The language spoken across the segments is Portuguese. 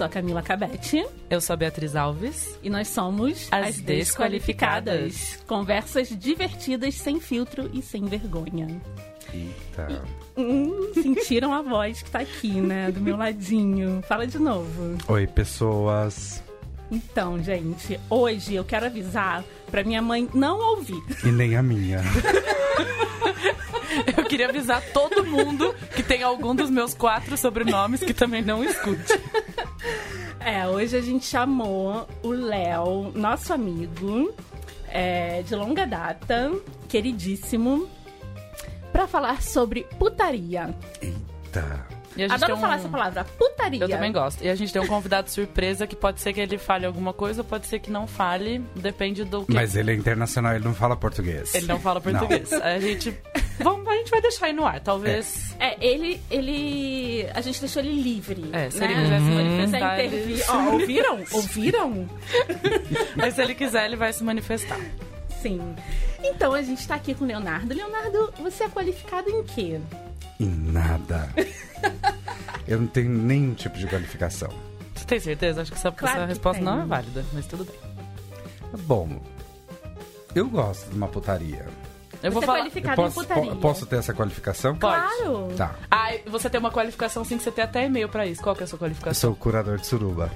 sou a Camila Cabete. Eu sou a Beatriz Alves. E nós somos as Desqualificadas. Conversas divertidas, sem filtro e sem vergonha. Eita. Sentiram a voz que tá aqui, né? Do meu ladinho. Fala de novo. Oi, pessoas. Então, gente, hoje eu quero avisar pra minha mãe não ouvir. E nem a minha. Eu queria avisar todo mundo que tem algum dos meus 4 sobrenomes que também não escute. É, hoje a gente chamou o Léo, nosso amigo, de longa data, queridíssimo, pra falar sobre putaria. Eita! Adoro falar essa palavra, putaria. Eu também gosto. E a gente tem um convidado surpresa que pode ser que ele fale alguma coisa, pode ser que não fale, depende do que... Mas ele é internacional, ele não fala português. Ele não fala português. Não. A gente vai deixar aí no ar, talvez... Ele a gente deixou ele livre. Se ele quiser se manifestar... Ele... Oh, ouviram? Mas se ele quiser, ele vai se manifestar. Sim. Então, a gente tá aqui com o Leonardo. Leonardo, você é qualificado em quê? Em nada. Eu não tenho nenhum tipo de qualificação. Você tem certeza? Acho que essa resposta não é válida, mas tudo bem. Bom, eu gosto de uma putaria. Posso ter essa qualificação? Claro. Tá. Você tem uma qualificação sim, que você tem até e-mail pra isso. Qual que é a sua qualificação? Eu sou curador de suruba.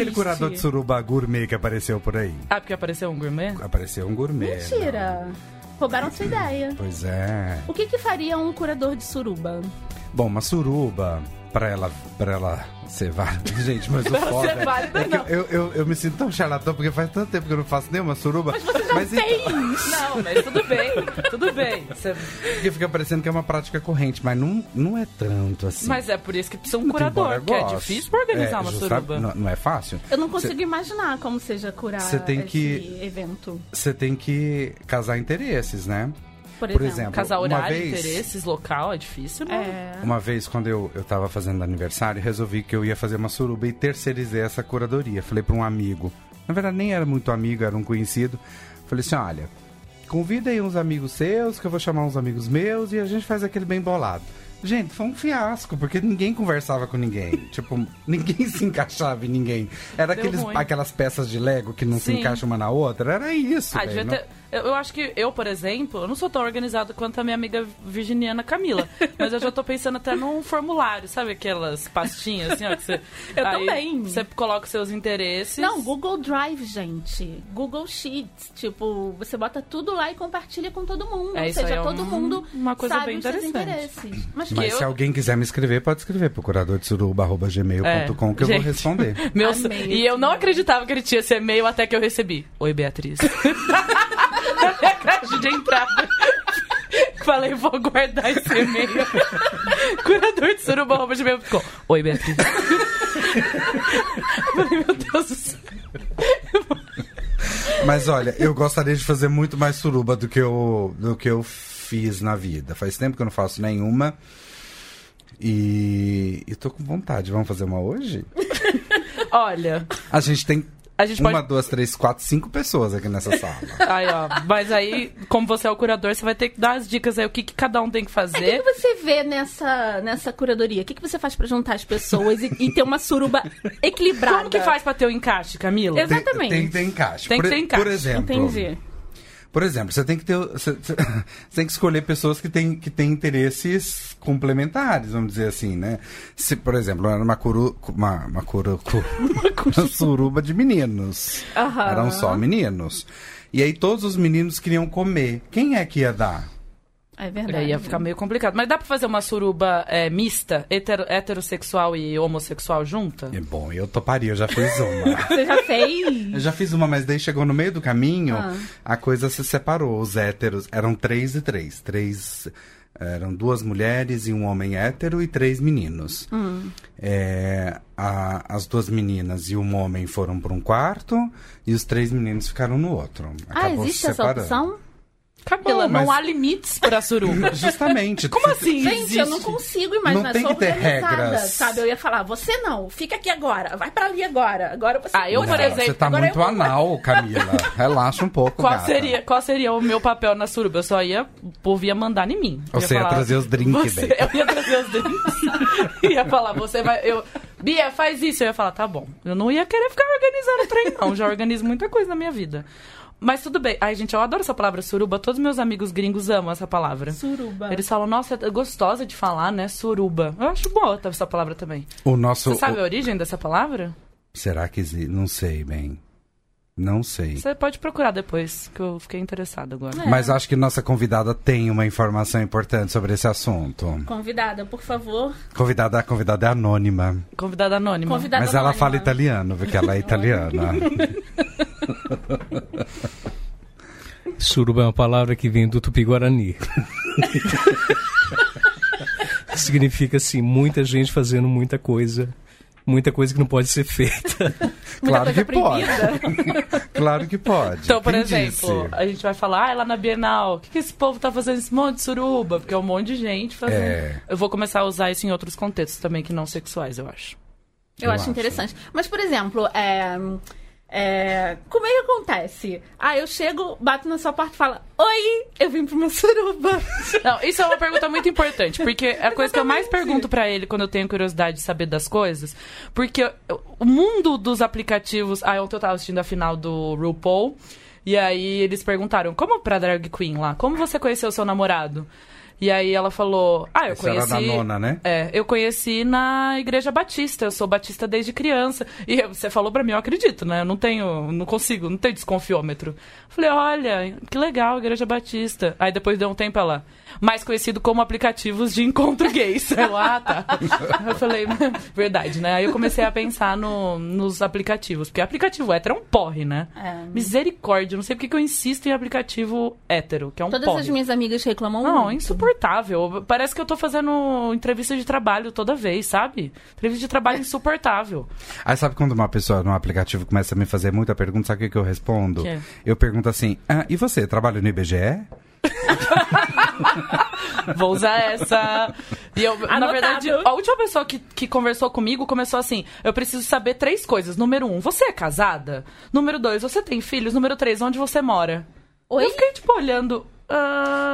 Aquele curador de suruba gourmet que apareceu por aí. Ah, porque apareceu um gourmet? Apareceu um gourmet. Mentira! Não. Roubaram sua ideia. Pois é. O que faria um curador de suruba? Bom, uma suruba, pra ela ser válida. Gente, mas o foda é que eu me sinto tão charlatão, porque faz tanto tempo que eu não faço nenhuma suruba. Mas você não fez! Então... Não, mas tudo bem. Porque fica parecendo que é uma prática corrente, mas não é tanto assim. Mas é por isso que precisa um curador, que é difícil pra organizar uma suruba. Não é fácil. Eu não consigo imaginar como seja curar esse evento. Você tem que casar interesses, né? Por exemplo, casar horário, interesses, local, é difícil, né? Uma vez, quando eu tava fazendo aniversário, resolvi que eu ia fazer uma suruba e terceirizei essa curadoria. Falei pra um amigo, na verdade nem era muito amigo, era um conhecido. Falei assim, olha, convida aí uns amigos seus, que eu vou chamar uns amigos meus e a gente faz aquele bem bolado. Gente, foi um fiasco, porque ninguém conversava com ninguém. Tipo, ninguém se encaixava em ninguém. Era aquelas peças de Lego que não Sim. se encaixam uma na outra. Era isso, velho. Eu acho que eu, por exemplo, eu não sou tão organizado quanto a minha amiga virginiana Camila. Mas eu já tô pensando até num formulário, sabe? Aquelas pastinhas, assim, ó. Que você, eu aí, também. Você coloca os seus interesses. Não, Google Drive, gente. Google Sheets. Tipo, você bota tudo lá e compartilha com todo mundo. Ou seja, todo mundo uma coisa sabe bem os seus interesses. Mas se alguém quiser me escrever, pode escrever pro curadordesuruba@gmail.com que eu vou responder. E eu não acreditava que ele tinha esse e-mail até que eu recebi. Oi, Beatriz. Na minha caixa de entrada. Falei, vou guardar esse e-mail. curadordesuruba@gmail.com. Oi, Beatriz. Falei, meu Deus do céu. Mas olha, eu gostaria de fazer muito mais suruba do que eu fiz na vida. Faz tempo que eu não faço nenhuma. E tô com vontade. Vamos fazer uma hoje? Olha. A gente tem 1, 2, 3, 4, 5 pessoas aqui nessa sala. Aí, ó. Mas aí, como você é o curador, você vai ter que dar as dicas aí, o que cada um tem que fazer. O que você vê nessa curadoria? O que você faz pra juntar as pessoas e ter uma suruba equilibrada? Como que faz pra ter o encaixe, Camila? Exatamente. Tem que ter encaixe. Por exemplo. Entendi. Por exemplo, você tem que ter. Você tem que escolher pessoas que têm interesses complementares, vamos dizer assim, né? Se, por exemplo, era uma suruba de meninos. Uhum. Eram só meninos. E aí todos os meninos queriam comer. Quem é que ia dar? É verdade. Aí ia ficar meio complicado. Mas dá pra fazer uma suruba mista, heterossexual e homossexual junta? É bom, eu toparia, eu já fiz uma. Você já fez? Eu já fiz uma, mas daí chegou no meio do caminho, A coisa se separou. Os héteros eram 3 e 3. 3 eram 2 mulheres e um homem hétero e 3 meninos. As 2 meninas e um homem foram pra um quarto e os 3 meninos ficaram no outro. Acabou existe se separando. Essa opção? Acabou, não há limites pra suruba. Justamente. Como assim? Gente, existe. Eu não consigo imaginar. Não tem que ter regras. Sabe? Eu ia falar, você não, fica aqui agora, vai pra ali agora. Agora você... Ah, eu, por exemplo... Você tá agora muito anal, Camila. Relaxa um pouco, gata. Qual seria o meu papel na suruba? Eu só ia... O povo ia mandar em mim. Você ia trazer os drinks, velho. Eu ia trazer os drinks. Ia falar, você vai... Bia, faz isso. Eu ia falar, tá bom. Eu não ia querer ficar organizando o trem, não. Já organizo muita coisa na minha vida. Mas tudo bem. Ai, gente, eu adoro essa palavra suruba. Todos meus amigos gringos amam essa palavra. Suruba. Eles falam, nossa, é gostosa de falar, né? Suruba. Eu acho boa essa palavra também. Você sabe a origem dessa palavra? Será que existe? Não sei, bem. Não sei. Você pode procurar depois, que eu fiquei interessada agora. É. Mas acho que nossa convidada tem uma informação importante sobre esse assunto. Convidada, por favor. Convidada é anônima. Convidada anônima. Convidada Mas anônima. Ela fala italiano, porque ela é italiana. Suruba é uma palavra que vem do Tupi-Guarani. Significa, assim, muita gente fazendo muita coisa que não pode ser feita. Claro que pode. Claro que pode. Então, por exemplo, a gente vai falar, lá na Bienal, o que esse povo tá fazendo esse monte de suruba? Porque é um monte de gente fazendo. Eu vou começar a usar isso em outros contextos também, que não sexuais, eu acho. Eu acho interessante. Mas, por exemplo, como é que acontece? Eu chego, bato na sua porta e falo, oi, eu vim pro meu suruba. Não, isso é uma pergunta muito importante, porque é a coisa que eu mais pergunto pra ele quando eu tenho curiosidade de saber das coisas, porque o mundo dos aplicativos... Ontem eu tava assistindo a final do RuPaul, e aí eles perguntaram, como pra drag queen lá, como você conheceu seu namorado? E aí ela falou... eu conheci... Era da nona, né? Eu conheci na Igreja Batista. Eu sou batista desde criança. E você falou pra mim, eu acredito, né? Eu não tenho... Não consigo, não tenho desconfiômetro. Falei, olha, que legal, Igreja Batista. Aí depois deu um tempo ela... Mais conhecido como aplicativos de encontro gays. Eu, tá. Eu falei, verdade, né? Aí eu comecei a pensar nos aplicativos. Porque aplicativo hétero é um porre, né? Misericórdia, não sei porque que eu insisto em aplicativo hétero, que é um porre. Todas as minhas amigas reclamam muito. Não, é insuportável. Parece que eu tô fazendo entrevista de trabalho toda vez, sabe? Entrevista de trabalho insuportável. Aí sabe quando uma pessoa no aplicativo começa a me fazer muita pergunta, sabe o que eu respondo? Que? Eu pergunto assim, e você, trabalha no IBGE? Vou usar essa. E eu, na verdade, a última pessoa que conversou comigo começou assim: eu preciso saber 3 coisas. Número 1, você é casada? Número 2, você tem filhos? Número 3, onde você mora? Oi? Eu fiquei tipo olhando...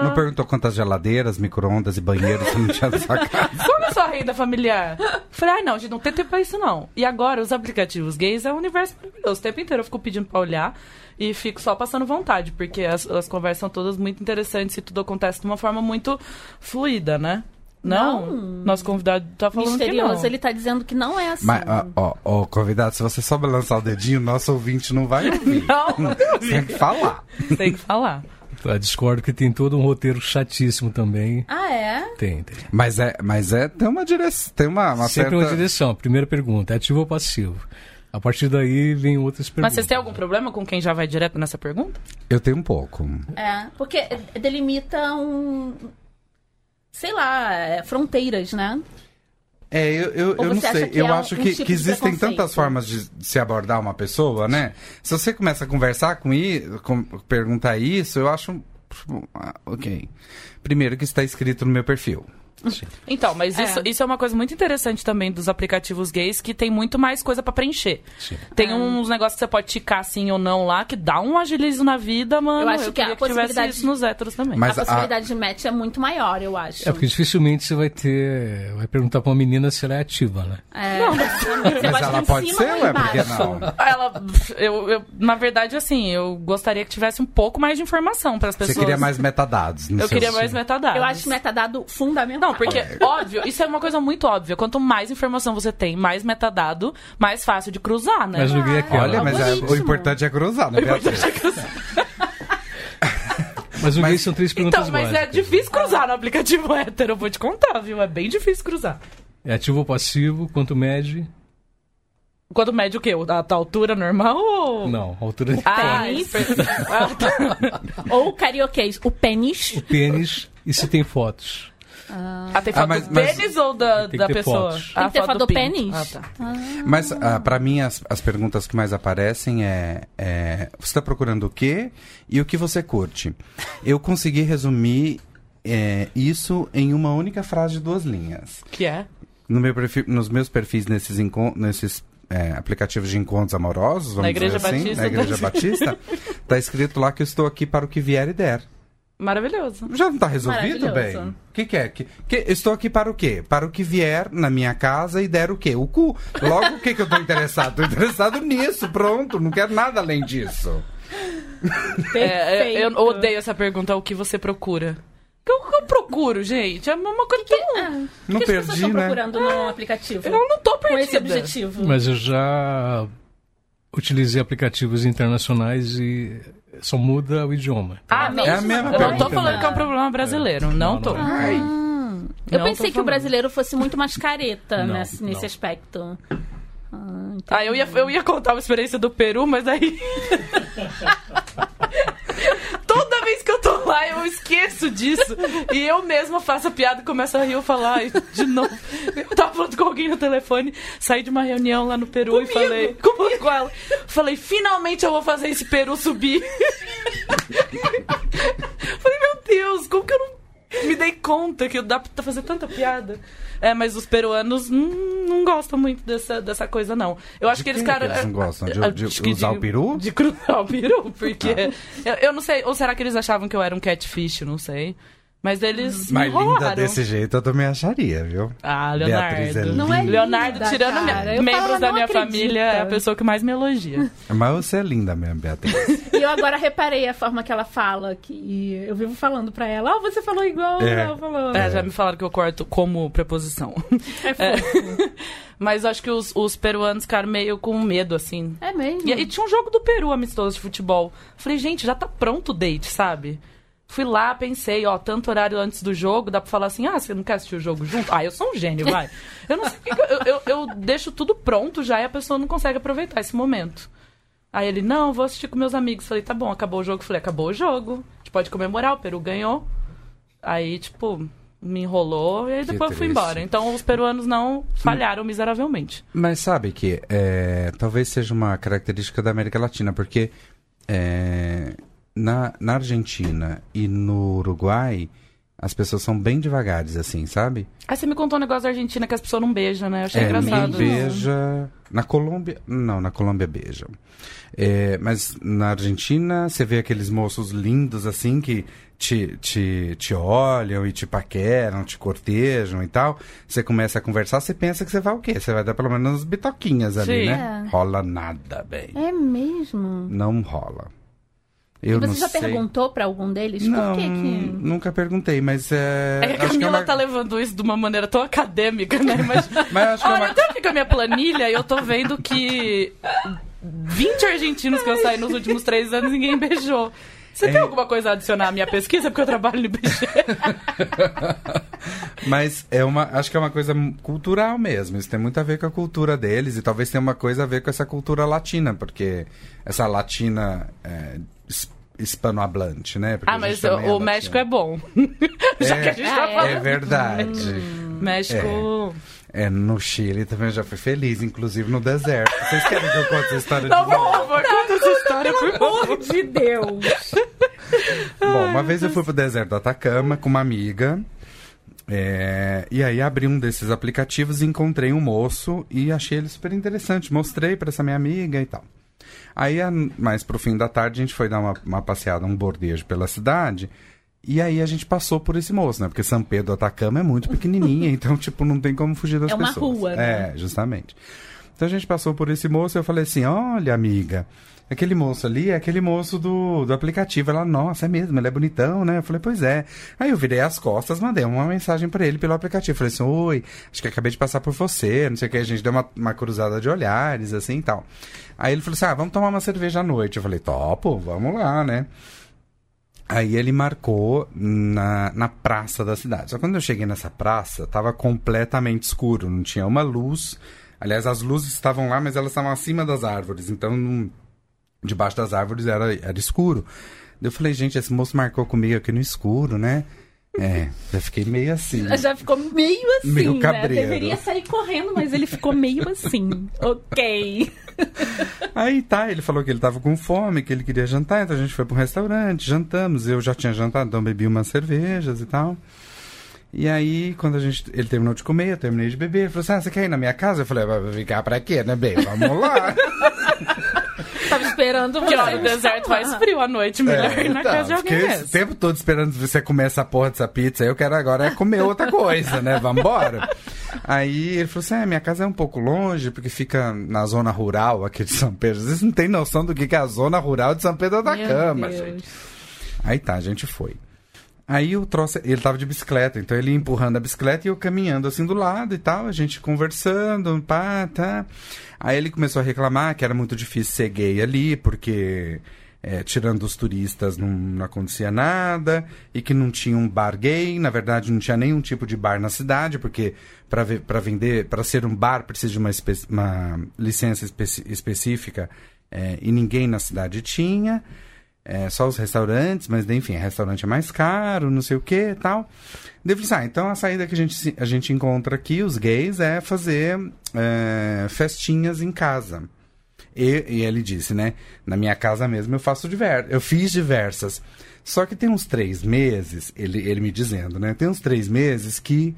Não perguntou quantas geladeiras, micro-ondas e banheiros você não tinha na sua casa. Como é a sua renda familiar? Falei, não, gente, não tem tempo pra isso, não. E agora, os aplicativos gays é um universo maravilhoso. O tempo inteiro eu fico pedindo pra olhar e fico só passando vontade, porque as conversas são todas muito interessantes e tudo acontece de uma forma muito fluida, né? Não, nosso convidado tá falando misterioso, que não. Ele tá dizendo que não é assim. Mas, convidado, se você só balançar o dedinho, nosso ouvinte não vai ouvir. Não tem ouvir. Tem que falar. Tem que falar. Discordo que tem todo um roteiro chatíssimo também. É? Tem. Mas tem uma direção, tem uma certa... Sempre uma direção. Primeira pergunta, é ativo ou passivo? A partir daí vem outras perguntas. Mas vocês têm algum problema com quem já vai direto nessa pergunta? Eu tenho um pouco. Porque delimita sei lá, fronteiras, né? Eu não sei. Eu acho que existem tantas formas de se abordar uma pessoa, né? Se você começa a conversar perguntar isso, eu acho... Ok. Primeiro que está escrito no meu perfil. Sim. Então, mas isso é uma coisa muito interessante também dos aplicativos gays, que tem muito mais coisa pra preencher. Sim. Tem uns negócios que você pode ticar sim ou não lá, que dá um agilizo na vida, mano. Eu acho que a possibilidade... tivesse isso nos héteros também. Mas a possibilidade de match é muito maior, eu acho. Porque dificilmente você vai perguntar pra uma menina se ela é ativa, né? Não, mas ela pode ser, ué, porque não? Na verdade, assim, eu gostaria que tivesse um pouco mais de informação pras pessoas. Você queria mais metadados. Eu queria mais metadados. Eu acho metadado fundamental. Não, porque, óbvio, isso é uma coisa muito óbvia. Quanto mais informação você tem, mais metadado, mais fácil de cruzar, né? Mas eu vi aqui, olha, mas o importante é cruzar, né? O importante é cruzar. Mas o gay são 3 perguntas básicas. Mas é difícil cruzar no aplicativo hétero, eu vou te contar, viu? É bem difícil cruzar. É ativo ou passivo? Quanto mede? Quanto mede o quê? A tua altura normal ou... Não, a altura de pênis. Ou carioquês, o pênis. E se tem fotos. Ah, tem foto do pênis ou da pessoa? Tem que ter foto do pênis. Ah, tá. Mas pra mim, as perguntas que mais aparecem é você tá procurando o quê e o que você curte. Eu consegui resumir isso em uma única frase de 2 linhas. Que é? Nos meus perfis, nesses aplicativos de encontros amorosos, vamos dizer assim, na Igreja Batista, tá escrito lá que eu estou aqui para o que vier e der. Maravilhoso. Já não tá resolvido, bem? O que é? Estou aqui para o quê? Para o que vier na minha casa e der o quê? O cu. Logo, o que eu tô interessado? Tô interessado nisso, pronto. Não quero nada além disso. Eu odeio essa pergunta, o que você procura? O que eu procuro, gente? É uma coisa tão... Não perdi, né? O que as pessoas estão procurando no aplicativo? Eu não tô perdida. Com esse objetivo. Mas eu já utilizei aplicativos internacionais e... Só muda o idioma. Ah, mesmo? É a mesma pergunta. Eu não tô falando que é um problema brasileiro. Não tô. Eu pensei que o brasileiro fosse muito mais careta nesse aspecto. Eu ia contar uma experiência do Peru, mas aí... Toda vez que eu tô lá, eu esqueço disso. E eu mesma faço a piada e começo a rir e falar de novo. Eu tava falando com alguém no telefone, saí de uma reunião lá no Peru e falei... Com ela. Falei, finalmente eu vou fazer esse Peru subir. Falei, meu Deus, como que eu não me dei conta que dá pra fazer tanta piada? É, mas os peruanos não gostam muito dessa coisa, não. Eu acho que eles, cara... Eles não gostam de usar o peru? De cruzar o peru, porque... eu não sei, ou será que eles achavam que eu era um catfish, não sei. Mas eles me enrolaram. Mas linda desse jeito eu também acharia, viu? Ah, Leonardo. Beatriz é linda. Não é linda, Leonardo, tirando membros da minha família, é a pessoa que mais me elogia. Mas você é linda mesmo, Beatriz. E eu agora reparei a forma que ela fala, que eu vivo falando pra ela, você falou igual ela falou. Já me falaram que eu corto como preposição. Mas acho que os peruanos ficaram meio com medo, assim. É mesmo? E tinha um jogo do Peru amistoso de futebol. Falei, gente, já tá pronto o date, sabe? Fui lá, pensei, tanto horário antes do jogo, dá pra falar assim, você não quer assistir o jogo junto? Eu sou um gênio, vai. Eu não sei porque eu deixo tudo pronto já e a pessoa não consegue aproveitar esse momento. Aí ele, não, vou assistir com meus amigos. Falei, tá bom, acabou o jogo. Falei, acabou o jogo. A gente pode comemorar, o Peru ganhou. Aí, me enrolou e depois eu fui embora. Então, os peruanos não falharam miseravelmente. Mas sabe que talvez seja uma característica da América Latina, porque... Na Argentina e no Uruguai, as pessoas são bem devagares, assim, sabe? Você me contou um negócio da Argentina que as pessoas não beijam, né? Eu achei engraçado. Ninguém beija. Na Colômbia beijam. Mas na Argentina, você vê aqueles moços lindos, assim, que te olham e te paqueram, te cortejam e tal. Você começa a conversar, você pensa que você vai o quê? Você vai dar pelo menos umas bitoquinhas ali, né? Rola nada, bem. É mesmo? Não rola. Você já perguntou pra algum deles? Não, por que nunca perguntei, mas... a Camila tá levando isso de uma maneira tão acadêmica, né? Mas acho que eu tô aqui com a minha planilha e eu tô vendo que 20 argentinos que eu saí nos últimos 3 anos ninguém beijou. Você tem alguma coisa a adicionar à minha pesquisa? Porque eu trabalho no IBGE. Mas acho que é uma coisa cultural mesmo. Isso tem muito a ver com a cultura deles. E talvez tenha uma coisa a ver com essa cultura latina. Porque essa latina... hispanohablante, né? Porque mas o México é bom. Já que a gente tá falando. É verdade. México... no Chile também eu já fui feliz, inclusive no deserto. Vocês querem que eu conte essa história de novo? Não, conta essa história, pelo amor de Deus. Bom, uma vez eu fui pro deserto do Atacama com uma amiga. E aí abri um desses aplicativos e encontrei um moço e achei ele super interessante. Mostrei pra essa minha amiga e tal. Aí, mais pro fim da tarde, a gente foi dar uma passeada, um bordejo pela cidade. E aí a gente passou por esse moço, né? Porque São Pedro, Atacama, é muito pequenininha. Então, não tem como fugir das pessoas. É uma rua, né? Justamente. Então, a gente passou por esse moço e eu falei assim, olha, amiga, aquele moço ali é aquele moço do aplicativo. Ela, nossa, é mesmo, ele é bonitão, né? Eu falei, pois é. Aí eu virei as costas, mandei uma mensagem pra ele pelo aplicativo. Falei assim, oi, acho que acabei de passar por você, não sei o que. A gente deu uma cruzada de olhares, assim, e tal. Aí ele falou assim, vamos tomar uma cerveja à noite. Eu falei, topo, vamos lá, né? Aí ele marcou na praça da cidade. Só que quando eu cheguei nessa praça, tava completamente escuro, não tinha uma luz. Aliás, as luzes estavam lá, mas elas estavam acima das árvores, então... Debaixo das árvores era escuro. Eu falei, gente, esse moço marcou comigo aqui no escuro, né? É, já fiquei meio assim. Já ficou meio assim, meio cabreiro, né? Deveria sair correndo, mas ele ficou meio assim. Ok. Aí tá, ele falou que ele tava com fome, que ele queria jantar, então a gente foi para um restaurante, jantamos. Eu já tinha jantado, então bebi umas cervejas e tal. E aí, quando ele terminou de comer, eu terminei de beber. Ele falou assim, ah, você quer ir na minha casa? Eu falei, vai ficar pra quê, né, bem? Vamos lá. Tava esperando porque, olha, o deserto faz frio à noite, melhor ir na casa de alguém mesmo. O tempo todo esperando você comer essa porra dessa pizza, eu quero agora é comer outra coisa, né? Vambora. Aí ele falou assim, minha casa é um pouco longe, porque fica na zona rural aqui de São Pedro. Vocês não têm noção do que é a zona rural de São Pedro da Atacama, gente. Aí tá, a gente foi. Aí o troço, ele tava de bicicleta, então ele ia empurrando a bicicleta e eu caminhando assim do lado e tal, a gente conversando, pá, tá. Aí ele começou a reclamar que era muito difícil ser gay ali, porque tirando os turistas não acontecia nada, e que não tinha um bar gay, na verdade não tinha nenhum tipo de bar na cidade, porque para vender, para ser um bar precisa de uma licença específica, e ninguém na cidade tinha. Só os restaurantes, mas enfim, restaurante é mais caro, não sei o que e tal. Daí eu falei, então a saída que a gente encontra aqui, os gays, é fazer festinhas em casa. E ele disse, né? Na minha casa mesmo eu faço eu fiz diversas. Só que tem uns 3 meses, ele me dizendo, né? Tem uns 3 meses que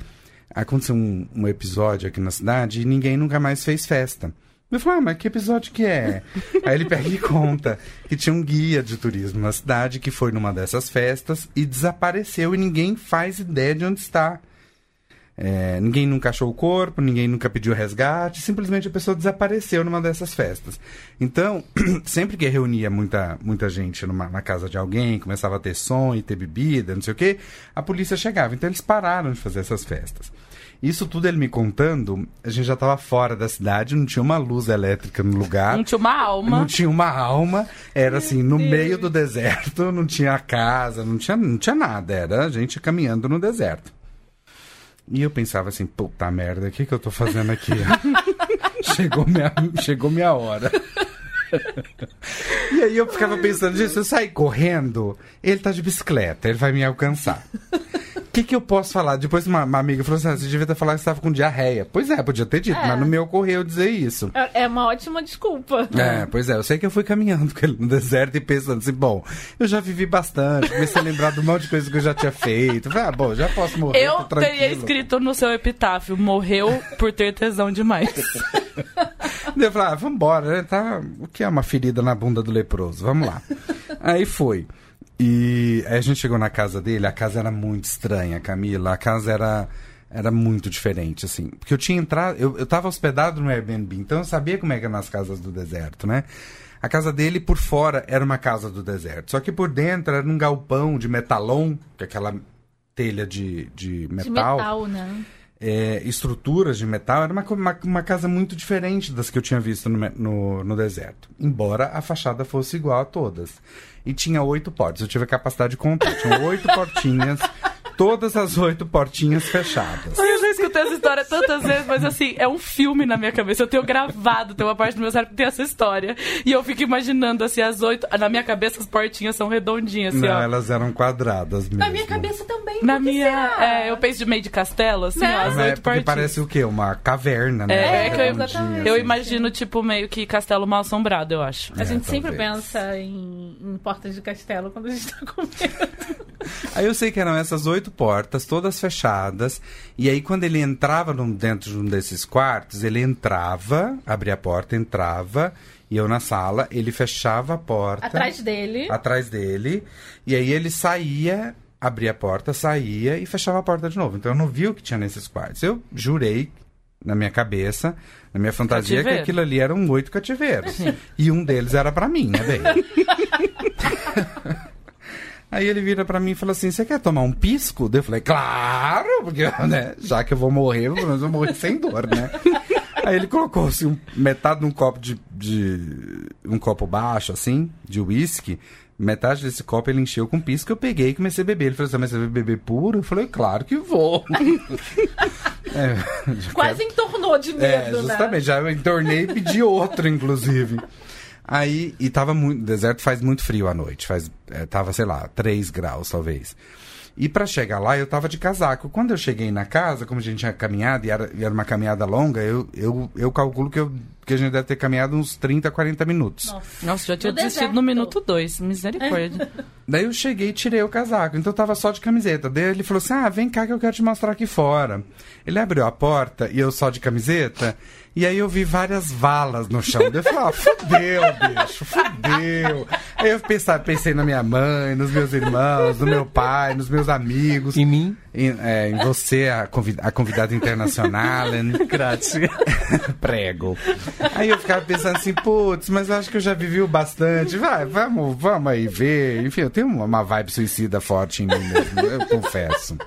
aconteceu um episódio aqui na cidade e ninguém nunca mais fez festa. Eu falei, mas que episódio que é? Aí ele pega e conta que tinha um guia de turismo na cidade que foi numa dessas festas e desapareceu e ninguém faz ideia de onde está. Ninguém nunca achou o corpo, ninguém nunca pediu resgate, simplesmente a pessoa desapareceu numa dessas festas. Então, sempre que reunia muita gente na casa de alguém, começava a ter som e ter bebida, não sei o quê, a polícia chegava. Então eles pararam de fazer essas festas. Isso tudo ele me contando, a gente já estava fora da cidade, não tinha uma luz elétrica no lugar. Não tinha uma alma. Não tinha uma alma, era assim, no meio do deserto, não tinha casa, não tinha nada, era a gente caminhando no deserto. E eu pensava assim, puta merda, o que eu tô fazendo aqui? Chegou minha hora. E aí eu ficava pensando, gente, se eu sair correndo, ele tá de bicicleta, ele vai me alcançar. O que eu posso falar? Depois uma amiga falou assim, você devia ter falado que você estava com diarreia. Pois é, podia ter dito, mas não me ocorreu dizer isso. É uma ótima desculpa. Pois é, eu sei que eu fui caminhando com ele no deserto e pensando assim, bom, eu já vivi bastante, comecei a lembrar do monte de coisa que eu já tinha feito. Falei, bom, já posso morrer, eu teria escrito no seu epitáfio, morreu por ter tesão demais. Eu falei, vambora, né? Tá, o que é uma ferida na bunda do leproso? Vamos lá. Aí foi. E aí a gente chegou na casa dele, a casa era muito estranha, Camila, a casa era muito diferente, assim. Porque eu tinha entrado, eu tava hospedado no Airbnb, então eu sabia como é que era nas casas do deserto, né? A casa dele, por fora, era uma casa do deserto, só que por dentro era um galpão de metalon, que é aquela telha de metal. De metal, né? Estruturas de metal, era uma casa muito diferente das que eu tinha visto no deserto, embora a fachada fosse igual a todas. E tinha 8 portas, eu tive a capacidade de contar, tinha 8 portinhas, todas as 8 portinhas fechadas. Eu já escutei essa história tantas vezes, mas assim, é um filme na minha cabeça, eu tenho gravado, tem uma parte do meu cérebro que tem essa história, e eu fico imaginando assim, as 8, na minha cabeça as portinhas são redondinhas assim, não, ó. Elas eram quadradas mesmo. Na minha cabeça também, na minha, eu penso de meio de castelo, assim, não. Ó, as 8 portinhas. Parece o quê? Uma caverna, né? Eu imagino tipo meio que castelo mal assombrado, eu acho. A gente sempre pensa em portas de castelo quando a gente tá com medo. Aí eu sei que eram essas 8 portas, todas fechadas, e aí quando ele entrava dentro de um desses quartos, ele entrava, abria a porta, entrava, e eu na sala, ele fechava a porta. Atrás dele, e aí ele saía, abria a porta, saía e fechava a porta de novo. Então eu não vi o que tinha nesses quartos. Eu jurei, na minha cabeça, na minha fantasia, que aquilo ali eram 8 cativeiros. Sim. E um deles era pra mim, né, velho? Aí ele vira pra mim e fala assim, você quer tomar um pisco? Daí eu falei, claro, porque, né, já que eu vou morrer, mas eu morri sem dor, né? Aí ele colocou assim, metade de um copo um copo baixo, assim, de uísque, metade desse copo ele encheu com pisco, eu peguei e comecei a beber. Ele falou assim, mas você vai beber puro? Eu falei, claro que vou. Quase entornou de medo, né? Justamente, já eu entornei e pedi outro, inclusive. Aí, e tava muito... Deserto faz muito frio à noite. Tava, sei lá, 3 graus, talvez. E pra chegar lá, eu tava de casaco. Quando eu cheguei na casa, como a gente tinha caminhado, e era uma caminhada longa, eu calculo que a gente deve ter caminhado uns 30, 40 minutos. Nossa, já tinha desistido no minuto 2. Misericórdia. Daí eu cheguei e tirei o casaco. Então eu tava só de camiseta. Daí ele falou assim, ah, vem cá que eu quero te mostrar aqui fora. Ele abriu a porta e eu só de camiseta. E aí eu vi várias valas no chão. Eu falei, ah, fudeu, bicho, fudeu. Aí eu pensei na minha mãe, nos meus irmãos, no meu pai, nos meus amigos. Em mim? Em você, a convidada internacional. Grazie. Prego. Aí eu ficava pensando assim, putz, mas eu acho que eu já vivi o bastante. Vamos aí ver. Enfim, eu tenho uma vibe suicida forte em mim mesmo, eu confesso.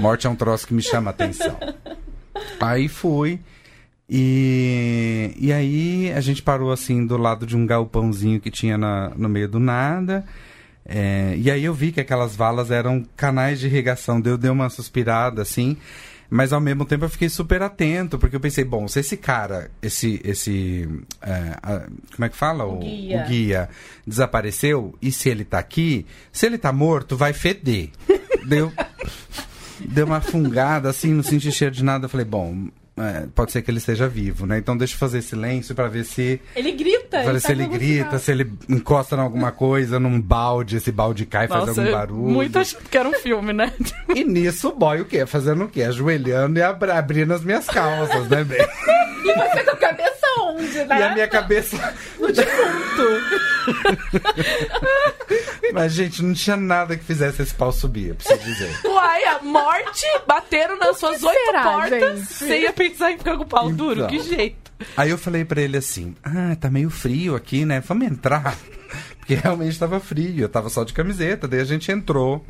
Morte é um troço que me chama a atenção. Aí fui. E aí a gente parou assim do lado de um galpãozinho que tinha no meio do nada, e aí eu vi que aquelas valas eram canais de irrigação. Eu dei uma suspirada assim, mas ao mesmo tempo eu fiquei super atento, porque eu pensei, bom, se esse cara, como é que fala? O guia desapareceu, e se ele tá aqui, se ele tá morto, vai feder. Deu uma fungada assim, não senti cheiro de nada, eu falei, bom... pode ser que ele esteja vivo, né? Então deixa eu fazer silêncio pra ver se... Ele grita! Pra ver se ele grita, se ele encosta em alguma coisa, num balde, esse balde cai, nossa, faz algum barulho. Muito achando que era um filme, né? E nisso o boy o quê? Fazendo o quê? Ajoelhando e abrindo as minhas calças, né? E você com a cabeça onde, né? E a minha cabeça... No defunto! Mas, gente, não tinha nada que fizesse esse pau subir, eu preciso dizer. Uai, a morte bateram nas suas 8 portas, gente? Sem a pensar em ficar com o pau duro, que jeito. Aí eu falei pra ele assim, ah, tá meio frio aqui, né? Vamos entrar. Porque realmente tava frio, eu tava só de camiseta, daí a gente entrou.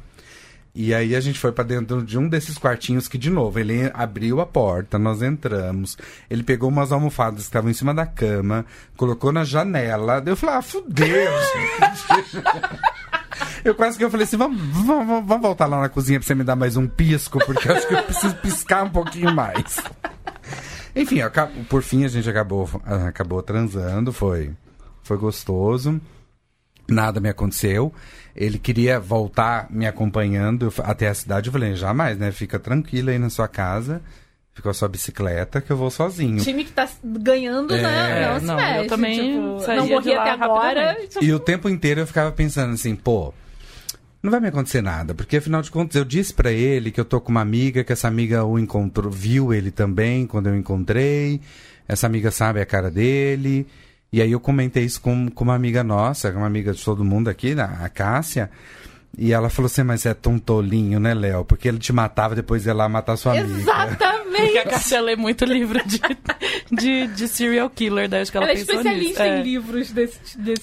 E aí a gente foi pra dentro de um desses quartinhos que, de novo, ele abriu a porta, nós entramos, ele pegou umas almofadas que estavam em cima da cama, colocou na janela, daí eu falei, ah, fudeu, gente. Eu quase que eu falei assim, vamos voltar lá na cozinha pra você me dar mais um pisco, porque eu acho que eu preciso piscar um pouquinho mais. Enfim, por fim a gente acabou transando, foi gostoso. Nada me aconteceu. Ele queria voltar me acompanhando até a cidade. Eu falei, jamais, né? Fica tranquila aí na sua casa. Fica a sua bicicleta que eu vou sozinho. O time que tá ganhando, né? Não, se mexe. Eu também tipo, não morri até agora. E o tempo inteiro eu ficava pensando assim, pô, não vai me acontecer nada. Porque, afinal de contas, eu disse pra ele que eu tô com uma amiga, que essa amiga o encontrou, viu ele também quando eu encontrei. Essa amiga sabe a cara dele. E aí eu comentei isso com uma amiga nossa, uma amiga de todo mundo aqui, a Cássia. E ela falou assim, mas é tão tolinho, né, Léo? Porque ele te matava, depois ia lá matar sua amiga. Exatamente! Porque a Cássia lê muito livro de serial killer, daí acho que ela pensou nisso. Ela é especialista em livros desse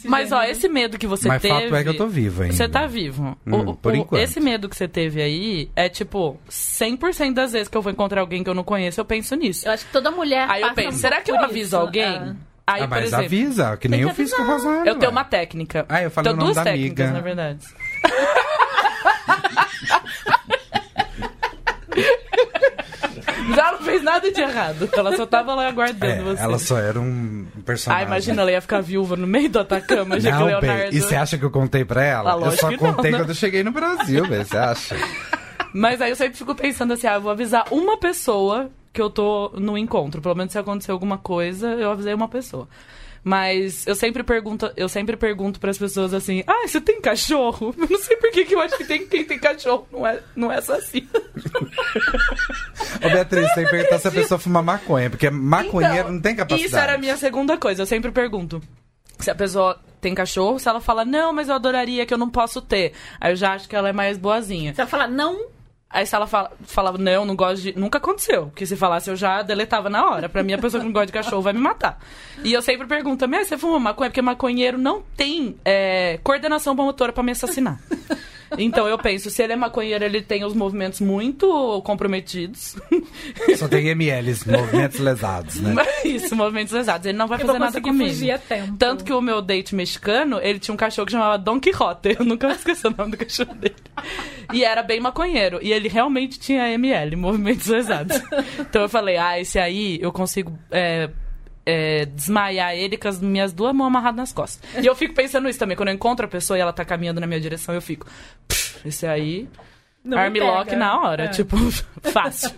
mas, gênero. Ó, esse medo que você teve... Mas fato é que eu tô vivo ainda. Você tá vivo. Por enquanto. Esse medo que você teve aí é, tipo, 100% das vezes que eu vou encontrar alguém que eu não conheço, eu penso nisso. Eu acho que toda mulher passa. Aí eu penso, será que eu aviso alguém? Aí, mas por exemplo, avisa, que nem eu fiz com o Rosana. Eu tenho uma técnica. Ah, eu falei o nome da amiga. Tenho duas técnicas, na verdade. Já não fez nada de errado. Ela só tava lá aguardando você. Ela só era um personagem. Ah, imagina, ela ia ficar viúva no meio do Atacama. Já não, que Leonardo... E você acha que eu contei pra ela? Eu só contei quando eu cheguei no Brasil, você acha? Mas aí eu sempre fico pensando assim, eu vou avisar uma pessoa... que eu tô no encontro. Pelo menos se acontecer alguma coisa, eu avisei uma pessoa. Mas eu sempre pergunto pras pessoas assim, ah, você tem cachorro? Eu não sei por que eu acho que quem tem cachorro não é assassino. Ô Beatriz, você tem que perguntar se a pessoa fuma maconha, porque maconheiro então, não tem capacidade. Isso era a minha segunda coisa, eu sempre pergunto. Se a pessoa tem cachorro, se ela fala, não, mas eu adoraria que eu não posso ter. Aí eu já acho que ela é mais boazinha. Se ela falar, não... Aí se ela falava, não gosto de... Nunca aconteceu. Porque se falasse, eu já deletava na hora. Pra mim, a pessoa que não gosta de cachorro vai me matar. E eu sempre pergunto, mas você fuma maconha? Porque maconheiro não tem coordenação motora pra me assassinar. Então eu penso, se ele é maconheiro, ele tem os movimentos muito comprometidos. Só tem MLs, movimentos lesados, né? Isso, movimentos lesados. Ele não vai fazer nada comigo. Tanto que o meu date mexicano, ele tinha um cachorro que chamava Don Quixote. Eu nunca esqueci o nome do cachorro dele. E era bem maconheiro. E ele realmente tinha ML, movimentos lesados. Então eu falei, esse aí eu consigo... desmaiar ele com as minhas duas mãos amarradas nas costas. E eu fico pensando isso também. Quando eu encontro a pessoa e ela tá caminhando na minha direção, eu fico... Esse aí... Não Armlock na hora, tipo, fácil.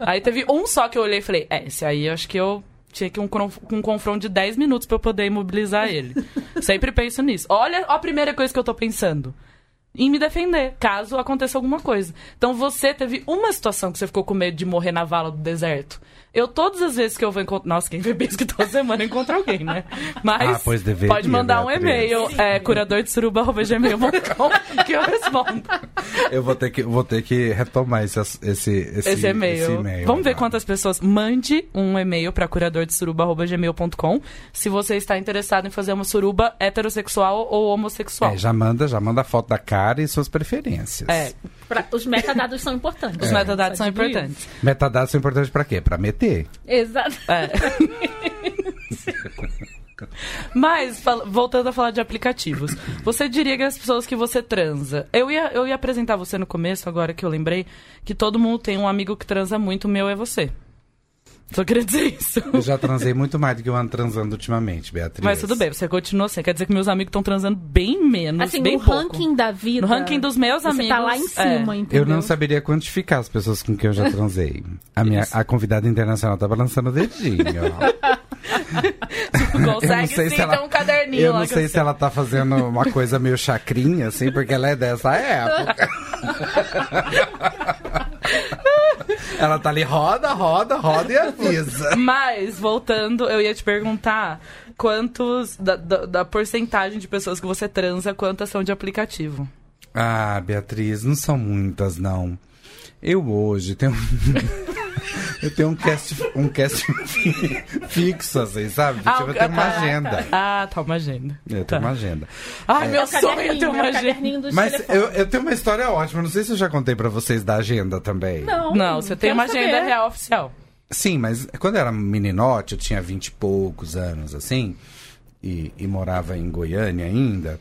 Aí teve um só que eu olhei e falei, esse aí eu acho que eu tinha que um confronto de 10 minutos pra eu poder imobilizar ele. Sempre penso nisso. Olha a primeira coisa que eu tô pensando. Em me defender, caso aconteça alguma coisa. Então você teve uma situação que você ficou com medo de morrer na vala do deserto. Eu, todas as vezes que eu vou encontrar... Nossa, quem bebe que toda semana encontra alguém, né? Mas pois deveria, pode mandar um e-mail, curadordesuruba@gmail.com, que eu respondo. Eu vou ter que retomar esse e-mail. Vamos ver quantas pessoas... Mande um e-mail para curadordesuruba@gmail.com se você está interessado em fazer uma suruba heterossexual ou homossexual. Já manda foto da cara e suas preferências. Os metadados são importantes. Os metadados são importantes. Metadados são importantes para quê? Para meter. Exato. Mas, voltando a falar de aplicativos, você diria que as pessoas que você transa... Eu ia apresentar você no começo, agora que eu lembrei, que todo mundo tem um amigo que transa muito, o meu é você. Só queria dizer isso. Eu já transei muito mais do que eu ando transando ultimamente, Beatriz. Mas tudo bem, você continua assim. Quer dizer que meus amigos estão transando bem menos, assim, bem pouco. Assim, no ranking da vida... No ranking dos meus amigos... Você tá lá em cima, entendeu? Eu não saberia quantificar as pessoas com quem eu já transei. A convidada internacional tá balançando o dedinho, ó. Consegue sim, tem um caderninho. Eu não sei se ela tá fazendo uma coisa meio chacrinha, assim, porque ela é dessa época. Ela tá ali, roda e avisa. Mas, voltando, eu ia te perguntar quantos, da porcentagem de pessoas que você transa, quantas são de aplicativo? Ah, Beatriz, não são muitas, não. Eu hoje tenho... Eu tenho um cast fixo, assim, sabe? Eu tenho uma agenda. Tá, uma agenda. Eu tenho uma agenda. Ai, meu sonho é ter uma agenda. Mas eu tenho uma história ótima. Não sei se eu já contei pra vocês da agenda também. Não, você tem uma agenda real oficial. Sim, mas quando eu era meninote, eu tinha 20 e poucos anos, assim, e morava em Goiânia ainda.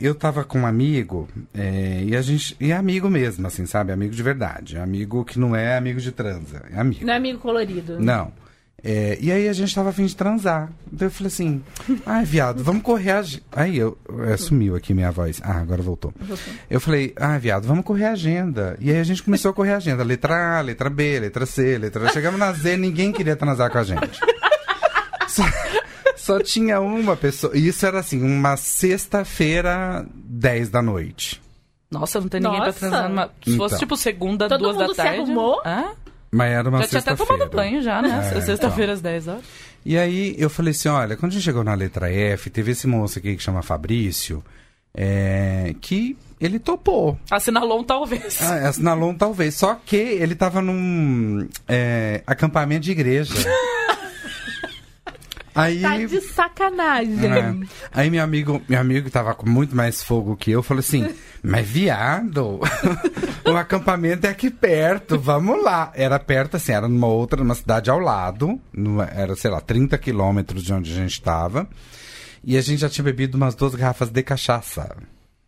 Eu tava com um amigo, e amigo mesmo, assim, sabe? Amigo de verdade. Amigo que não é amigo de transa. É amigo. Não é amigo colorido. Não. E aí a gente tava a fim de transar. Então eu falei assim, ai, viado, vamos correr a... Aí sumiu aqui minha voz. Ah, agora voltou. Eu falei, ai, viado, vamos correr a agenda. E aí a gente começou a correr a agenda. Letra A, letra B, letra C, letra... Chegamos na Z, ninguém queria transar com a gente. Só tinha uma pessoa. E isso era assim, uma sexta-feira, 10 da noite. Nossa, não tem ninguém pra transar. Se fosse tipo segunda, 2 da tarde. Todo mundo se arrumou. Ah? Mas era uma sexta-feira. Já tinha até tomado banho já, né? Sexta-feira às 10 horas. E aí eu falei assim, olha, quando a gente chegou na letra F, teve esse moço aqui que chama Fabrício, que ele topou. Assinalou um talvez. Só que ele tava num acampamento de igreja. Aí, tá de sacanagem. Aí meu amigo que tava com muito mais fogo que eu, falou assim, mas viado, o acampamento é aqui perto, vamos lá. Era perto, assim, era numa cidade ao lado, era, sei lá, 30 quilômetros de onde a gente tava. E a gente já tinha bebido umas 2 garrafas de cachaça.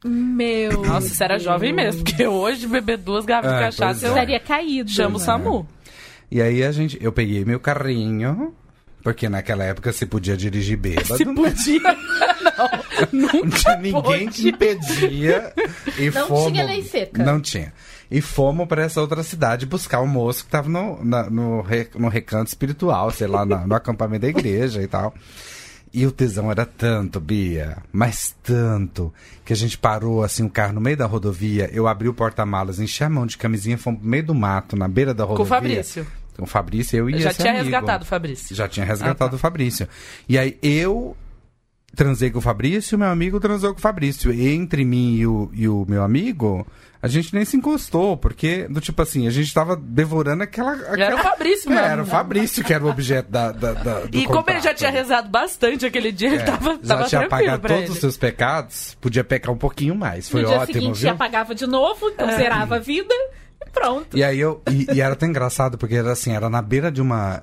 Meu... Nossa, você era jovem mesmo, porque hoje beber 2 garrafas de cachaça eu estaria caído. Chama o SAMU. E aí eu peguei meu carrinho... Porque naquela época você podia dirigir bêbado. Se podia, não. Nunca ninguém te impedia. Não tinha lei seca. Não tinha. E fomos pra essa outra cidade buscar o moço que tava no recanto espiritual, sei lá, no acampamento da igreja e tal. E o tesão era tanto, Bia, mas tanto, que a gente parou assim o carro no meio da rodovia, eu abri o porta-malas, enchi a mão de camisinha, fomos pro meio do mato, na beira da rodovia. Com o Fabrício. O Fabrício, eu e esse amigo. Já tinha resgatado o Fabrício. E aí eu transei com o Fabrício, meu amigo transou com o Fabrício. E entre mim e o meu amigo, a gente nem se encostou, porque, do tipo assim, a gente tava devorando aquela... Era o Fabrício mesmo. Era o Fabrício que era o objeto do E como ele já tinha rezado bastante aquele dia, ele tava tranquilo. Já tinha apagado todos os seus pecados, podia pecar um pouquinho mais. Foi ótimo, viu? No dia seguinte já apagava de novo, então zerava a vida... Pronto. E aí e era até engraçado, porque era assim, era na beira de uma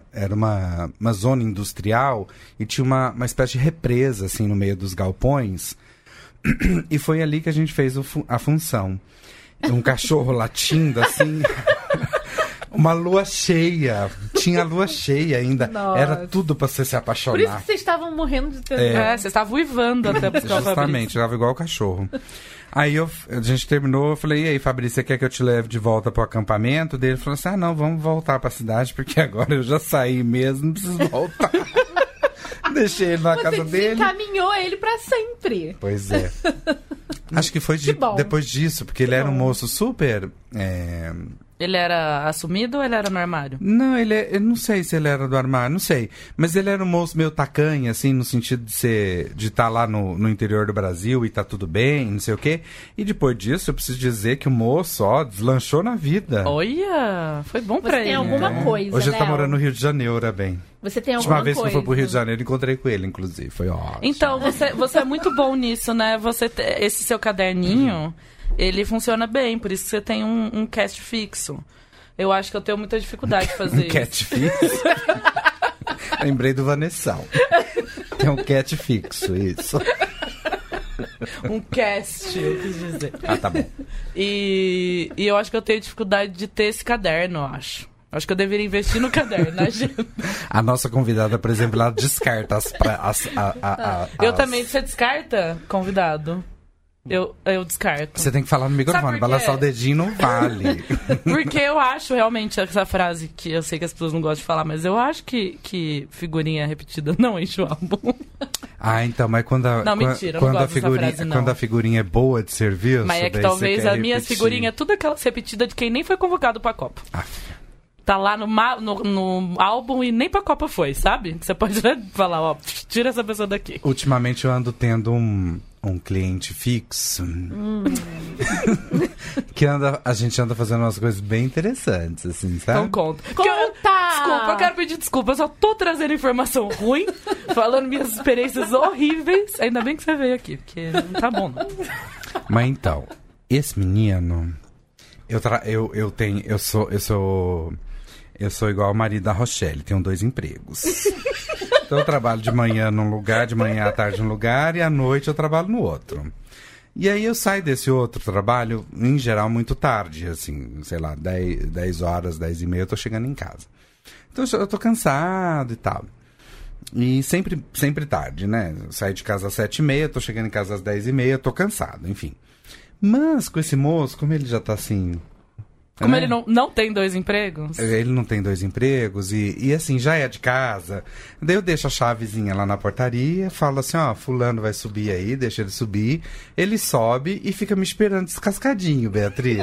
zona industrial e tinha uma espécie de represa, assim, no meio dos galpões. E foi ali que a gente fez a função. Um cachorro latindo, assim... Uma lua cheia. Tinha lua cheia ainda. Nossa. Era tudo pra você se apaixonar. Por isso que vocês estavam morrendo de tesão. Vocês estavam uivando até buscar o Fabrício. Justamente, eu tava igual o cachorro. Aí a gente terminou, eu falei, e aí, Fabrício, você quer que eu te leve de volta pro acampamento? Ele falou assim, ah, não, vamos voltar pra cidade, porque agora eu já saí mesmo, não preciso voltar. Deixei ele na casa dele. Você encaminhou ele pra sempre. Pois é. Acho que foi depois disso, porque ele era um moço super... Ele era assumido ou ele era no armário? Não, eu não sei se ele era do armário, não sei. Mas ele era um moço meio tacanha, assim, no sentido de estar lá no interior do Brasil e tá tudo bem, não sei o quê. E depois disso, eu preciso dizer que o moço, deslanchou na vida. Olha, foi bom pra ele. Você tem alguma coisa, hoje ele tá morando no Rio de Janeiro, bem. Você tem alguma coisa. Uma vez que eu fui pro Rio de Janeiro, encontrei com ele, inclusive. Foi ótimo. Então, você é muito bom nisso, né? Esse seu caderninho... Ele funciona bem, por isso que você tem um cast fixo. Eu acho que eu tenho muita dificuldade de fazer isso. Cast fixo? Lembrei do Vanessal. Tem um cast fixo, isso. Um cast, eu quis dizer. Ah, tá bom. E eu acho que eu tenho dificuldade de ter esse caderno, eu acho. Acho que eu deveria investir no caderno, na agenda. A nossa convidada, por exemplo, ela descarta Eu também, você descarta, convidado? Eu descarto. Você tem que falar no microfone, balançar o dedinho não vale. Porque eu acho realmente essa frase que eu sei que as pessoas não gostam de falar, mas eu acho que figurinha repetida não enche o álbum. Ah, então, mas quando a figurinha é boa de serviço... Mas é que talvez as minhas figurinhas, tudo aquela repetida de quem nem foi convocado pra Copa. Ah. Tá lá no álbum e nem pra Copa foi, sabe? Você pode falar, tira essa pessoa daqui. Ultimamente eu ando tendo um cliente fixo. Que a gente anda fazendo umas coisas bem interessantes, assim, sabe? Então conta! Desculpa, eu quero pedir desculpa, eu só tô trazendo informação ruim, falando minhas experiências horríveis. Ainda bem que você veio aqui, porque não tá bom, não. Mas então, esse menino... Eu sou igual ao marido da Rochelle, tenho 2 empregos. Então eu trabalho de manhã num lugar, de manhã à tarde num lugar, e à noite eu trabalho no outro. E aí eu saio desse outro trabalho, em geral, muito tarde, assim, sei lá, 10 horas, 10 e meia, eu tô chegando em casa. Então eu tô cansado e tal. E sempre tarde, né? Eu saio de casa às 7h30, tô chegando em casa às 10h30, tô cansado, enfim. Mas com esse moço, como ele já tá assim... Como ele não tem 2 empregos? Ele não tem 2 empregos e assim, já é de casa. Daí eu deixo a chavezinha lá na portaria, falo assim, fulano vai subir aí, deixa ele subir. Ele sobe e fica me esperando descascadinho, Beatriz.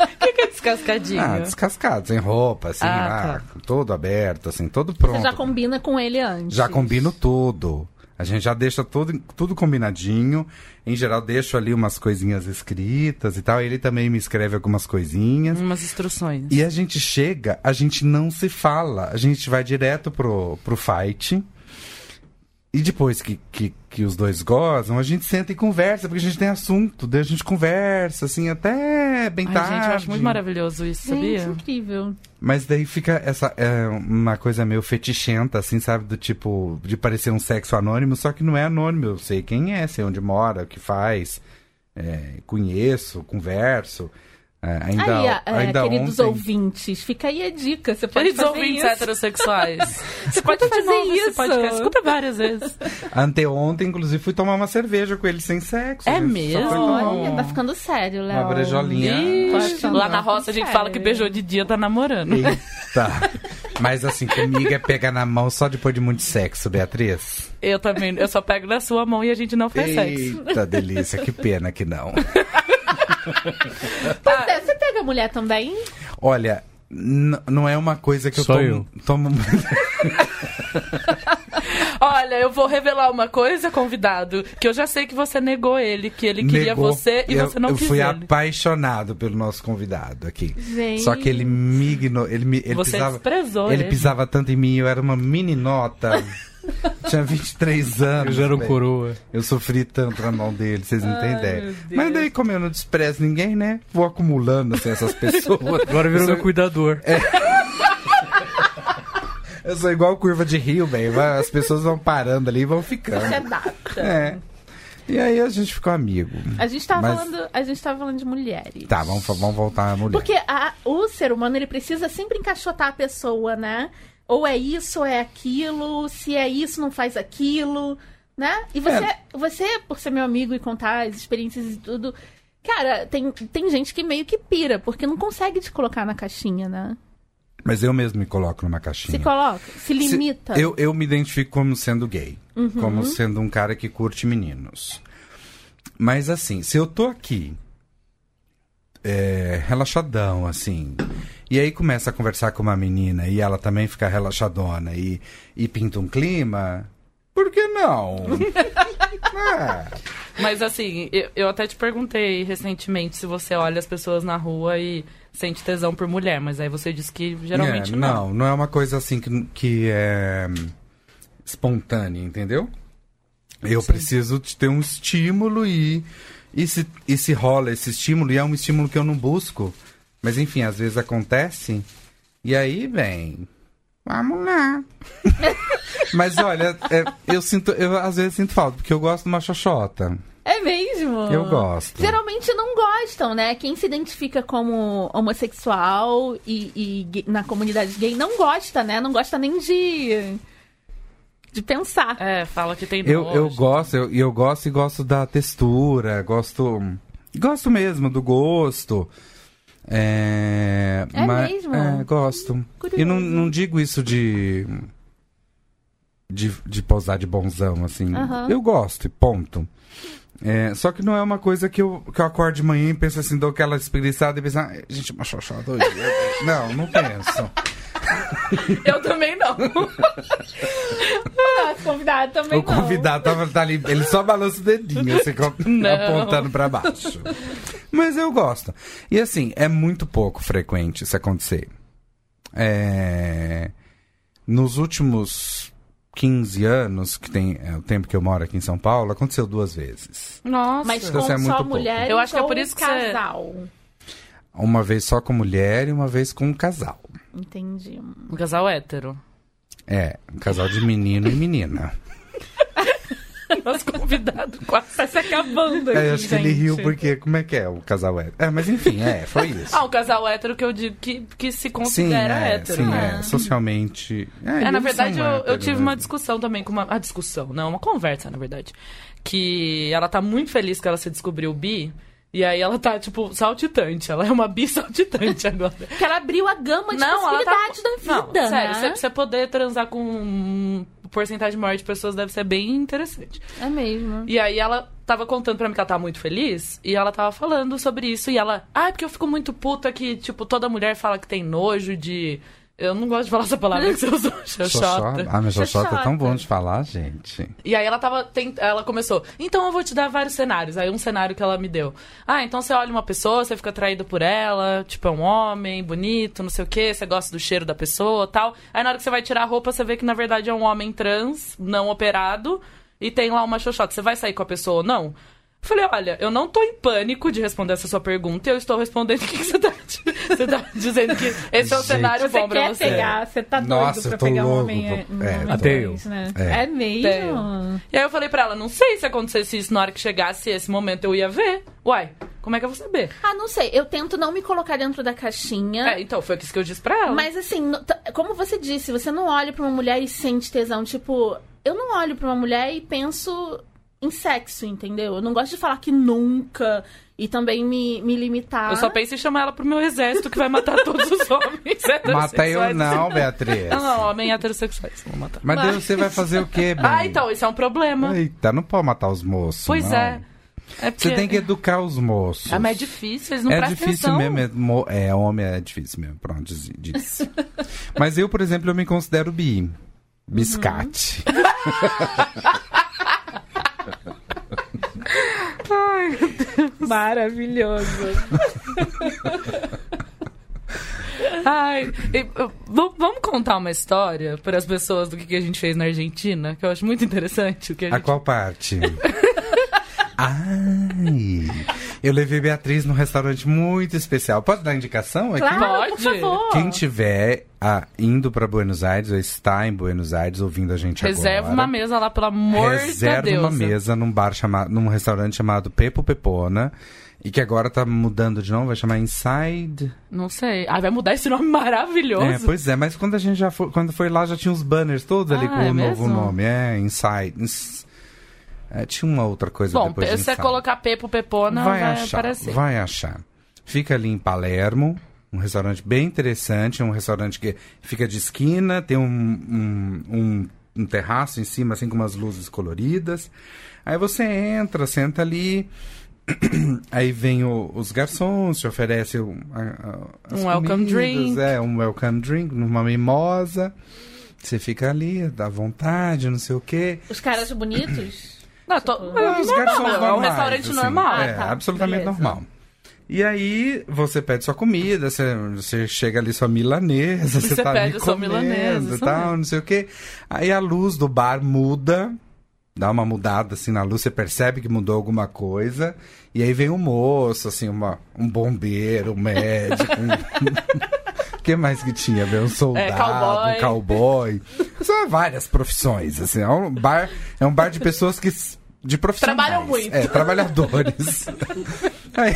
O que é descascadinho? Ah, descascado, sem roupa, assim, tá. Todo aberto, assim, todo pronto. Você já combina com ele antes? Já combino tudo. A gente já deixa tudo combinadinho. Em geral, deixo ali umas coisinhas escritas e tal. Ele também me escreve algumas coisinhas. Umas instruções. E a gente chega, a gente não se fala. A gente vai direto pro fight. E depois que os dois gozam, a gente senta e conversa, porque a gente tem assunto. Daí a gente conversa, assim, até bem tarde. Gente, eu acho muito maravilhoso isso, sabia? Gente, incrível. Mas daí fica uma coisa meio fetichenta, assim, sabe? Do tipo, de parecer um sexo anônimo, só que não é anônimo. Eu sei quem é, sei onde mora, o que faz, conheço, converso. Ainda queridos ontem... ouvintes, fica aí a dica. Você pode queridos fazer ouvintes isso. Heterossexuais. Você pode fazer isso. Podcast, escuta várias vezes. Anteontem, inclusive, fui tomar uma cerveja com ele sem sexo. É mesmo? Olha, tá ficando sério, Léo. Uma brejolinha. Ixi, lá na roça a gente fala que beijou de dia, tá namorando. Eita. Mas assim, comigo é pegar na mão só depois de muito sexo, Beatriz. Eu também, eu só pego na sua mão e a gente não faz sexo. Eita, delícia, que pena que não. Pois é, você pega mulher também? Olha, não é uma coisa que eu tomo... Olha, eu vou revelar uma coisa, convidado, que eu já sei que você negou ele, que ele queria você e você não quis ele. Eu fui apaixonado pelo nosso convidado aqui. Gente. Só que ele me ignorou. Você desprezou ele. Ele pisava tanto em mim, eu era uma meninota. Tinha 23 anos. Eu já era um coroa. Eu sofri tanto na mão dele, vocês não têm ideia. Mas daí, como eu não desprezo ninguém, né? Vou acumulando assim, essas pessoas. Agora virou meu cuidador. Eu sou igual curva de rio, velho. As pessoas vão parando ali e vão ficando. Isso é data. É. E aí a gente ficou amigo. A gente tava falando de mulheres. Tá, vamos voltar à mulher. Porque o ser humano, ele precisa sempre encaixotar a pessoa, né? Ou é isso, ou é aquilo. Se é isso, não faz aquilo. né? E você, você, por ser meu amigo e contar as experiências e tudo... Cara, tem gente que meio que pira, porque não consegue te colocar na caixinha, né? Mas eu mesmo me coloco numa caixinha. Se coloca? Se limita? Eu me identifico como sendo gay. Uhum. Como sendo um cara que curte meninos. Mas assim, se eu tô aqui... relaxadão, assim... E aí começa a conversar com uma menina e ela também fica relaxadona e pinta um clima... Por que não? Mas assim, eu até te perguntei recentemente se você olha as pessoas na rua e sente tesão por mulher, mas aí você disse que geralmente não. Não é uma coisa assim que é espontânea, entendeu? Eu preciso de ter um estímulo e se rola esse estímulo, e é um estímulo que eu não busco, mas enfim, às vezes acontece, e aí vem... Vamos lá. Mas olha, eu às vezes sinto falta, porque eu gosto de uma xoxota. É mesmo? Eu gosto. Geralmente não gostam, né? Quem se identifica como homossexual e na comunidade gay não gosta, né? Não gosta nem de pensar. É, fala que tem nojo. Eu gosto e gosto da textura, gosto mesmo do gosto. Mesmo? É, gosto. Curioso. E não digo isso de posar de bonzão, assim. Uhum. Eu gosto, ponto. Só que não é uma coisa que eu acordo de manhã e penso assim, dou aquela espreguiçada e penso, gente, uma xoxota hoje. Não penso. Eu também não. O convidado também não. O convidado tava ali, ele só balança o dedinho, assim, apontando pra baixo. Mas eu gosto. E assim, é muito pouco frequente isso acontecer. Nos últimos 15 anos, que tem o tempo que eu moro aqui em São Paulo, aconteceu 2 vezes. Nossa, mas então, com só mulher e com casal. Uma vez só com mulher e uma vez com um casal. Entendi. Um casal hétero. Um casal de menino e menina. Nosso convidado quase tá se acabando aqui, acho que ele riu porque, como é que é o casal hétero? Mas enfim, foi isso. O casal hétero que eu digo que se considera hétero. Sim, socialmente... na verdade, eu tive uma discussão também com uma... A discussão, não, uma conversa, na verdade. Que ela tá muito feliz que ela se descobriu bi... E aí ela tá, tipo, saltitante. Ela é uma bi-saltitante agora. Porque ela abriu a gama de possibilidades da vida, sério, né? Você poder transar com um porcentagem maior de pessoas deve ser bem interessante. É mesmo. E aí ela tava contando pra mim que ela tava muito feliz. E ela tava falando sobre isso. E ela... porque eu fico muito puta que, tipo, toda mulher fala que tem nojo de... Eu não gosto de falar essa palavra que você usou, xoxota. Mas xoxota é tão bom de falar, gente. E aí ela tava... Ela começou, então eu vou te dar vários cenários. Aí um cenário que ela me deu. Então você olha uma pessoa, você fica atraído por ela, tipo, é um homem, bonito, não sei o quê, você gosta do cheiro da pessoa, tal. Aí na hora que você vai tirar a roupa, você vê que na verdade é um homem trans, não operado, e tem lá uma xoxota. Você vai sair com a pessoa ou não? Eu falei, olha, eu não tô em pânico de responder essa sua pergunta, eu estou respondendo o que você tá... Você tá dizendo que esse é o cenário bom pra você. Pegar, você tá doido. Nossa, pra pegar um homem. Né? É mesmo? E aí eu falei pra ela, não sei se acontecesse isso na hora que chegasse esse momento, eu ia ver. Uai, como é que eu vou saber? Não sei. Eu tento não me colocar dentro da caixinha. Então, foi isso que eu disse pra ela. Mas assim, como você disse, você não olha pra uma mulher e sente tesão. Tipo, eu não olho pra uma mulher e penso... em sexo, entendeu? Eu não gosto de falar que nunca e também me limitar. Eu só penso em chamar ela pro meu exército que vai matar todos os homens heterossexuais. Mata eu não, Beatriz. Não, homem heterossexuais. Vou matar. Mas Deus, você vai fazer o quê, Bia? Então, isso é um problema. Eita, não pode matar os moços, pois não. É porque... Você tem que educar os moços. Mas é difícil, eles não prestam atenção. É difícil mesmo, homem é difícil mesmo, pronto, disse. Mas eu, por exemplo, eu me considero bi. Biscate. Ai, meu Deus. Maravilhoso. Ai, vamos contar uma história para as pessoas do que a gente fez na Argentina, que eu acho muito interessante. A qual parte? Ai, eu levei Beatriz num restaurante muito especial. Posso dar indicação? Claro, pode. Por favor. Quem tiver indo para Buenos Aires ou está em Buenos Aires ouvindo a gente reserva agora, uma mesa lá, pelo amor de Deus. Reserva uma mesa num restaurante chamado Pepo Pepona. E que agora tá mudando de nome, vai chamar Inside... Não sei. Vai mudar esse nome maravilhoso. Pois é, mas quando a gente já foi lá, já tinha os banners todos ali com o novo nome. Inside... É, tinha uma outra coisa. Bom, depois se você colocar Pepo Pepona, vai aparecer. Vai achar. Fica ali em Palermo, um restaurante bem interessante, um restaurante que fica de esquina, tem um terraço em cima, assim, com umas luzes coloridas. Aí você entra, senta ali, aí vem os garçons, te oferecem um welcome drink. É, um welcome drink, uma mimosa. Você fica ali, dá vontade, não sei o quê. Os caras bonitos? Não, os garçons normais, é um restaurante assim, normal. É, tá, absolutamente beleza. Normal. E aí, você pede sua comida, você chega ali sua milanesa, você tá pede ali sua comendo, milanesa, tal, não sei o quê. Aí a luz do bar muda, dá uma mudada assim na luz, você percebe que mudou alguma coisa. E aí vem um moço, assim, um bombeiro, um médico... O que mais que tinha? Um soldado, cowboy. Um cowboy. São várias profissões, assim. É um bar de pessoas que... De profissionais. Trabalham muito. É, trabalhadores. Aí,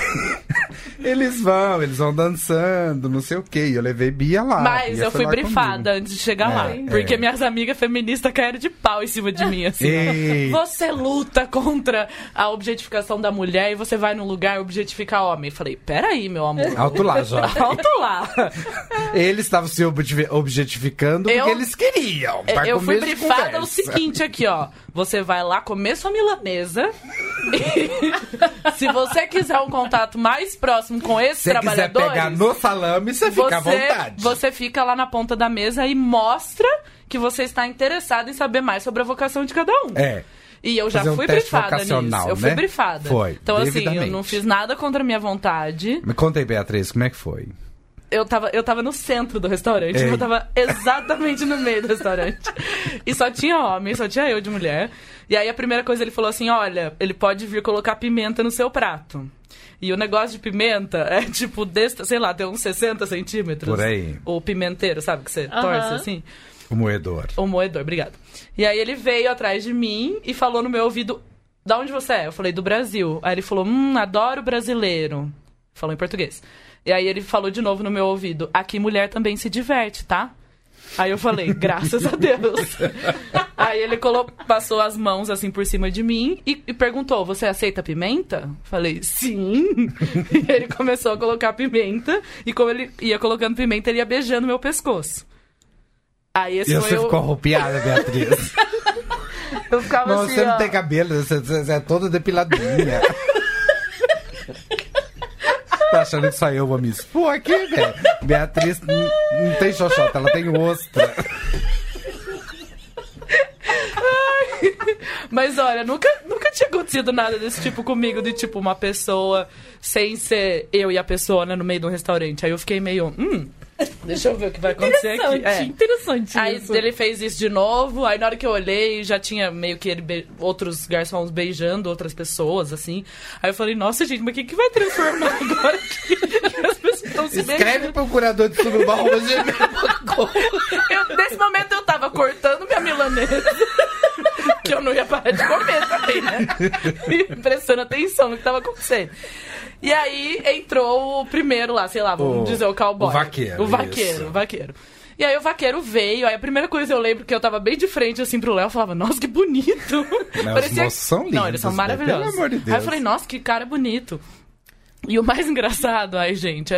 eles vão dançando, não sei o quê. Eu levei Bia lá. Mas eu fui brifada antes de chegar lá. Porque minhas amigas feministas caíram de pau em cima de mim, assim. Você luta contra a objetificação da mulher e você vai num lugar objetificar homem. Eu falei, peraí, meu amor. Alto lá, jovem. Alto lá. Eles estavam se objetificando porque eles queriam. Eu fui brifada no seguinte aqui, ó. Você vai lá comer sua milanesa. E se você quiser um contato mais próximo com esses trabalhadores... Se quiser pegar no salame, você fica à vontade. Você fica lá na ponta da mesa e mostra que você está interessado em saber mais sobre a vocação de cada um. É. E eu já fui brifada nisso. Eu fui brifada. Foi, então, assim, eu não fiz nada contra a minha vontade. Me conta aí, Beatriz, como é que foi? Eu tava no centro do restaurante. Ei. Eu tava exatamente no meio do restaurante. E só tinha homem, só tinha eu de mulher. E aí a primeira coisa ele falou assim, olha, ele pode vir colocar pimenta no seu prato. E o negócio de pimenta é tipo, desse, sei lá, tem uns 60 centímetros. Por aí. O pimenteiro, sabe, que você torce assim. O moedor, obrigado. E aí ele veio atrás de mim e falou no meu ouvido, da onde você é? Eu falei, do Brasil. Aí ele falou, adoro brasileiro. Falou em português. E aí ele falou de novo no meu ouvido, aqui mulher também se diverte, tá? Aí eu falei, graças a Deus. Aí ele passou as mãos assim por cima de mim e perguntou, você aceita pimenta? Falei, sim. E ele começou a colocar pimenta e como ele ia colocando pimenta, ele ia beijando meu pescoço. Aí esse e foi você ficou arrupiada, Beatriz. Eu ficava não, assim, você não tem cabelo, você é toda depiladinha. Tá achando que só eu vou me expor aqui, velho? Beatriz não tem xoxota, ela tem ostra. Ai, mas olha, nunca tinha acontecido nada desse tipo comigo, de tipo uma pessoa sem ser eu e a pessoa, né, no meio de um restaurante. Aí eu fiquei meio, deixa eu ver o que vai acontecer aqui. É. Interessante aí isso. Ele fez isso de novo, aí na hora que eu olhei, já tinha meio que ele outros garçons beijando outras pessoas, assim. Aí eu falei, nossa, gente, mas o que vai transformar agora que as pessoas estão se beijando? Escreve pro curador de surubar, nesse momento eu tava cortando minha milanesa, que eu não ia parar de comer também, né? E prestando atenção no que tava acontecendo. E aí entrou o primeiro lá, sei lá, vamos dizer o cowboy. O vaqueiro. E aí o vaqueiro veio, aí a primeira coisa eu lembro que eu tava bem de frente assim pro Léo, eu falava, nossa, que bonito. Não, parecia... Os moços são lindos. Não, eles são maravilhosos. Pelo amor de Deus. Aí eu falei, nossa, que cara bonito. E o mais engraçado, ai, gente,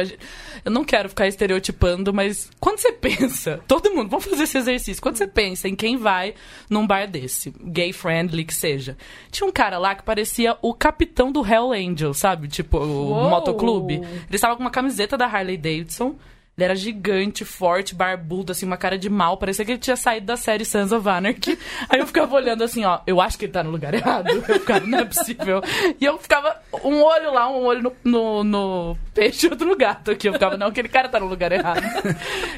eu não quero ficar estereotipando, mas quando você pensa, todo mundo, vamos fazer esse exercício, quando você pensa em quem vai num bar desse, gay friendly que seja, tinha um cara lá que parecia o capitão do Hell Angel, sabe? Tipo, o motoclube. Ele estava com uma camiseta da Harley Davidson, ele era gigante, forte, barbudo, assim, uma cara de mal, parecia que ele tinha saído da série Sons of Anarchy. Aí eu ficava olhando assim, ó, eu acho que ele tá no lugar errado. Eu ficava, não é possível. E eu ficava, um olho lá, um olho no peixe e outro no gato aqui. Eu ficava, não, aquele cara tá no lugar errado.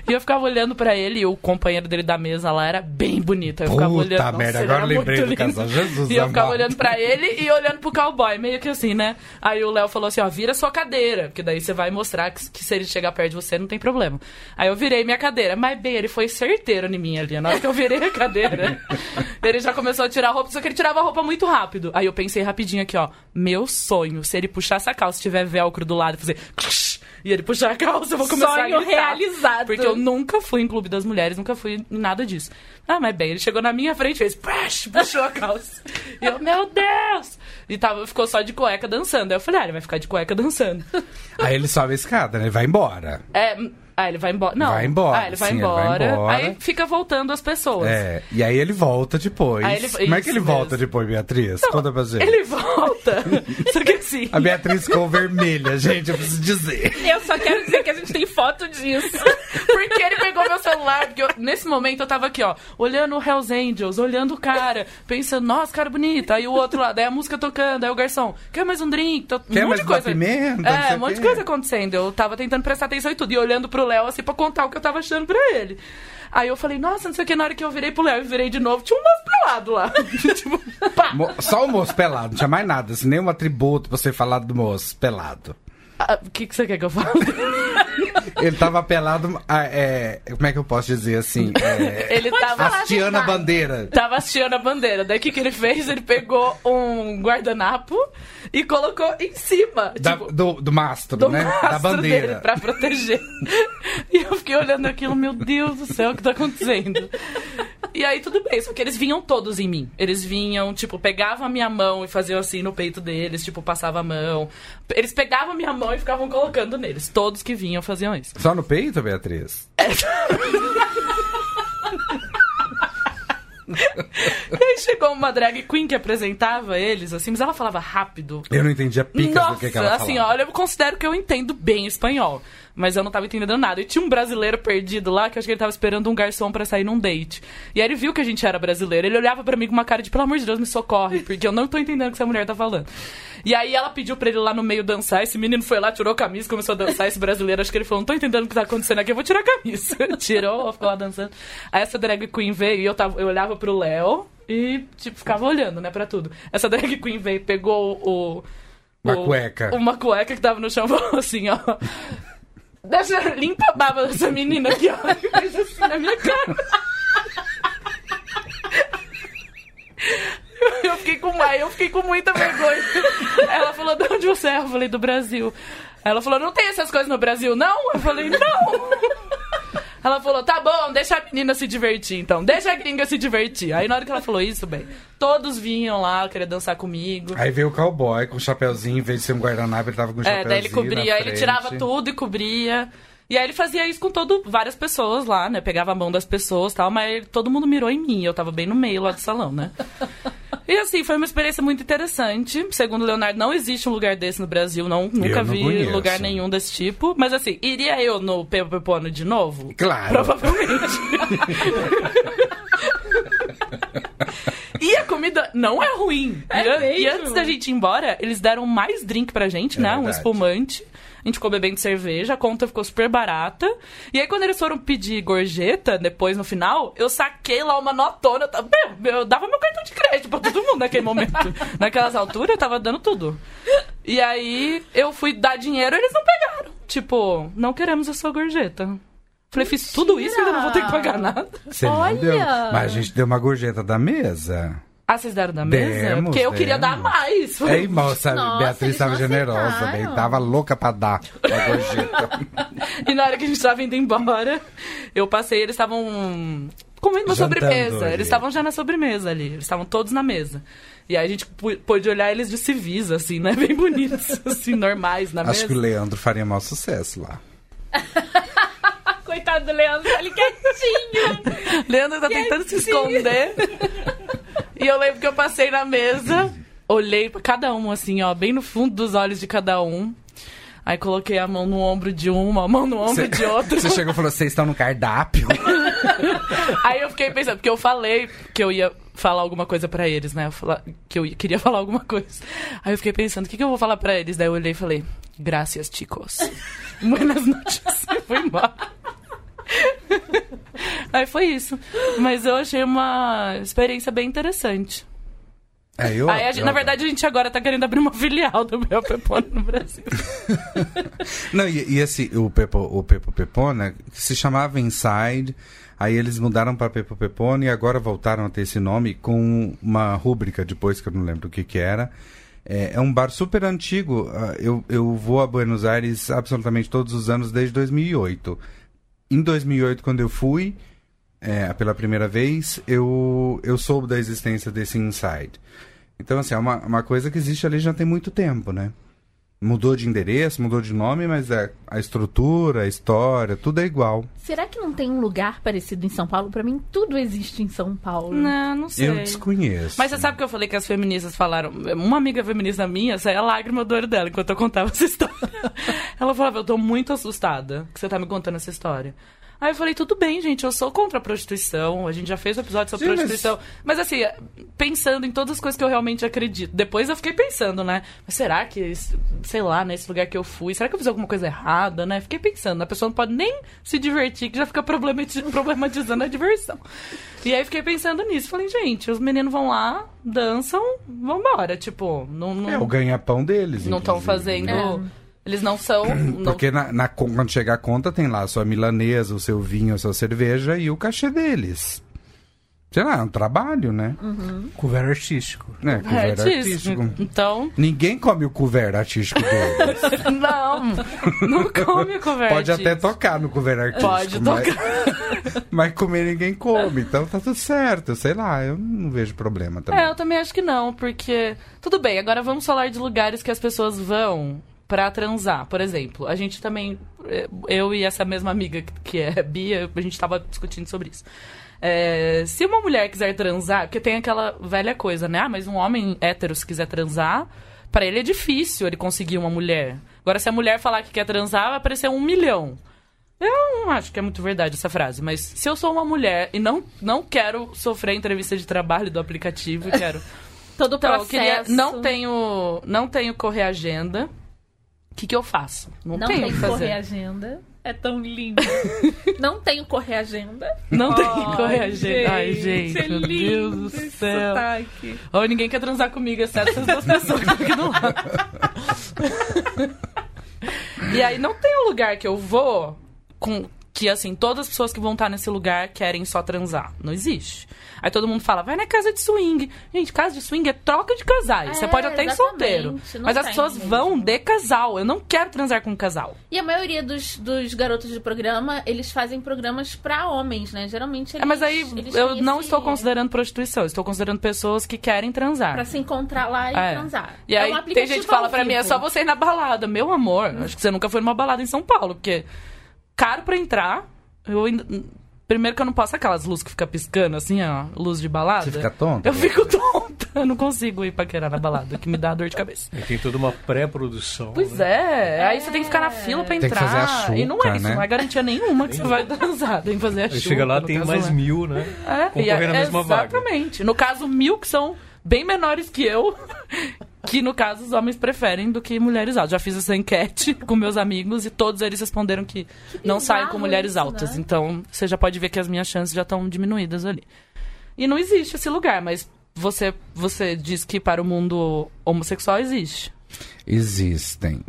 E eu ficava olhando pra ele, e o companheiro dele da mesa lá era bem bonito. Aí eu ficava olhando, nossa, merda, agora lembrei do casal. Jesus, e eu ficava olhando pra ele e olhando pro cowboy, meio que assim, né? Aí o Léo falou assim, ó, vira sua cadeira, porque daí você vai mostrar que se ele chegar perto de você, não tem problema. Aí eu virei minha cadeira, mas bem, ele foi certeiro em mim ali, na hora que eu virei a cadeira ele já começou a tirar a roupa, só que ele tirava a roupa muito rápido, aí eu pensei rapidinho aqui, ó, meu sonho, se ele puxar essa calça, se tiver velcro do lado, fazer E ele puxar a calça, eu vou começar a gritar. Sonho realizado. Porque eu nunca fui em clube das mulheres, nunca fui em nada disso. Ah, mas bem, ele chegou na minha frente, fez... puxou a calça. E eu, meu Deus! E tava, ficou só de cueca dançando. Aí eu falei, ah, ele vai ficar de cueca dançando. Aí ele sobe a escada, né? Ele vai embora. É... Ah, ele vai embora. Não. Vai embora. Ah, ele vai, sim, embora. Ele vai embora. Aí fica voltando as pessoas. É. E aí ele volta depois. Ele... Como é que ele volta depois, Beatriz? Não, conta pra gente. Ele volta. Só que assim. A Beatriz ficou vermelha, gente, eu preciso dizer. Eu só quero dizer que a gente tem foto disso. Porque ele pegou meu celular. Porque eu, nesse momento eu tava aqui, ó, olhando o Hells Angels, olhando o cara, pensando, nossa, cara bonita. Aí o outro lado, aí a música tocando, aí o garçom, quer mais um drink? Quer um monte de coisa. Pimenta, é, um monte de coisa acontecendo. Eu tava tentando prestar atenção e tudo, e olhando pro Léo, assim, pra contar o que eu tava achando pra ele. Aí eu falei, nossa, não sei o que, na hora que eu virei pro Léo e virei de novo, tinha um moço pelado lá. Tipo, pá. Só o moço pelado, não tinha mais nada, assim, nenhum atributo pra você falar do moço pelado. O que você quer que eu fale? Ele tava pelado, como é que eu posso dizer assim? Ele tava hasteando a bandeira. Tava hasteando a bandeira. Daí o que ele fez? Ele pegou um guardanapo e colocou em cima. Tipo, do mastro, do, né? Mastro da bandeira. Dele, pra proteger. E eu fiquei olhando aquilo, meu Deus do céu, o que tá acontecendo? E aí tudo bem, só que eles vinham todos em mim. Eles vinham, tipo, pegavam a minha mão e faziam assim no peito deles, tipo, passavam a mão. Eles pegavam a minha mão e ficavam colocando neles. Todos que vinham faziam isso. Só no peito, Beatriz? É. E aí chegou uma drag queen que apresentava eles, assim, mas ela falava rápido. Eu não entendia picas do que ela falava. Assim, olha, eu considero que eu entendo bem espanhol, mas eu não tava entendendo nada. E tinha um brasileiro perdido lá, que eu acho que ele tava esperando um garçom pra sair num date. E aí ele viu que a gente era brasileiro. Ele olhava pra mim com uma cara de, pelo amor de Deus, me socorre, porque eu não tô entendendo o que essa mulher tá falando. E aí ela pediu pra ele lá no meio dançar. Esse menino foi lá, tirou a camisa, começou a dançar. Esse brasileiro, acho que ele falou, não tô entendendo o que tá acontecendo aqui, eu vou tirar a camisa. Tirou, ficou lá dançando. Aí essa drag queen veio e eu olhava pro Léo e, tipo, ficava olhando, né, pra tudo. Essa drag queen veio, pegou uma cueca que tava no chão, falou assim, ó... Limpa a baba dessa menina aqui, ó. E fez assim na minha cara. Eu fiquei com muita vergonha. Ela falou, de onde você é? Eu falei, do Brasil. Ela falou, não tem essas coisas no Brasil, não? Eu falei, não. Ela falou, tá bom, deixa a menina se divertir, então. Deixa a gringa se divertir. Aí na hora que ela falou isso, bem, todos vinham lá, queria dançar comigo. Aí veio o cowboy com o chapeuzinho, em vez de ser um guardanapo, ele tava com um chapeuzinho. É, daí ele cobria, aí ele tirava tudo e cobria. E aí ele fazia isso com várias pessoas lá, né? Pegava a mão das pessoas e tal, mas todo mundo mirou em mim. Eu tava bem no meio lá do salão, né? E assim, foi uma experiência muito interessante. Segundo o Leonardo, não existe um lugar desse no Brasil, nunca vi conheço. Lugar nenhum desse tipo. Mas assim, iria eu no Pepo Pepona de novo? Claro. Provavelmente. E a comida não é ruim. E antes da gente ir embora, eles deram mais drink pra gente, né? Verdade. Um espumante. A gente ficou bebendo cerveja, a conta ficou super barata. E aí, quando eles foram pedir gorjeta, depois, no final, eu saquei lá uma notona. Eu dava meu cartão de crédito pra todo mundo naquele momento. Naquelas alturas, eu tava dando tudo. E aí, eu fui dar dinheiro, eles não pegaram. Tipo, não queremos a sua gorjeta. Falei, fiz tudo isso e ainda não vou ter que pagar nada. Olha! Mas a gente deu uma gorjeta da mesa. Ah, vocês deram da mesa? Porque eu queria dar mais. Ei, moça, Beatriz tava generosa, bem, tava louca pra dar a gorjeta. E na hora que a gente tava indo embora, eu passei, eles estavam comendo uma sobremesa. Eles estavam já na sobremesa ali, eles estavam todos na mesa. E aí a gente pôde olhar eles de civis, assim, né? Bem bonitos, assim, normais na mesa. Acho que o Leandro faria maior sucesso lá. Coitado do Leandro, ele quietinho. Leandro tá tentando se esconder. E eu lembro que eu passei na mesa, olhei pra cada um, assim, ó, bem no fundo dos olhos de cada um. Aí coloquei a mão no ombro de uma, a mão no ombro de outra. Você chegou e falou, vocês estão no cardápio? Aí eu fiquei pensando, porque eu falei que eu ia falar alguma coisa pra eles, né? Queria falar alguma coisa. Aí eu fiquei pensando, o que eu vou falar pra eles? Daí eu olhei e falei, gracias, chicos. Buenas noches. E fui embora. Aí foi isso. Mas eu achei uma experiência bem interessante. Na verdade, a gente agora tá querendo abrir uma filial do Pepo Pepona no Brasil. Não, e assim, o Pepo Pepona, que se chamava Inside, aí eles mudaram para Pepo Pepona e agora voltaram a ter esse nome com uma rúbrica depois, que eu não lembro o que era, É um bar super antigo. Eu vou a Buenos Aires absolutamente todos os anos desde 2008. Em 2008, quando eu fui pela primeira vez, eu soube da existência desse Inside. Então, assim, é uma coisa que existe ali já tem muito tempo, né? Mudou de endereço, mudou de nome, mas a estrutura, a história, tudo é igual. Será que não tem um lugar parecido em São Paulo? Pra mim, tudo existe em São Paulo. Não sei. Eu desconheço. Mas você sabe que eu falei que as feministas falaram... Uma amiga feminista minha, saiu a lágrima do olho dela enquanto eu contava essa história. Ela falava, eu tô muito assustada que você tá me contando essa história. Aí eu falei, tudo bem, gente, eu sou contra a prostituição, a gente já fez um episódio sobre prostituição. Mas assim, pensando em todas as coisas que eu realmente acredito. Depois eu fiquei pensando, né? Mas será que, sei lá, nesse lugar que eu fui, será que eu fiz alguma coisa errada, né? Fiquei pensando, a pessoa não pode nem se divertir, que já fica problematizando a diversão. E aí fiquei pensando nisso. Falei, gente, os meninos vão lá, dançam, vambora. Tipo, não... É o ganha-pão deles. Não estão fazendo... É. Eles não são... Porque quando chegar a conta, tem lá a sua milanesa, o seu vinho, a sua cerveja e o cachê deles. Sei lá, é um trabalho, né? Uhum. Couvert artístico. É, couvert artístico. Então... Ninguém come o couvert artístico deles. Não come o couvert. Pode até tocar no couvert artístico. Pode tocar. Mas comer ninguém come, então tá tudo certo. Sei lá, eu não vejo problema também. Eu também acho que não, porque... Tudo bem, agora vamos falar de lugares que as pessoas vão... Pra transar, por exemplo. A gente também... Eu e essa mesma amiga, que é Bia, a gente tava discutindo sobre isso. Se uma mulher quiser transar... Porque tem aquela velha coisa, né? Ah, mas um homem hétero, se quiser transar... Pra ele é difícil ele conseguir uma mulher. Agora, se a mulher falar que quer transar, vai aparecer 1 milhão. Eu não acho que é muito verdade essa frase. Mas se eu sou uma mulher e não quero sofrer entrevista de trabalho do aplicativo... Quero... Todo o processo. Não tenho correr agenda... O que eu faço? Não tenho que fazer. Correr agenda. É tão lindo. Não tenho correr agenda. Não tenho correr agenda. Ai, gente. É lindo, meu Deus do céu. Sotaque. Ninguém quer transar comigo, exceto essas duas pessoas que estão aqui do lado. E aí, não tem um lugar que eu vou que, assim, todas as pessoas que vão estar nesse lugar querem só transar. Não existe. Aí todo mundo fala, vai na casa de swing. Gente, casa de swing é troca de casais. Você pode até ir solteiro. Mas as pessoas vão de casal. Eu não quero transar com um casal. E a maioria dos garotos de programa, eles fazem programas pra homens, né? Geralmente eles... mas aí eu não estou considerando prostituição. Estou considerando pessoas que querem transar. Pra se encontrar lá e transar. E aí tem gente que fala pra mim, é só você ir na balada. Meu amor, acho que você nunca foi numa balada em São Paulo, porque... Caro pra entrar, eu ainda... Primeiro que eu não posso aquelas luzes que fica piscando, assim, ó, luz de balada. Você fica tonta? Eu fico tonta, eu não consigo ir paquerar na balada, que me dá dor de cabeça. E tem toda uma pré-produção. Pois é, aí você tem que ficar na fila pra entrar. Tem que fazer a chuca, e não é isso, né? Não é garantia nenhuma que você vai dançar, tem que fazer a chuca. Aí chega lá, tem mais 1.000, né? Concorrendo na mesma vaga. Exatamente, no caso 1.000 que são bem menores que eu... Que, no caso, os homens preferem do que mulheres altas. Já fiz essa enquete com meus amigos e todos eles responderam que não saem com mulheres altas. Né? Então, você já pode ver que as minhas chances já estão diminuídas ali. E não existe esse lugar, mas você diz que para o mundo homossexual existe. Existem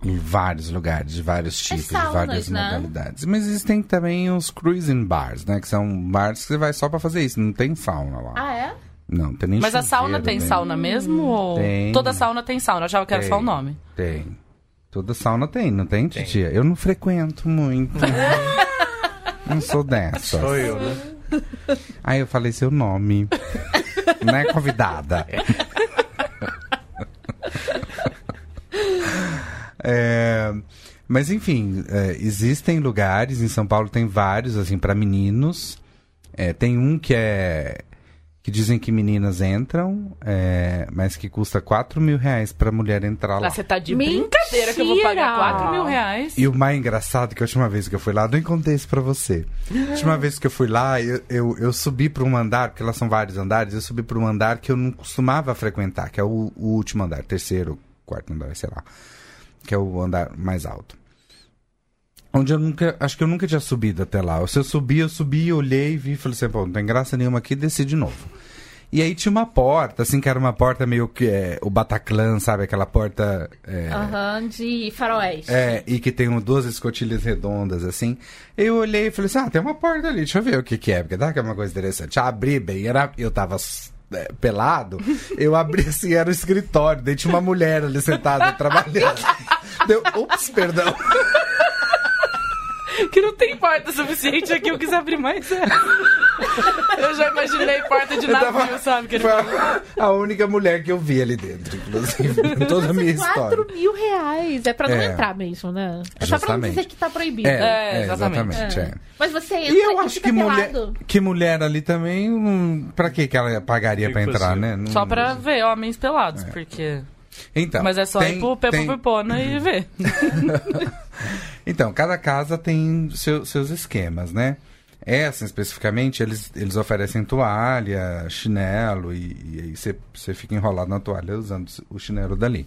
vários lugares, de vários tipos, de várias modalidades. Mas existem também os cruising bars, né? Que são bars que você vai só pra fazer isso. Não tem sauna lá. Ah, é? Não, tem nem. Mas a sauna tem sauna mesmo? Ou... Tem. Toda sauna tem sauna, eu achava que era só o nome. Tem. Toda sauna tem, não tem, titia? Eu não frequento muito. Não sou dessa. Sou eu, né? Aí eu falei seu nome. Não é convidada. Mas enfim, existem lugares, em São Paulo tem vários, assim, pra meninos. Tem um que é... Que dizem que meninas entram, mas que custa 4 mil reais pra mulher entrar lá. Você tá de brincadeira que eu vou pagar 4 mil reais. E o mais engraçado é que a última vez que eu fui lá, não contei isso pra você. A última vez que eu fui lá, eu subi pra um andar, porque lá são vários andares, eu subi pra um andar que eu não costumava frequentar, que é o último andar, terceiro, quarto andar, sei lá. Que é o andar mais alto. Onde eu nunca... Acho que eu nunca tinha subido até lá. Se eu subi, olhei, vi e falei assim, pô, não tem graça nenhuma aqui, desci de novo. E aí tinha uma porta, assim, que era uma porta meio que... o Bataclan, sabe? Aquela porta... de faroeste. E que tem 2 escotilhas redondas, assim. Eu olhei e falei assim, tem uma porta ali, deixa eu ver o que é. Porque dá aquela coisa interessante. Abri bem, eu tava pelado, eu abri assim, era o escritório, daí tinha uma mulher ali sentada trabalhando. Deu, ups, perdão. Que não tem porta suficiente aqui, eu quis abrir mais essa. Eu já imaginei porta de navio, tava, sabe? Que foi a única mulher que eu vi ali dentro, inclusive, em toda a minha história. 4 mil reais, é pra não entrar mesmo, né? É só pra não dizer que tá proibido. Exatamente. Mas você entra e eu acho que mulher ali também, pra que ela pagaria pra entrar, né? Não, só pra ver homens pelados, porque... Então, mas é só ir pro Pepo Pepona e ver. Então, cada casa tem seus esquemas, né? Essa, especificamente, eles oferecem toalha, chinelo, e aí você fica enrolado na toalha usando o chinelo dali.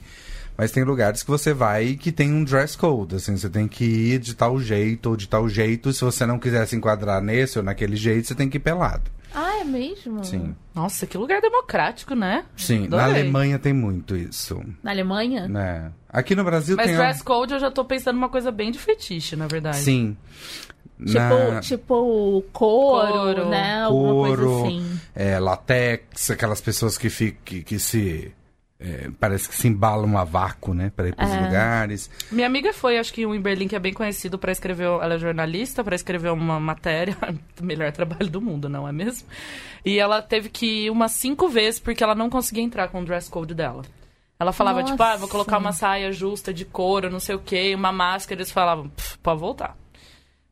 Mas tem lugares que você vai que tem um dress code, assim, você tem que ir de tal jeito ou de tal jeito. Se você não quiser se enquadrar nesse ou naquele jeito, você tem que ir pelado. Ah, é mesmo? Sim. Nossa, que lugar democrático, né? Sim, adorei. Na Alemanha tem muito isso. Na Alemanha? É. Aqui no Brasil mas tem... Mas dress code eu já tô pensando uma coisa bem de fetiche, na verdade. Sim. Tipo couro, né? Alguma coisa assim. Latex, aquelas pessoas que se... parece que se embalam a vácuo, né? Para ir para os lugares. Minha amiga foi, acho que um em Berlim, que é bem conhecido para escrever... Ela é jornalista, para escrever uma matéria. Melhor trabalho do mundo, não é mesmo? E ela teve que ir umas 5 vezes, porque ela não conseguia entrar com o dress code dela. Ela falava, nossa, tipo, vou colocar uma saia justa de couro, não sei o quê, uma máscara. Eles falavam, pode voltar.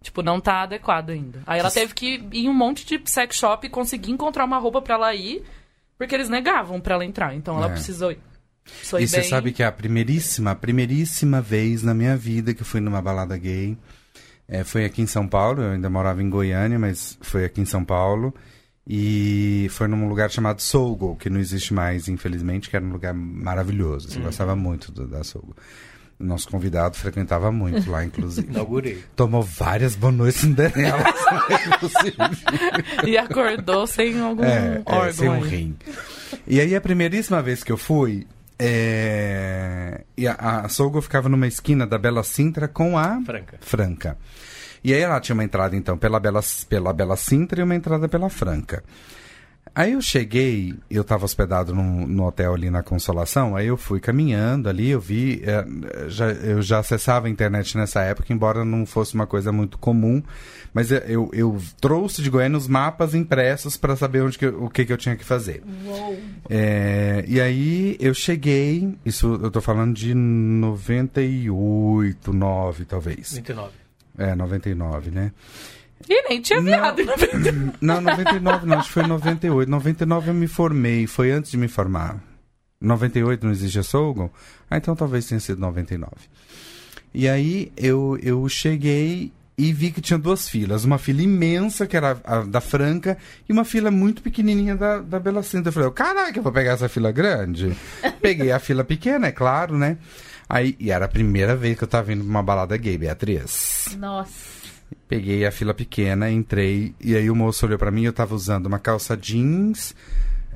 Tipo, não tá adequado ainda. Aí ela teve que ir em um monte de sex shop e conseguir encontrar uma roupa para ela ir... Porque eles negavam pra ela entrar, então ela precisou ir. E você sabe que a primeiríssima vez na minha vida que eu fui numa balada gay foi aqui em São Paulo. Eu ainda morava em Goiânia, mas foi aqui em São Paulo. E foi num lugar chamado Soulgo, que não existe mais, infelizmente, que era um lugar maravilhoso. Eu gostava muito da Soulgo. Nosso convidado frequentava muito lá, inclusive. Inaugurei. Tomou várias boas noites cinderelas, inclusive. E acordou sem algum órgão. Sem um rim. E aí, a primeiríssima vez que eu fui, e a Soulgo ficava numa esquina da Bela Sintra com a... Franca. E aí, ela tinha uma entrada, então, pela Bela Sintra e uma entrada pela Franca. Aí eu cheguei, eu estava hospedado no hotel ali na Consolação, aí eu fui caminhando ali, eu vi, eu já acessava a internet nessa época, embora não fosse uma coisa muito comum, mas eu trouxe de Goiânia os mapas impressos para saber o que eu tinha que fazer. Uou. E aí eu cheguei, isso eu tô falando de 98, 9 talvez. 99. 99, né? E nem tinha viado em 99. Não, 99 não, acho que foi 98. 99 eu me formei, foi antes de me formar. 98 não existe a Soulgo? Ah, então talvez tenha sido 99. E aí eu cheguei e vi que tinha 2 filas. Uma fila imensa, que era a da Franca, e uma fila muito pequenininha da Bela Sintra. Eu falei, caraca, eu vou pegar essa fila grande. Peguei a fila pequena, é claro, né? Aí, e era a primeira vez que eu tava indo pra uma balada gay, Beatriz. Nossa. Peguei a fila pequena, entrei, e aí o moço olhou pra mim, eu tava usando uma calça jeans,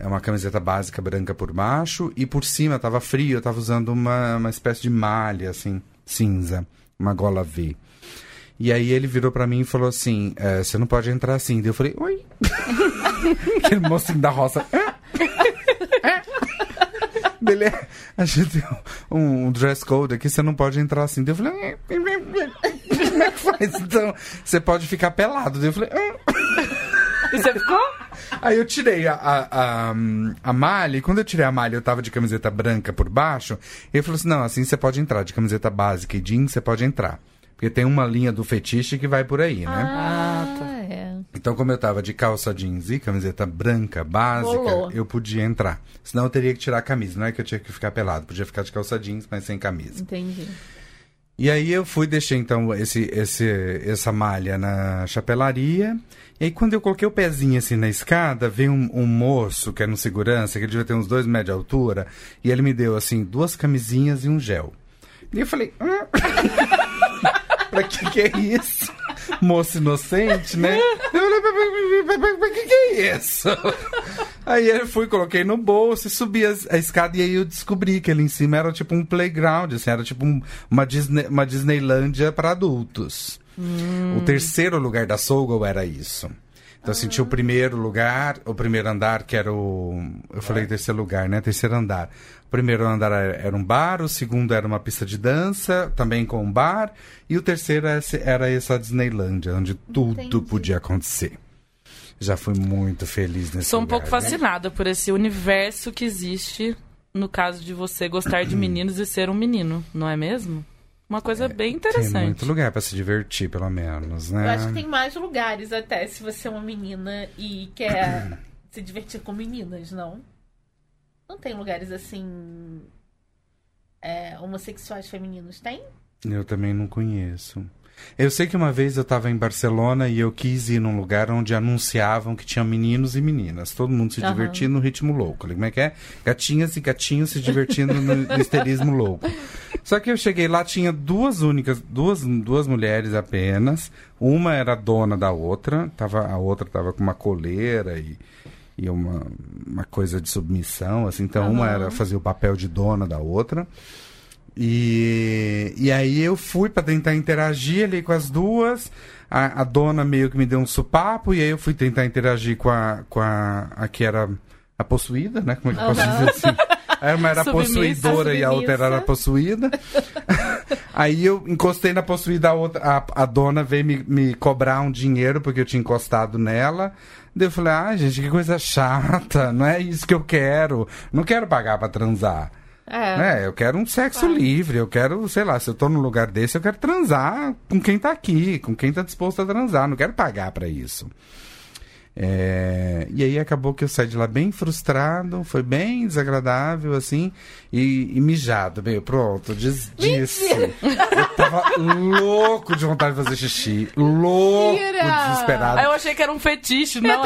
uma camiseta básica branca por baixo, e por cima tava frio, eu tava usando uma espécie de malha, assim, cinza, uma gola V. E aí ele virou pra mim e falou assim, você não pode entrar assim. Daí eu falei, oi? Aquele mocinho da roça... Ele a gente tem um dress code aqui, você não pode entrar assim. Daí eu falei, como é que faz? Então, você pode ficar pelado. Daí eu falei, e você ficou? Aí eu tirei a malha, e quando eu tirei a malha, eu tava de camiseta branca por baixo. E ele falou assim, não, assim você pode entrar, de camiseta básica e jeans você pode entrar. Porque tem uma linha do fetiche que vai por aí, né? Ah, tá. Então, como eu tava de calça jeans e camiseta branca, básica, eu podia entrar. Senão eu teria que tirar a camisa. Não é que eu tinha que ficar pelado. Podia ficar de calça jeans, mas sem camisa. Entendi. E aí eu fui, deixei, então, essa malha na chapelaria. E aí, quando eu coloquei o pezinho, assim, na escada, veio um moço, que era um segurança, que ele devia ter uns 2 metros de altura. E ele me deu, assim, 2 camisinhas e um gel. E eu falei... Pra que é isso? Moço inocente, né? Eu falei, pra que é isso? Aí eu fui, coloquei no bolso e subi a escada. E aí eu descobri que ali em cima era tipo um playground, assim. Era tipo uma Disneylândia pra adultos. O terceiro lugar da Soulgo era isso. Então, eu senti o primeiro lugar, o primeiro andar, que era o... Eu falei terceiro lugar, né? Terceiro andar. O primeiro andar era um bar, o segundo era uma pista de dança, também com um bar, e o terceiro era essa Disneylândia, onde tudo podia acontecer. Já fui muito feliz nesse lugar. Sou um pouco fascinada por esse universo que existe no caso de você gostar de meninos e ser um menino, não é mesmo? Uma coisa bem interessante. Tem muito lugar pra se divertir, pelo menos, né? Eu acho que tem mais lugares até, se você é uma menina e quer se divertir com meninas, não? Não tem lugares assim... homossexuais femininos, tem? Eu também não conheço. Eu sei que uma vez eu tava em Barcelona e eu quis ir num lugar onde anunciavam que tinha meninos e meninas. Todo mundo se divertindo no ritmo louco. Como é que é? Gatinhas e gatinhos se divertindo no histerismo louco. Só que eu cheguei lá, tinha duas mulheres apenas. Uma era dona da outra. A outra tava com uma coleira e uma coisa de submissão. Assim. Então, uma era fazer o papel de dona da outra. E aí eu fui pra tentar interagir ali com as duas. A dona meio que me deu um sopapo. E aí eu fui tentar interagir com a que era a possuída, né? Como é que eu posso dizer assim? Uma era possuidora e a outra era possuída. Aí eu encostei na possuída, a dona veio me cobrar um dinheiro porque eu tinha encostado nela. Daí eu falei, gente, que coisa chata. Não é isso que eu quero. Não quero pagar pra transar. Eu quero um sexo livre, eu quero, sei lá, se eu tô num lugar desse, eu quero transar com quem tá aqui, com quem tá disposto a transar, não quero pagar pra isso. E aí acabou que eu saí de lá bem frustrado, foi bem desagradável, assim, e mijado, meio pronto, disse. Eu tava louco de vontade de fazer xixi, louco, desesperado. Eu achei que era um fetiche, não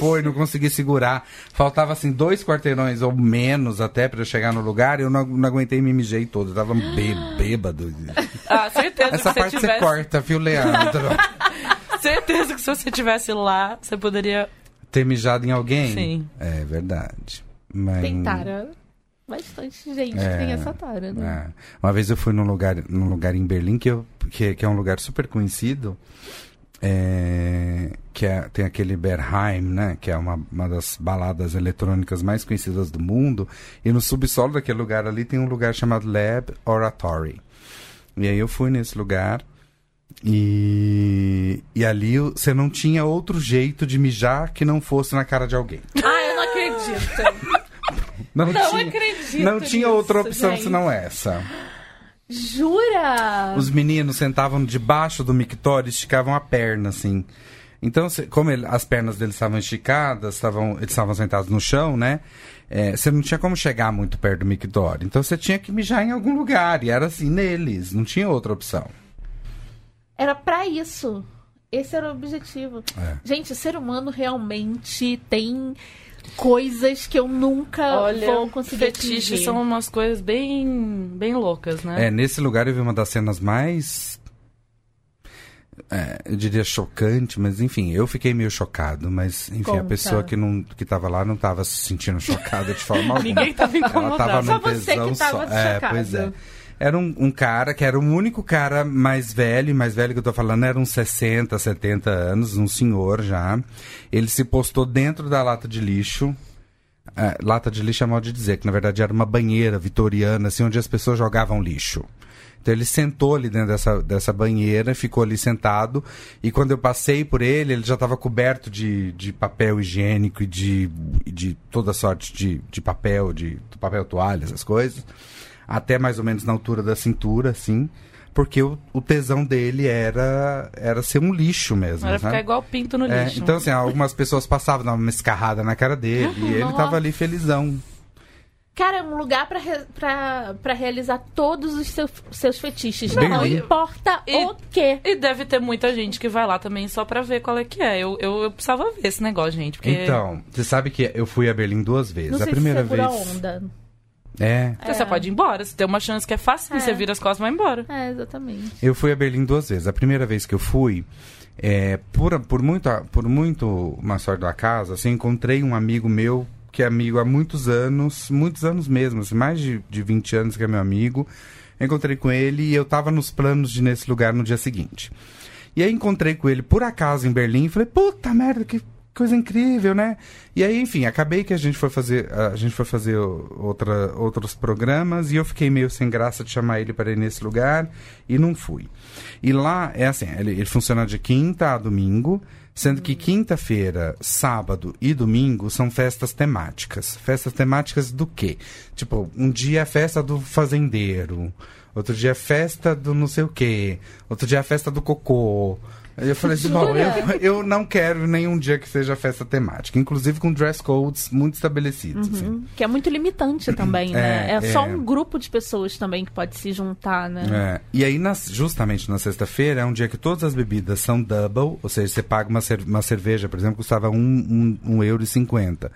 foi, não consegui segurar. Faltava, assim, 2 quarteirões ou menos até pra eu chegar no lugar, e eu não aguentei, me mijei todo, eu tava bêbado. Certeza que essa parte você corta, viu, Leandro? Certeza que se você estivesse lá, você poderia... Ter mijado em alguém? Sim. É verdade. Mas... Tem tara. Bastante gente que tem essa tara, né? Uma vez eu fui num lugar em Berlim, que é um lugar super conhecido, tem aquele Berheim, né? Que é uma das baladas eletrônicas mais conhecidas do mundo. E no subsolo daquele lugar ali tem um lugar chamado Lab Oratory. E aí eu fui nesse lugar... E ali você não tinha outro jeito de mijar que não fosse na cara de alguém. Eu não acredito. Não tinha outra opção, gente, senão essa. Jura? Os meninos sentavam debaixo do mictório e esticavam a perna, assim. Então, como as pernas deles estavam esticadas, eles estavam sentados no chão, né? Você não tinha como chegar muito perto do mictório. Então, você tinha que mijar em algum lugar. E era assim, neles. Não tinha outra opção. Era pra isso. Esse era o objetivo. Gente, o ser humano realmente tem coisas que eu nunca vou conseguir atingir. Fetiches são umas coisas bem, bem loucas, né? Nesse lugar eu vi uma das cenas mais... eu diria chocante, mas enfim, eu fiquei meio chocado, mas enfim, a pessoa que tava lá não tava se sentindo chocada de forma alguma. Ninguém tava incomodado. Ela tava só você que tava chocado. Pois é. Era um cara que era o único cara mais velho que eu tô falando, era uns 60, 70 anos, um senhor já. Ele se postou dentro da lata de lixo. Lata de lixo é mal de dizer, que na verdade era uma banheira vitoriana, assim, onde as pessoas jogavam lixo. Então ele sentou ali dentro dessa banheira, ficou ali sentado, e quando eu passei por ele, ele já estava coberto de papel higiênico e de toda sorte de papel toalha, essas coisas. Até mais ou menos na altura da cintura, assim, porque o tesão dele era ser um lixo mesmo. Era, sabe? Ficar igual pinto no lixo. Então, assim, algumas pessoas passavam, davam uma escarrada na cara dele, e ele tava ali felizão. Cara, é um lugar pra realizar todos os seus fetiches. Não importa o quê. E deve ter muita gente que vai lá também só pra ver qual é que é. Eu precisava ver esse negócio, gente. Porque... Então, você sabe que eu fui a Berlim 2 vezes. Não sei, a primeira se vez. Onda. Então você pode ir embora, se tem uma chance que é fácil, você vira as costas e vai embora. Exatamente. Eu fui a Berlim 2 vezes. A primeira vez que eu fui, por muito uma sorte do acaso, assim, encontrei um amigo meu, que é amigo há muitos anos mesmo, assim, mais de 20 anos que é meu amigo. Eu encontrei com ele e eu tava nos planos de ir nesse lugar no dia seguinte. E aí encontrei com ele por acaso em Berlim e falei, puta merda, que coisa incrível, né? E aí, enfim, acabei que a gente foi fazer outros programas e eu fiquei meio sem graça de chamar ele para ir nesse lugar e não fui. E lá, é assim, ele funciona de quinta a domingo, sendo que quinta-feira, sábado e domingo são festas temáticas. Festas temáticas do quê? Tipo, um dia é a festa do fazendeiro, outro dia é a festa do não sei o quê, outro dia é a festa do cocô. Eu falei assim, bom, eu não quero nenhum dia que seja festa temática. Inclusive com dress codes muito estabelecidos. Uhum. Assim. Que é muito limitante também, né? É só um grupo de pessoas também que pode se juntar, né? É. E aí, justamente na sexta-feira, é um dia que todas as bebidas são double. Ou seja, você paga uma cerveja, por exemplo, custava €1,50.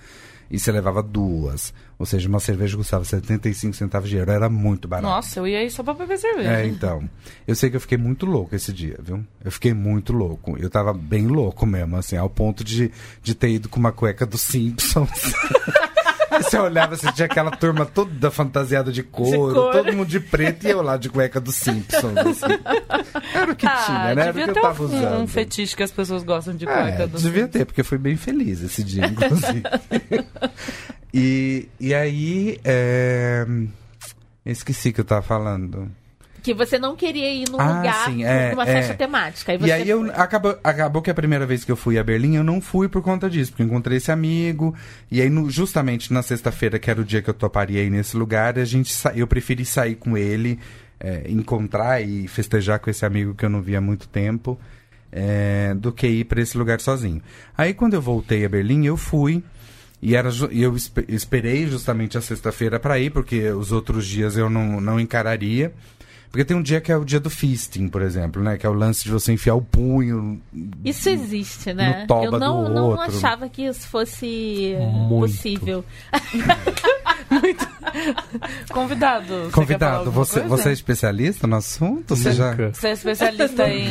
E você levava duas. Ou seja, uma cerveja custava 75 centavos de euro. Era muito barato. Nossa, eu ia aí só pra beber cerveja. É, então. Eu sei que eu fiquei muito louco esse dia, viu? Eu fiquei muito louco. Eu tava bem louco mesmo, assim. Ao ponto de ter ido com uma cueca dos Simpsons. Você olhava, você tinha aquela turma toda fantasiada de couro, todo mundo de preto e eu lá de cueca dos Simpsons. Assim. Era o que tinha, né? Era o que eu tava usando. Um fetiche que as pessoas gostam de cueca dos Simpsons. Devia ter, porque eu fui bem feliz esse dia, inclusive. E aí, eu esqueci o que eu tava falando. Que você não queria ir num lugar, sim, numa festa temática. E aí acabou que a primeira vez que eu fui a Berlim, eu não fui por conta disso. Porque eu encontrei esse amigo. E aí, justamente na sexta-feira, que era o dia que eu toparia ir nesse lugar, eu preferi sair com ele, encontrar e festejar com esse amigo que eu não via há muito tempo, do que ir pra esse lugar sozinho. Aí, quando eu voltei a Berlim, eu fui. E eu esperei justamente a sexta-feira pra ir, porque os outros dias eu não encararia. Porque tem um dia que é o dia do fisting, por exemplo, né? Que é o lance de você enfiar o punho. Isso existe, né? No toba eu não achava que isso fosse possível. Muito. Convidado, você é especialista no assunto? Você é especialista em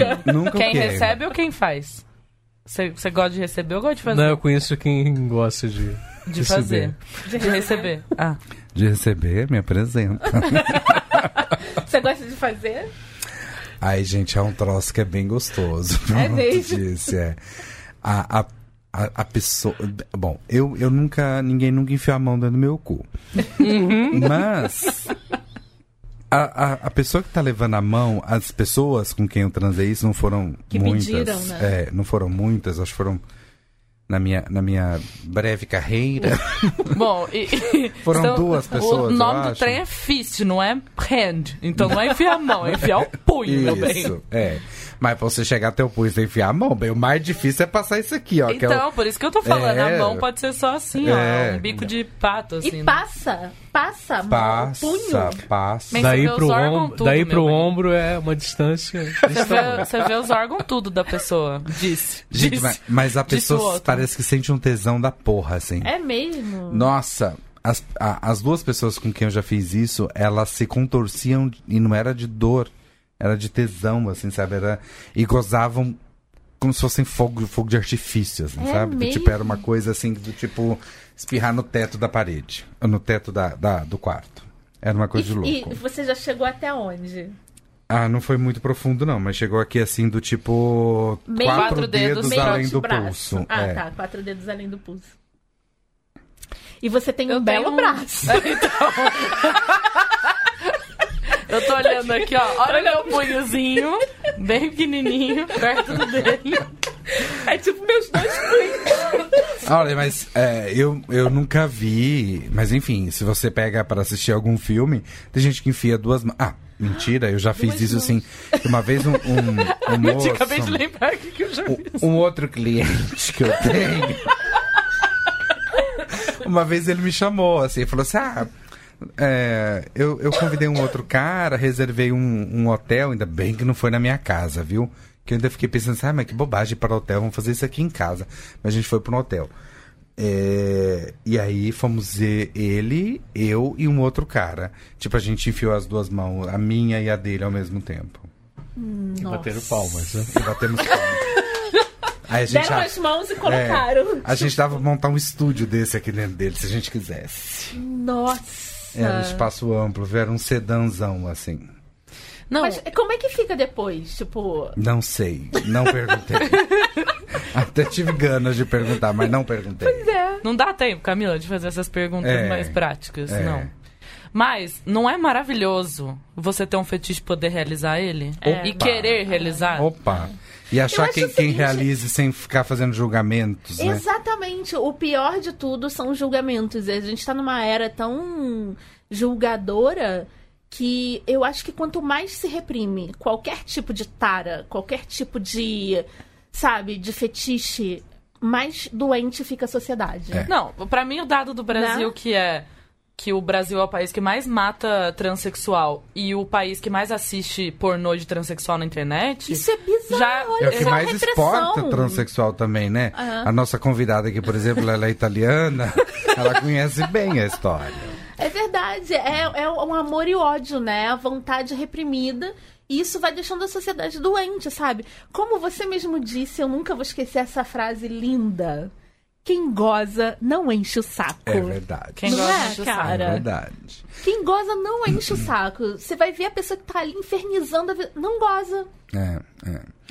quem recebe ou quem faz? Você gosta de receber ou gosta de fazer? Não, eu conheço quem gosta de fazer. De receber. Ah. De receber, me apresenta. Você gosta de fazer? Ai, gente, é um troço que é bem gostoso. É mesmo? A pessoa... Bom, eu nunca... Ninguém nunca enfiou a mão dentro do meu cu. Uhum. Mas... A pessoa que tá levando a mão, as pessoas com quem eu transei isso não foram que muitas. Que pediram, né? É, não foram muitas, acho que foram... Na minha breve carreira. Bom, foram então, duas pessoas. O nome do trem é fist, não é hand. Então não é enfiar a mão, é enfiar o punho, isso, meu bem. Isso, é. Mas pra você chegar até o punho sem enfiar a mão, bem, o mais difícil é passar isso aqui, ó. Então, por isso que eu tô falando, a mão pode ser só assim, ó. Um bico de pato, assim. E passa, punho. Passa. Daí pro ombro é uma distância. Você vê os órgãos tudo da pessoa. Gente, mas a pessoa parece que sente um tesão da porra, assim. É mesmo? Nossa, as duas pessoas com quem eu já fiz isso, elas se contorciam e não era de dor. Era de tesão, assim, sabe? E gozavam como se fossem fogo de artifício, assim, sabe? Mesmo? Tipo, era uma coisa assim, do tipo, espirrar no teto da parede. No teto do quarto. Era uma coisa de louco. E você já chegou até onde? Ah, não foi muito profundo, não. Mas chegou aqui, assim, do tipo... Quatro dedos além do pulso. Ah, tá. 4 dedos além do pulso. E você tem um belo braço. Então... Eu tô olhando aqui, ó. Olha meu punhozinho, bem pequenininho, perto dele. É tipo meus 2 punhos. Olha, mas eu nunca vi... Mas enfim, se você pega pra assistir algum filme, tem gente que enfia 2 mãos... Ah, mentira, eu já fiz isso assim. Uma vez um moço... Eu acabei de lembrar aqui que eu já fiz. Um outro cliente que eu tenho... Uma vez ele me chamou, assim, e falou assim... Eu convidei um outro cara, reservei um hotel, ainda bem que não foi na minha casa, viu? Que eu ainda fiquei pensando assim, mas que bobagem para o hotel, vamos fazer isso aqui em casa. Mas a gente foi para um hotel. E aí fomos ele, eu e um outro cara. Tipo, a gente enfiou as 2 mãos, a minha e a dele ao mesmo tempo. Nossa. E bateram palmas, né? E batemos palmas. Aí deram as mãos e colocaram. A gente dava pra montar um estúdio desse aqui dentro dele, se a gente quisesse. Nossa! Era um espaço amplo, era um sedanzão, assim. Não. Mas como é que fica depois? Tipo... Não sei. Não perguntei. Até tive ganas de perguntar, mas não perguntei. Pois é. Não dá tempo, Camila, de fazer essas perguntas mais práticas, não. Mas não é maravilhoso você ter um fetiche e poder realizar ele? Opa. E querer realizar? Opa! E achar que quem realize sem ficar fazendo julgamentos, né? Exatamente. O pior de tudo são os julgamentos. A gente tá numa era tão julgadora que eu acho que quanto mais se reprime qualquer tipo de tara, qualquer tipo de, sabe, de fetiche, mais doente fica a sociedade. É. Não, pra mim o dado do Brasil, né? Que é... que o Brasil é o país que mais mata transexual e o país que mais assiste pornô de transexual na internet... Isso é bizarro, olha. É o que mais exporta transexual também, né? Uhum. A nossa convidada aqui, por exemplo, ela é italiana, ela conhece bem a história. É verdade, é um amor e ódio, né? A vontade reprimida. E isso vai deixando a sociedade doente, sabe? Como você mesmo disse, eu nunca vou esquecer essa frase linda... Quem goza não enche o saco. É verdade. Quem não goza enche o saco. É verdade. Quem goza não enche o saco. Você vai ver a pessoa que tá ali infernizando a vida. Não goza. É.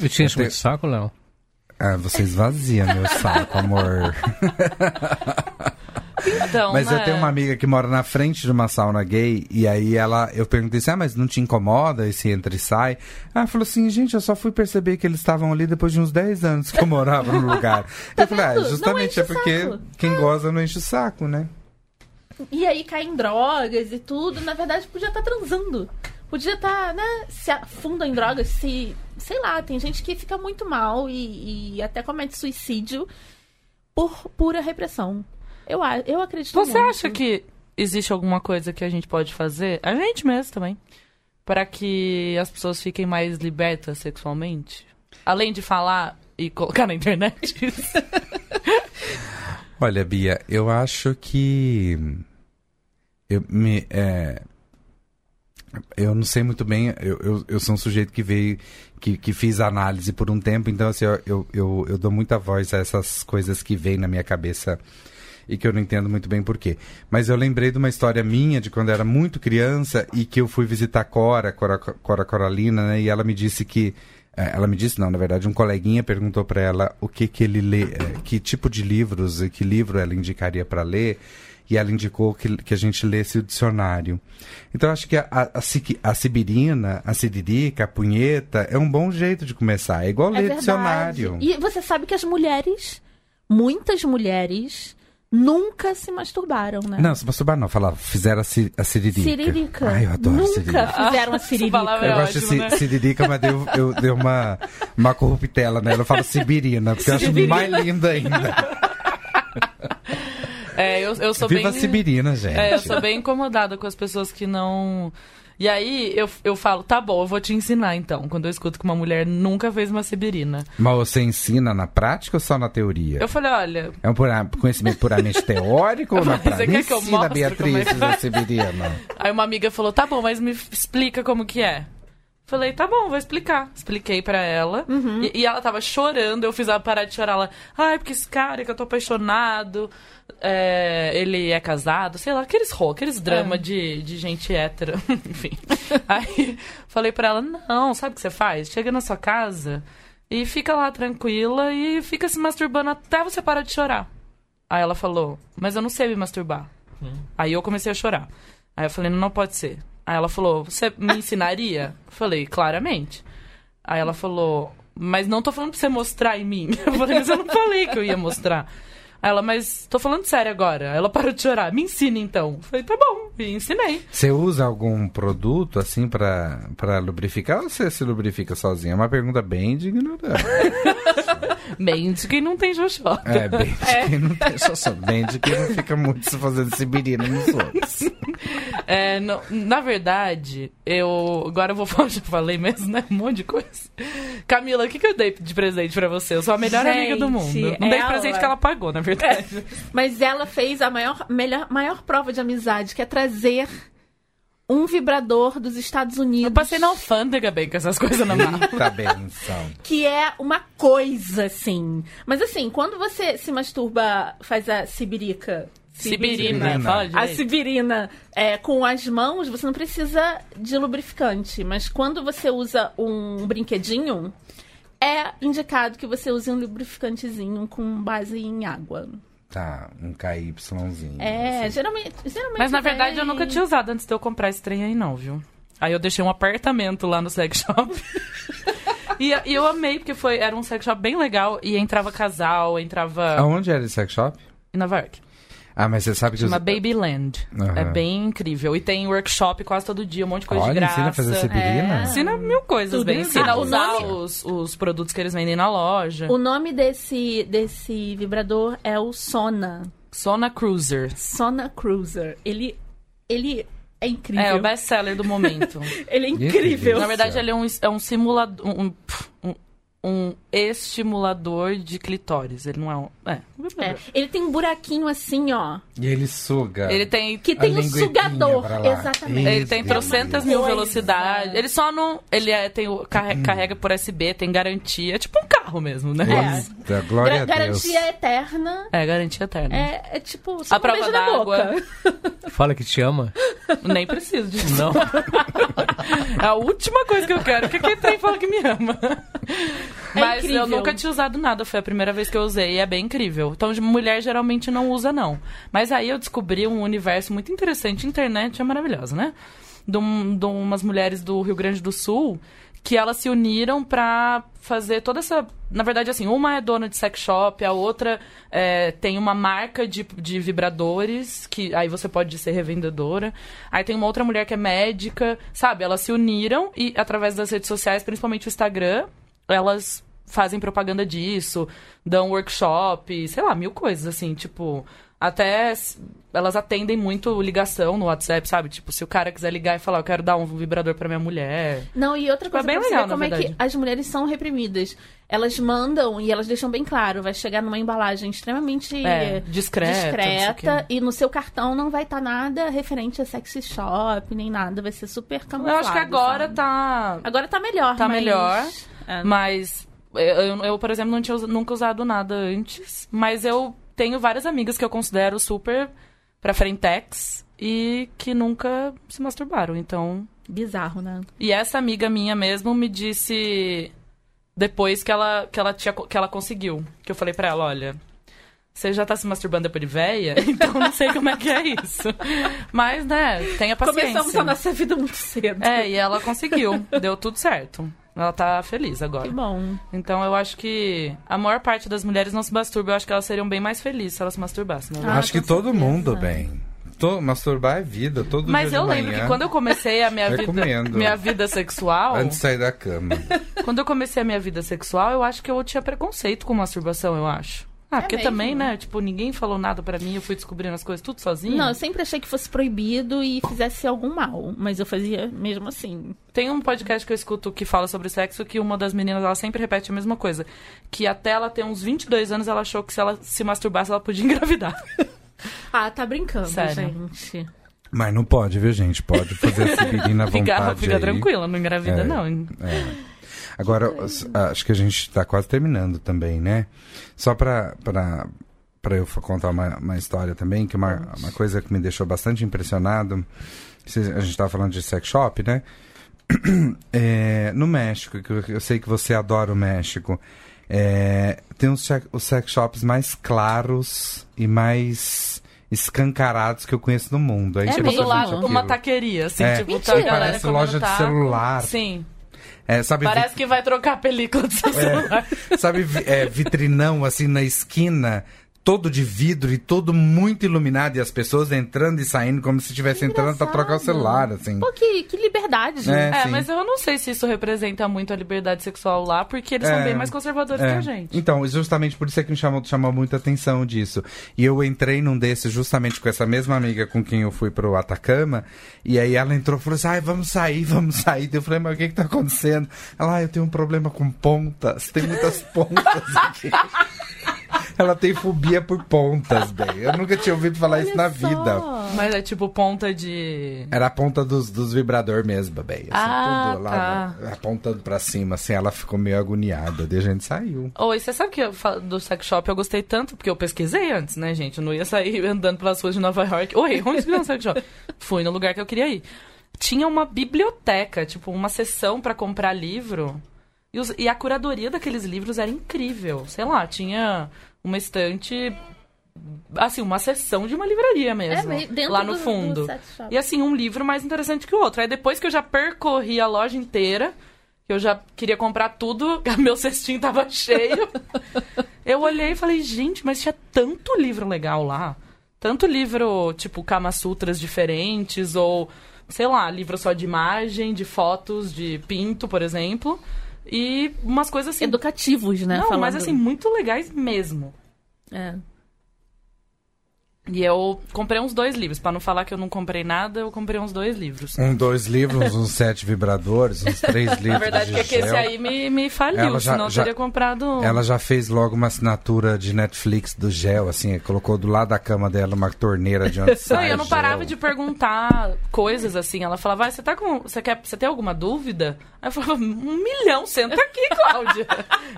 Eu te encho muito saco, Léo? Ah, você esvazia meu saco, amor. Então, mas eu tenho uma amiga que mora na frente de uma sauna gay. E aí eu perguntei assim, mas não te incomoda esse entra e sai? Ela falou assim, gente, eu só fui perceber que eles estavam ali depois de uns 10 anos que eu morava no lugar. Tá eu falei, justamente é porque quem goza não enche o saco, né? E aí cai em drogas e tudo. Na verdade, podia estar transando. Podia estar, né, se afunda em drogas, se... Sei lá, tem gente que fica muito mal e até comete suicídio por pura repressão. Eu acredito muito. Você acha que existe alguma coisa que a gente pode fazer, a gente mesmo também, para que as pessoas fiquem mais libertas sexualmente? Além de falar e colocar na internet isso. Olha, Bia, eu acho que... Eu não sei muito bem, eu sou um sujeito que veio, que fiz análise por um tempo, então assim, eu dou muita voz a essas coisas que vêm na minha cabeça... E que eu não entendo muito bem por quê. Mas eu lembrei de uma história minha, de quando eu era muito criança, e que eu fui visitar Cora Coralina, né? E ela me disse que... Ela me disse, não, na verdade, um coleguinha perguntou pra ela o que ele lê... Que tipo de livros, que livro ela indicaria pra ler... E ela indicou que a gente lesse o dicionário. Então, acho que a sibirina, a siririca, a punheta... É um bom jeito de começar. É igual ler dicionário. E você sabe que as mulheres... Muitas mulheres... Nunca se masturbaram, né? Não, se masturbaram não. Falava, fizeram a siririca. Siririca. Ai, eu adoro nunca siririca. Nunca fizeram a siririca. Eu gosto de siririca, mas deu uma corruptela, né? Eu falo sibirina, porque eu acho mais linda ainda. Eu sou Viva bem... Viva a sibirina, gente. Eu sou bem incomodada com as pessoas que não... E aí, eu falo, tá bom, eu vou te ensinar, então. Quando eu escuto que uma mulher nunca fez uma sibirina. Mas você ensina na prática ou só na teoria? Eu falei, olha... É um conhecimento puramente teórico ou na prática? Me ensina, Beatriz, a sibirina. Aí uma amiga falou, tá bom, mas me explica como que é. Falei, tá bom, vou explicar. Expliquei pra ela. Uhum. E ela tava chorando, eu fiz ela parar de chorar. Ela, porque esse cara que eu tô apaixonado, ele é casado, sei lá, aqueles drama de gente hétero, enfim. Aí falei pra ela, não, sabe o que você faz? Chega na sua casa e fica lá tranquila e fica se masturbando até você parar de chorar. Aí ela falou, mas eu não sei me masturbar. Aí eu comecei a chorar. Aí eu falei, não pode ser. Aí ela falou, você me ensinaria? Falei, claramente. Aí ela falou, mas não tô falando pra você mostrar em mim. Eu falei, mas eu não falei que eu ia mostrar. Aí ela, mas tô falando sério agora. Ela parou de chorar, me ensina então. Falei, tá bom, e ensinei. Você usa algum produto assim pra lubrificar ou você se lubrifica sozinha? É uma pergunta bem de ignorante. Bem de quem não tem xoxota. Bem de quem não tem xoxota. Bem de quem não fica muito se fazendo sibirina nos outros. Na verdade, eu... Agora eu vou falar, já falei mesmo, né? Um monte de coisa. Camila, o que eu dei de presente pra você? Eu sou a melhor amiga do mundo. Não dei presente que ela pagou, na verdade. Mas ela fez a maior prova de amizade, que é trazer... Um vibrador dos Estados Unidos. Eu passei na alfândega bem com essas coisas na mão. Tá bem, então. Que é uma coisa, assim. Mas assim, quando você se masturba, faz a sibirica Sibirina. A sibirina. É, com as mãos, você não precisa de lubrificante. Mas quando você usa um brinquedinho, é indicado que você use um lubrificantezinho com base em água. Tá, um KYzinho. É, assim. geralmente... Mas, na verdade, eu nunca tinha usado antes de eu comprar esse trem aí, não, viu? Aí eu deixei um apartamento lá no sex shop. E eu amei, porque era um sex shop bem legal. E entrava casal, entrava... Aonde era esse sex shop? Em Nova York. Ah, mas você sabe que... Chama Babyland. Uhum. É bem incrível. E tem workshop quase todo dia, um monte de coisa de graça. Ensina a fazer sibirina? É. Ensina mil coisas, bem. Ensina a usar os produtos que eles vendem na loja. O nome desse vibrador é o Sona. Sona Cruiser. Sona Cruiser. Ele é incrível. É o best-seller do momento. Ele é incrível. Na verdade, ele é um simulador... Um estimulador de clitóris. Ele não é um... É. Ele tem um buraquinho assim, ó. E ele suga. Ele tem... Que tem um sugador. Exatamente. Isso, ele tem trocentas mil velocidades. Ele só não... Ele carrega por USB, tem garantia. É tipo um carro mesmo, né? É. Glória a Deus. Garantia eterna. É, garantia eterna. É tipo... A prova d'água. Fala que te ama. Nem preciso disso. Não. É a última coisa que eu quero. Porque quem tem fala que me ama. Mas incrível. Eu nunca tinha usado nada, foi a primeira vez que eu usei e é bem incrível. Então, mulher geralmente não usa, não. Mas aí eu descobri um universo muito interessante, a internet é maravilhosa, né? De umas mulheres do Rio Grande do Sul, que elas se uniram pra fazer toda essa... Na verdade, assim, uma é dona de sex shop, a outra tem uma marca de vibradores, que aí você pode ser revendedora. Aí tem uma outra mulher que é médica, sabe? Elas se uniram e, através das redes sociais, principalmente o Instagram... Elas fazem propaganda disso, dão workshop, sei lá, mil coisas, assim, tipo... Até elas atendem muito ligação no WhatsApp, sabe? Tipo, se o cara quiser ligar e falar, eu quero dar um vibrador pra minha mulher... Não, e outra coisa pra você ver como é que as mulheres são reprimidas. Elas mandam e elas deixam bem claro, vai chegar numa embalagem extremamente discreta e no seu cartão não vai estar nada referente a sex shop, nem nada, vai ser super camuflado. Eu acho que agora tá... Agora tá melhor, Mas eu, por exemplo, não tinha nunca usado nada antes. Mas eu tenho várias amigas que eu considero super pra frentex e que nunca se masturbaram, então... Bizarro, né? E essa amiga minha mesmo me disse depois que ela conseguiu. Que eu falei pra ela, olha... Você já tá se masturbando depois de véia? Então não sei como é que é isso. Mas, né, tenha paciência. Começamos a nossa vida muito cedo. É, e ela conseguiu. Deu tudo certo. Ela tá feliz agora. Que bom. Então eu acho que a maior parte das mulheres não se masturba. Eu acho que elas seriam bem mais felizes se elas se masturbassem. Eu acho que todo mundo, bem. Masturbar é vida, todo Mas dia de manhã. Mas eu lembro que quando eu comecei a minha vida sexual... Antes de sair da cama. Quando eu comecei a minha vida sexual, eu acho que eu tinha preconceito com masturbação, eu acho. Ah, porque mesmo. Também, né? Tipo, ninguém falou nada pra mim, eu fui descobrindo as coisas tudo sozinha. Não, eu sempre achei que fosse proibido e fizesse algum mal, mas eu fazia mesmo assim. Tem um podcast que eu escuto que fala sobre sexo, que uma das meninas, ela sempre repete a mesma coisa. Que até ela ter uns 22 anos, ela achou que se ela se masturbasse, ela podia engravidar. Ah, tá brincando, sério. Gente. Mas não pode, viu, gente? Pode fazer a sibirina à vontade. Fica tranquila, não engravida, não. É. Agora, acho que a gente tá quase terminando também, né? Só pra eu contar uma história também, que uma coisa que me deixou bastante impressionado, a gente tava falando de sex shop, né? No México, que eu sei que você adora o México, tem os sex shops mais claros e mais... escancarados que eu conheço no mundo. Aí, tipo, uma taqueria, assim, tipo... Mentira, parece loja de celular. Sim. Sabe, parece que vai trocar a película do seu celular. Sabe, vitrinão, assim, na esquina, todo de vidro e todo muito iluminado. E as pessoas entrando e saindo como se estivesse entrando pra trocar o celular, assim. Pô, que liberdade. Mas eu não sei se isso representa muito a liberdade sexual lá, porque eles são bem mais conservadores que a gente. Então, justamente por isso é que me chamou muita atenção disso. E eu entrei num desses justamente com essa mesma amiga com quem eu fui pro Atacama. E aí ela entrou e falou assim, vamos sair. Eu falei, mas o que tá acontecendo? Ela, eu tenho um problema com pontas. Tem muitas pontas aqui. Ela tem fobia por pontas, bem. Eu nunca tinha ouvido falar isso na vida. Mas é tipo ponta de... Era a ponta dos vibrador mesmo, bem. Assim, ah, tudo lá, tá. Apontando pra cima, assim, ela ficou meio agoniada. Daí a gente saiu. Oi, você sabe que eu, do sex shop eu gostei tanto, porque eu pesquisei antes, né, gente? Eu não ia sair andando pelas ruas de Nova York. Oi, onde que é o sex shop? Fui no lugar que eu queria ir. Tinha uma biblioteca, tipo, uma sessão pra comprar livro. E a curadoria daqueles livros era incrível. Sei lá, tinha uma estante... Assim, uma sessão de uma livraria mesmo. É, lá no fundo. E assim, um livro mais interessante que o outro. Aí depois que eu já percorri a loja inteira, eu já queria comprar tudo, meu cestinho tava cheio. Eu olhei e falei, gente, mas tinha tanto livro legal lá. Tanto livro, tipo, Kama Sutras diferentes, ou... Sei lá, livro só de imagem, de fotos, de pinto, por exemplo. E umas coisas assim... Educativos, né? Não, falando... mas assim, muito legais mesmo. É. E eu comprei uns 2 livros. Pra não falar que eu não comprei nada, eu comprei uns 2 livros. 2 livros, uns 7 vibradores, uns 3 litros. Na verdade, de é que gel. Esse aí me faliu, ela já, senão eu teria comprado... Ela já fez logo uma assinatura de Netflix do gel, assim, colocou do lado da cama dela uma torneira de onde sai. Não, eu não parava de perguntar coisas, assim. Ela falava, você tem alguma dúvida? Aí eu falava, 1 milhão, senta aqui, Cláudia.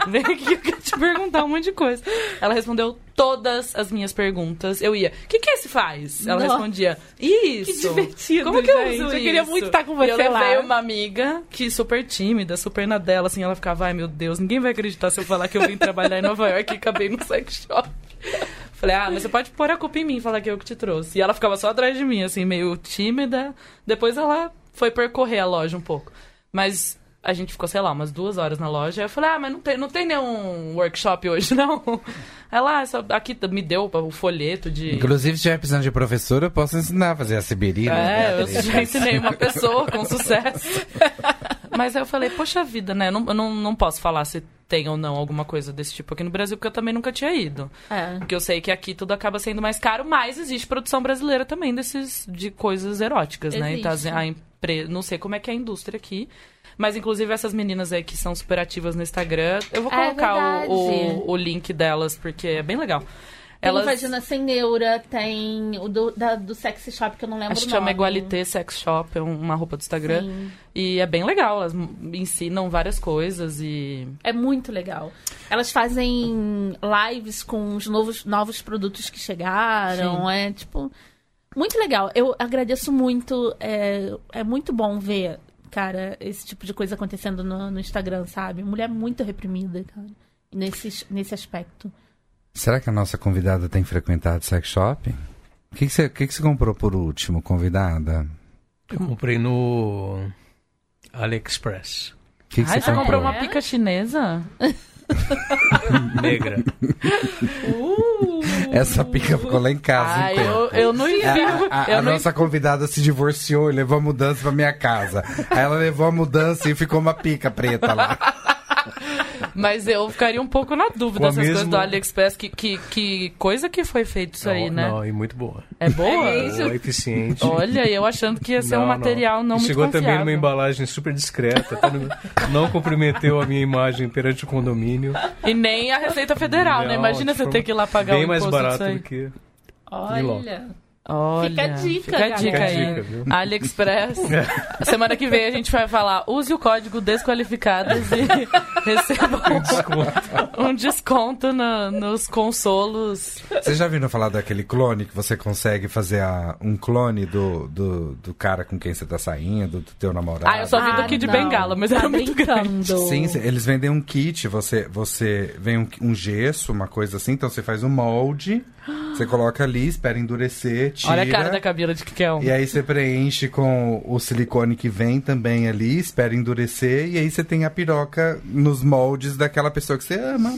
Vem aqui, eu quero te perguntar um monte de coisa. Ela respondeu todas as minhas perguntas. Eu ia... O que que esse faz? Ela Nossa. Respondia, isso. Que divertido, como que eu uso isso? Eu queria muito estar com você lá. Eu levei uma amiga que super tímida, super na dela, assim, ela ficava, ai meu Deus, ninguém vai acreditar se eu falar que eu vim trabalhar em Nova York e acabei no sex shop. Falei, ah, mas você pode pôr a culpa em mim, falar que eu que te trouxe. E ela ficava só atrás de mim, assim, meio tímida. Depois ela foi percorrer a loja um pouco. Mas... A gente ficou, sei lá, umas 2 horas na loja. Eu falei, ah, mas não tem nenhum workshop hoje, não? Ela aqui me deu o folheto de... Inclusive, se tiver precisando de professora, eu posso ensinar a fazer a Sibirina. É, eu já ensinei uma pessoa com sucesso. Mas aí eu falei, poxa vida, né? Eu não posso falar se tem ou não alguma coisa desse tipo aqui no Brasil, porque eu também nunca tinha ido. É. Porque eu sei que aqui tudo acaba sendo mais caro, mas existe produção brasileira também de coisas eróticas, existe, né? Então, não sei como é que é a indústria aqui. Mas, inclusive, essas meninas aí que são super ativas no Instagram... Eu vou colocar o link delas, porque é bem legal. Tem elas... Vagina Sem Neura, tem o do Sex Shop, que eu não lembro o nome. Acho que chama Igualité Sex Shop, é uma roupa do Instagram. Sim. E é bem legal, elas ensinam várias coisas e... É muito legal. Elas fazem lives com os novos produtos que chegaram, sim. É tipo... Muito legal, eu agradeço muito, é muito bom ver... Cara, esse tipo de coisa acontecendo no Instagram, sabe? Mulher muito reprimida, cara, nesse aspecto. Será que a nossa convidada tem frequentado sex shop? O que você comprou por último, convidada? Eu comprei no AliExpress. Ai, você comprou uma pica chinesa? Negra. Essa pica ficou lá em casa. Ai, eu não envio. A nossa convidada se divorciou e levou a mudança pra minha casa. Aí ela levou a mudança e ficou uma pica preta lá. Mas eu ficaria um pouco na dúvida dessas coisas do AliExpress. Que coisa que foi feito isso aí, né? Não, e muito boa. É boa? Boa, eficiente. Olha, eu achando que ia ser um material não muito confiável. Chegou também numa embalagem super discreta. Não comprometeu a minha imagem perante o condomínio. E nem a Receita Federal, né? Imagina você ter que ir lá pagar o imposto disso aí. Bem mais barato do que... Olha, fica a dica aí. Viu? AliExpress. Semana que vem a gente vai falar, use o código Desqualificadas e receba um desconto nos consolos. Vocês já viram falar daquele clone que você consegue fazer um clone do cara com quem você tá saindo, do teu namorado? Ah, eu só vi do Kid Bengala, mas era muito grande. Sim, eles vendem um kit, você vem um gesso, uma coisa assim, então você faz um molde, você coloca ali, espera endurecer, tira... Olha a cara da Camila de Kikel. E aí você preenche com o silicone que vem também ali, espera endurecer, e aí você tem a piroca nos moldes daquela pessoa que você ama.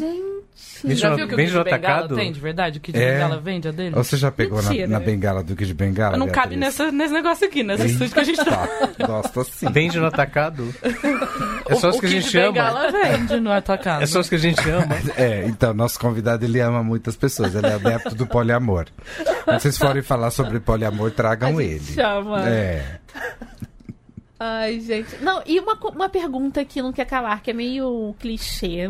Gente, já viu que o Kid Bengala tem, de verdade? O Kid Bengala vende a dele? Ou você já pegou na bengala do Kid Bengala? Não cabe nesse negócio aqui, nesse estúdio que a gente tá. Gosto assim. Vende no atacado? É só os que a gente ama. O Kid Bengala vende no atacado. É só os que a gente ama. É, então, nosso convidado, ele ama muitas pessoas. Ele é adepto do poliamor. Quando vocês forem falar sobre poliamor, tragam a gente ele. Chama. É. Ai, gente. Não, e uma pergunta que não quer calar, que é meio clichê...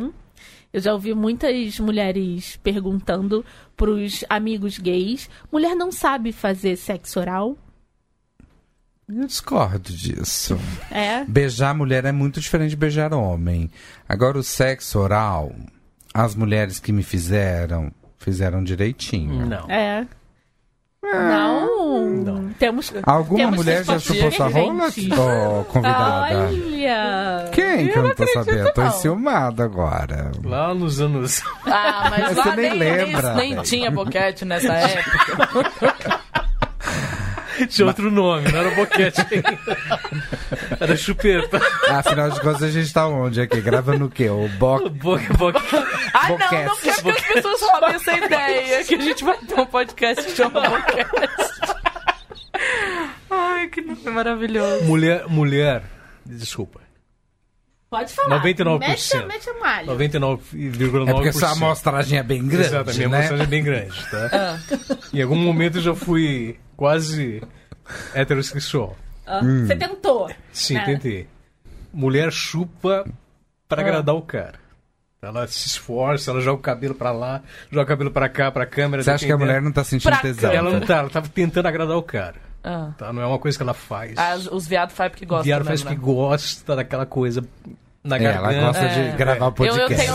Eu já ouvi muitas mulheres perguntando pros amigos gays: mulher não sabe fazer sexo oral? Eu discordo disso. É? Beijar mulher é muito diferente de beijar homem. Agora, o sexo oral, as mulheres que me fizeram direitinho. Não. É. Não. Não. Alguma mulher já chupou sua rola, convidada? Olha! Quem que eu não tô sabendo? Não. Tô enciumada agora. Lá nos anos... Ah, mas lá você nem lembra. Nem tinha boquete nessa época. Tinha outro nome, não era boquete. Era chupeta. Afinal de contas, a gente tá onde aqui? Gravando o quê? O boquete. Ah, não, não quero que as pessoas roubem essa ideia que a gente vai ter um podcast que chama boquete. Ai, que nome maravilhoso. Mulher, desculpa. Pode falar. 99%. Mete a malha. 99,9%. É porque essa amostragem é bem grande. Exato, a minha amostragem é bem grande, tá? Em algum momento eu já fui quase heterossexual. Você tentou? Sim, né? Tentei. Mulher chupa pra agradar o cara. Ela se esforça, ela joga o cabelo pra lá, joga o cabelo pra cá, pra câmera. Você acha que a mulher não tá sentindo tesão? Ela não tá, ela tava tentando agradar o cara. Tá, não é uma coisa que ela faz. Os viados fazem porque gostam. Viado faz porque gosta daquela coisa na garganta. Ela gosta de gravar podcast. Eu tenho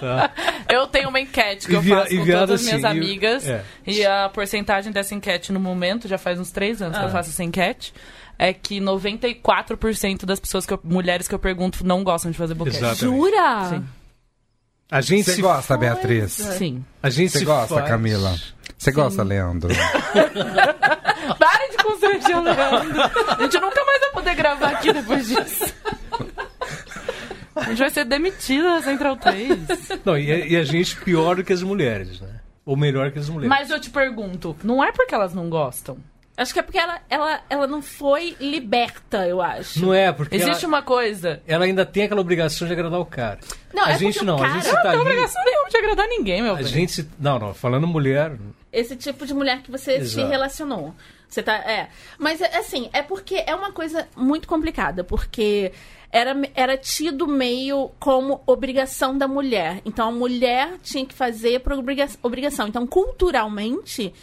tá. Eu tenho uma enquete que eu faço com todas as minhas amigas. E a porcentagem dessa enquete no momento, já faz uns 3 anos que eu faço essa enquete, é que 94% das pessoas mulheres que eu pergunto não gostam de fazer boquete. Exatamente. Jura? Sim. A gente Você gosta, faz... Beatriz? Sim. Você gosta, faz... Camila? Você gosta, Leandro? Para de consertar, Leandro. A gente nunca mais vai poder gravar aqui depois disso. A gente vai ser demitida da Central 3. Não, e a gente pior do que as mulheres, né? Ou melhor que as mulheres. Mas eu te pergunto, não é porque elas não gostam? Acho que é porque ela não foi liberta, eu acho. Não é, porque... Existe uma coisa... Ela ainda tem aquela obrigação de agradar o cara. Não, a gente não. A gente não tem obrigação nenhuma de agradar ninguém, meu bem. A gente... Não. Falando mulher... Esse tipo de mulher que você se relacionou. Você tá... É. Mas, assim, é porque é uma coisa muito complicada. Porque era tido meio como obrigação da mulher. Então, a mulher tinha que fazer por obrigação. Então, culturalmente...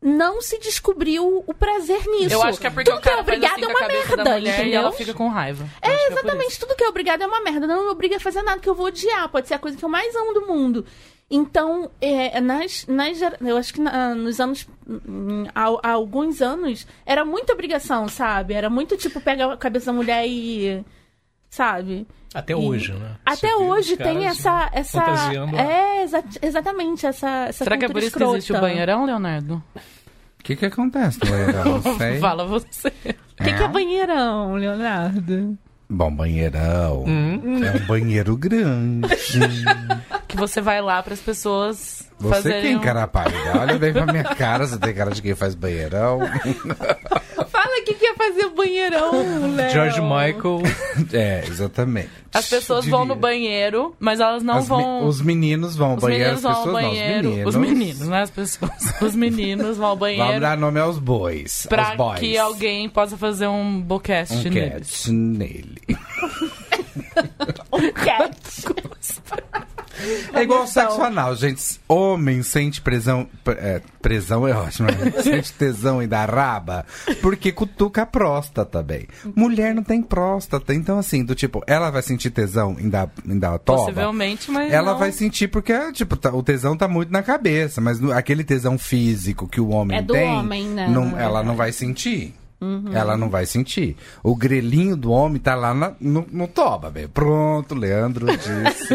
Não se descobriu o prazer nisso. Eu acho que é porque tudo o cara que é obrigado é uma merda, entendeu? E ela fica com raiva. É, exatamente. Tudo que é obrigado é uma merda. Não me obriga a fazer nada que eu vou odiar. Pode ser a coisa que eu mais amo do mundo. Então, eu acho que nos anos... Há alguns anos, era muita obrigação, sabe? Era muito tipo, pega a cabeça da mulher e... Sabe? Até hoje, né? Até hoje tem essa... É, exatamente, essa Será que é por isso escrota. Que existe o banheirão, Leonardo? O que acontece no banheirão? Fala você. O que é banheirão, Leonardo? Bom, banheirão é um banheiro grande. Que você vai lá para as pessoas fazerem... Você tem cara pálida. Olha bem pra minha cara, você tem cara de quem faz banheirão. Fala que ia fazer o banheirão, Léo. George Michael. É, exatamente. As pessoas vão no banheiro, mas elas não vão... Os meninos vão ao banheiro, as pessoas não. Os meninos, né? As pessoas. Os meninos vão ao banheiro. Vamos dar nome aos bois. Pra que alguém possa fazer um boquete nele. Um cat. É igual sexo anal, gente. Homem sente presão. Presão é ótimo. Sente tesão e dá raba. Porque cutuca a próstata bem. Mulher não tem próstata. Então, assim, do tipo, ela vai sentir tesão em dar toba. Possivelmente, mas. Ela vai sentir porque, tipo, o tesão tá muito na cabeça. Mas aquele tesão físico que o homem tem. É do homem, né? Ela não vai sentir. Uhum. Ela não vai sentir. O grelhinho do homem tá lá no toba, velho. Pronto, Leandro disse.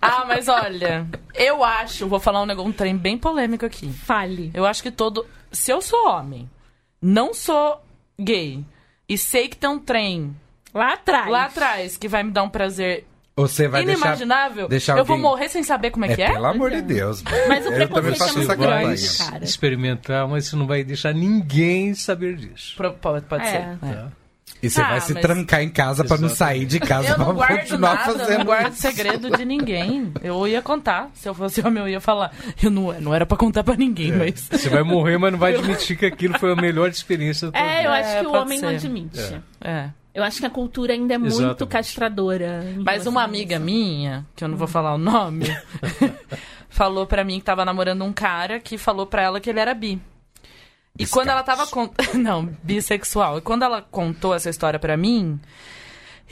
Ah, mas olha, eu acho, vou falar um trem bem polêmico aqui. Fale. Eu acho que se eu sou homem, não sou gay, e sei que tem um trem lá atrás que vai me dar um prazer... Você vai inimaginável, deixar eu vou morrer sem saber como é que é? Pelo amor de Deus. Mas o preconceito é muito grande, cara. Experimentar, mas você não vai deixar ninguém saber disso. Pode ser. É. E você vai se trancar em casa pra não sair de casa. Eu não guardo nada, eu não guardo segredo de ninguém. Eu ia contar, se eu fosse homem eu ia falar. Eu não era pra contar pra ninguém, mas... Você vai morrer, mas não vai admitir que aquilo foi a melhor experiência da tua vida. Eu acho que o homem não admite. É. Eu acho que a cultura ainda é muito Exatamente. Castradora. Mas uma amiga minha, que eu não vou falar o nome, falou pra mim que tava namorando um cara que falou pra ela que ele era bi. E Biscate. Quando ela tava... Não, bissexual. E quando ela contou essa história pra mim,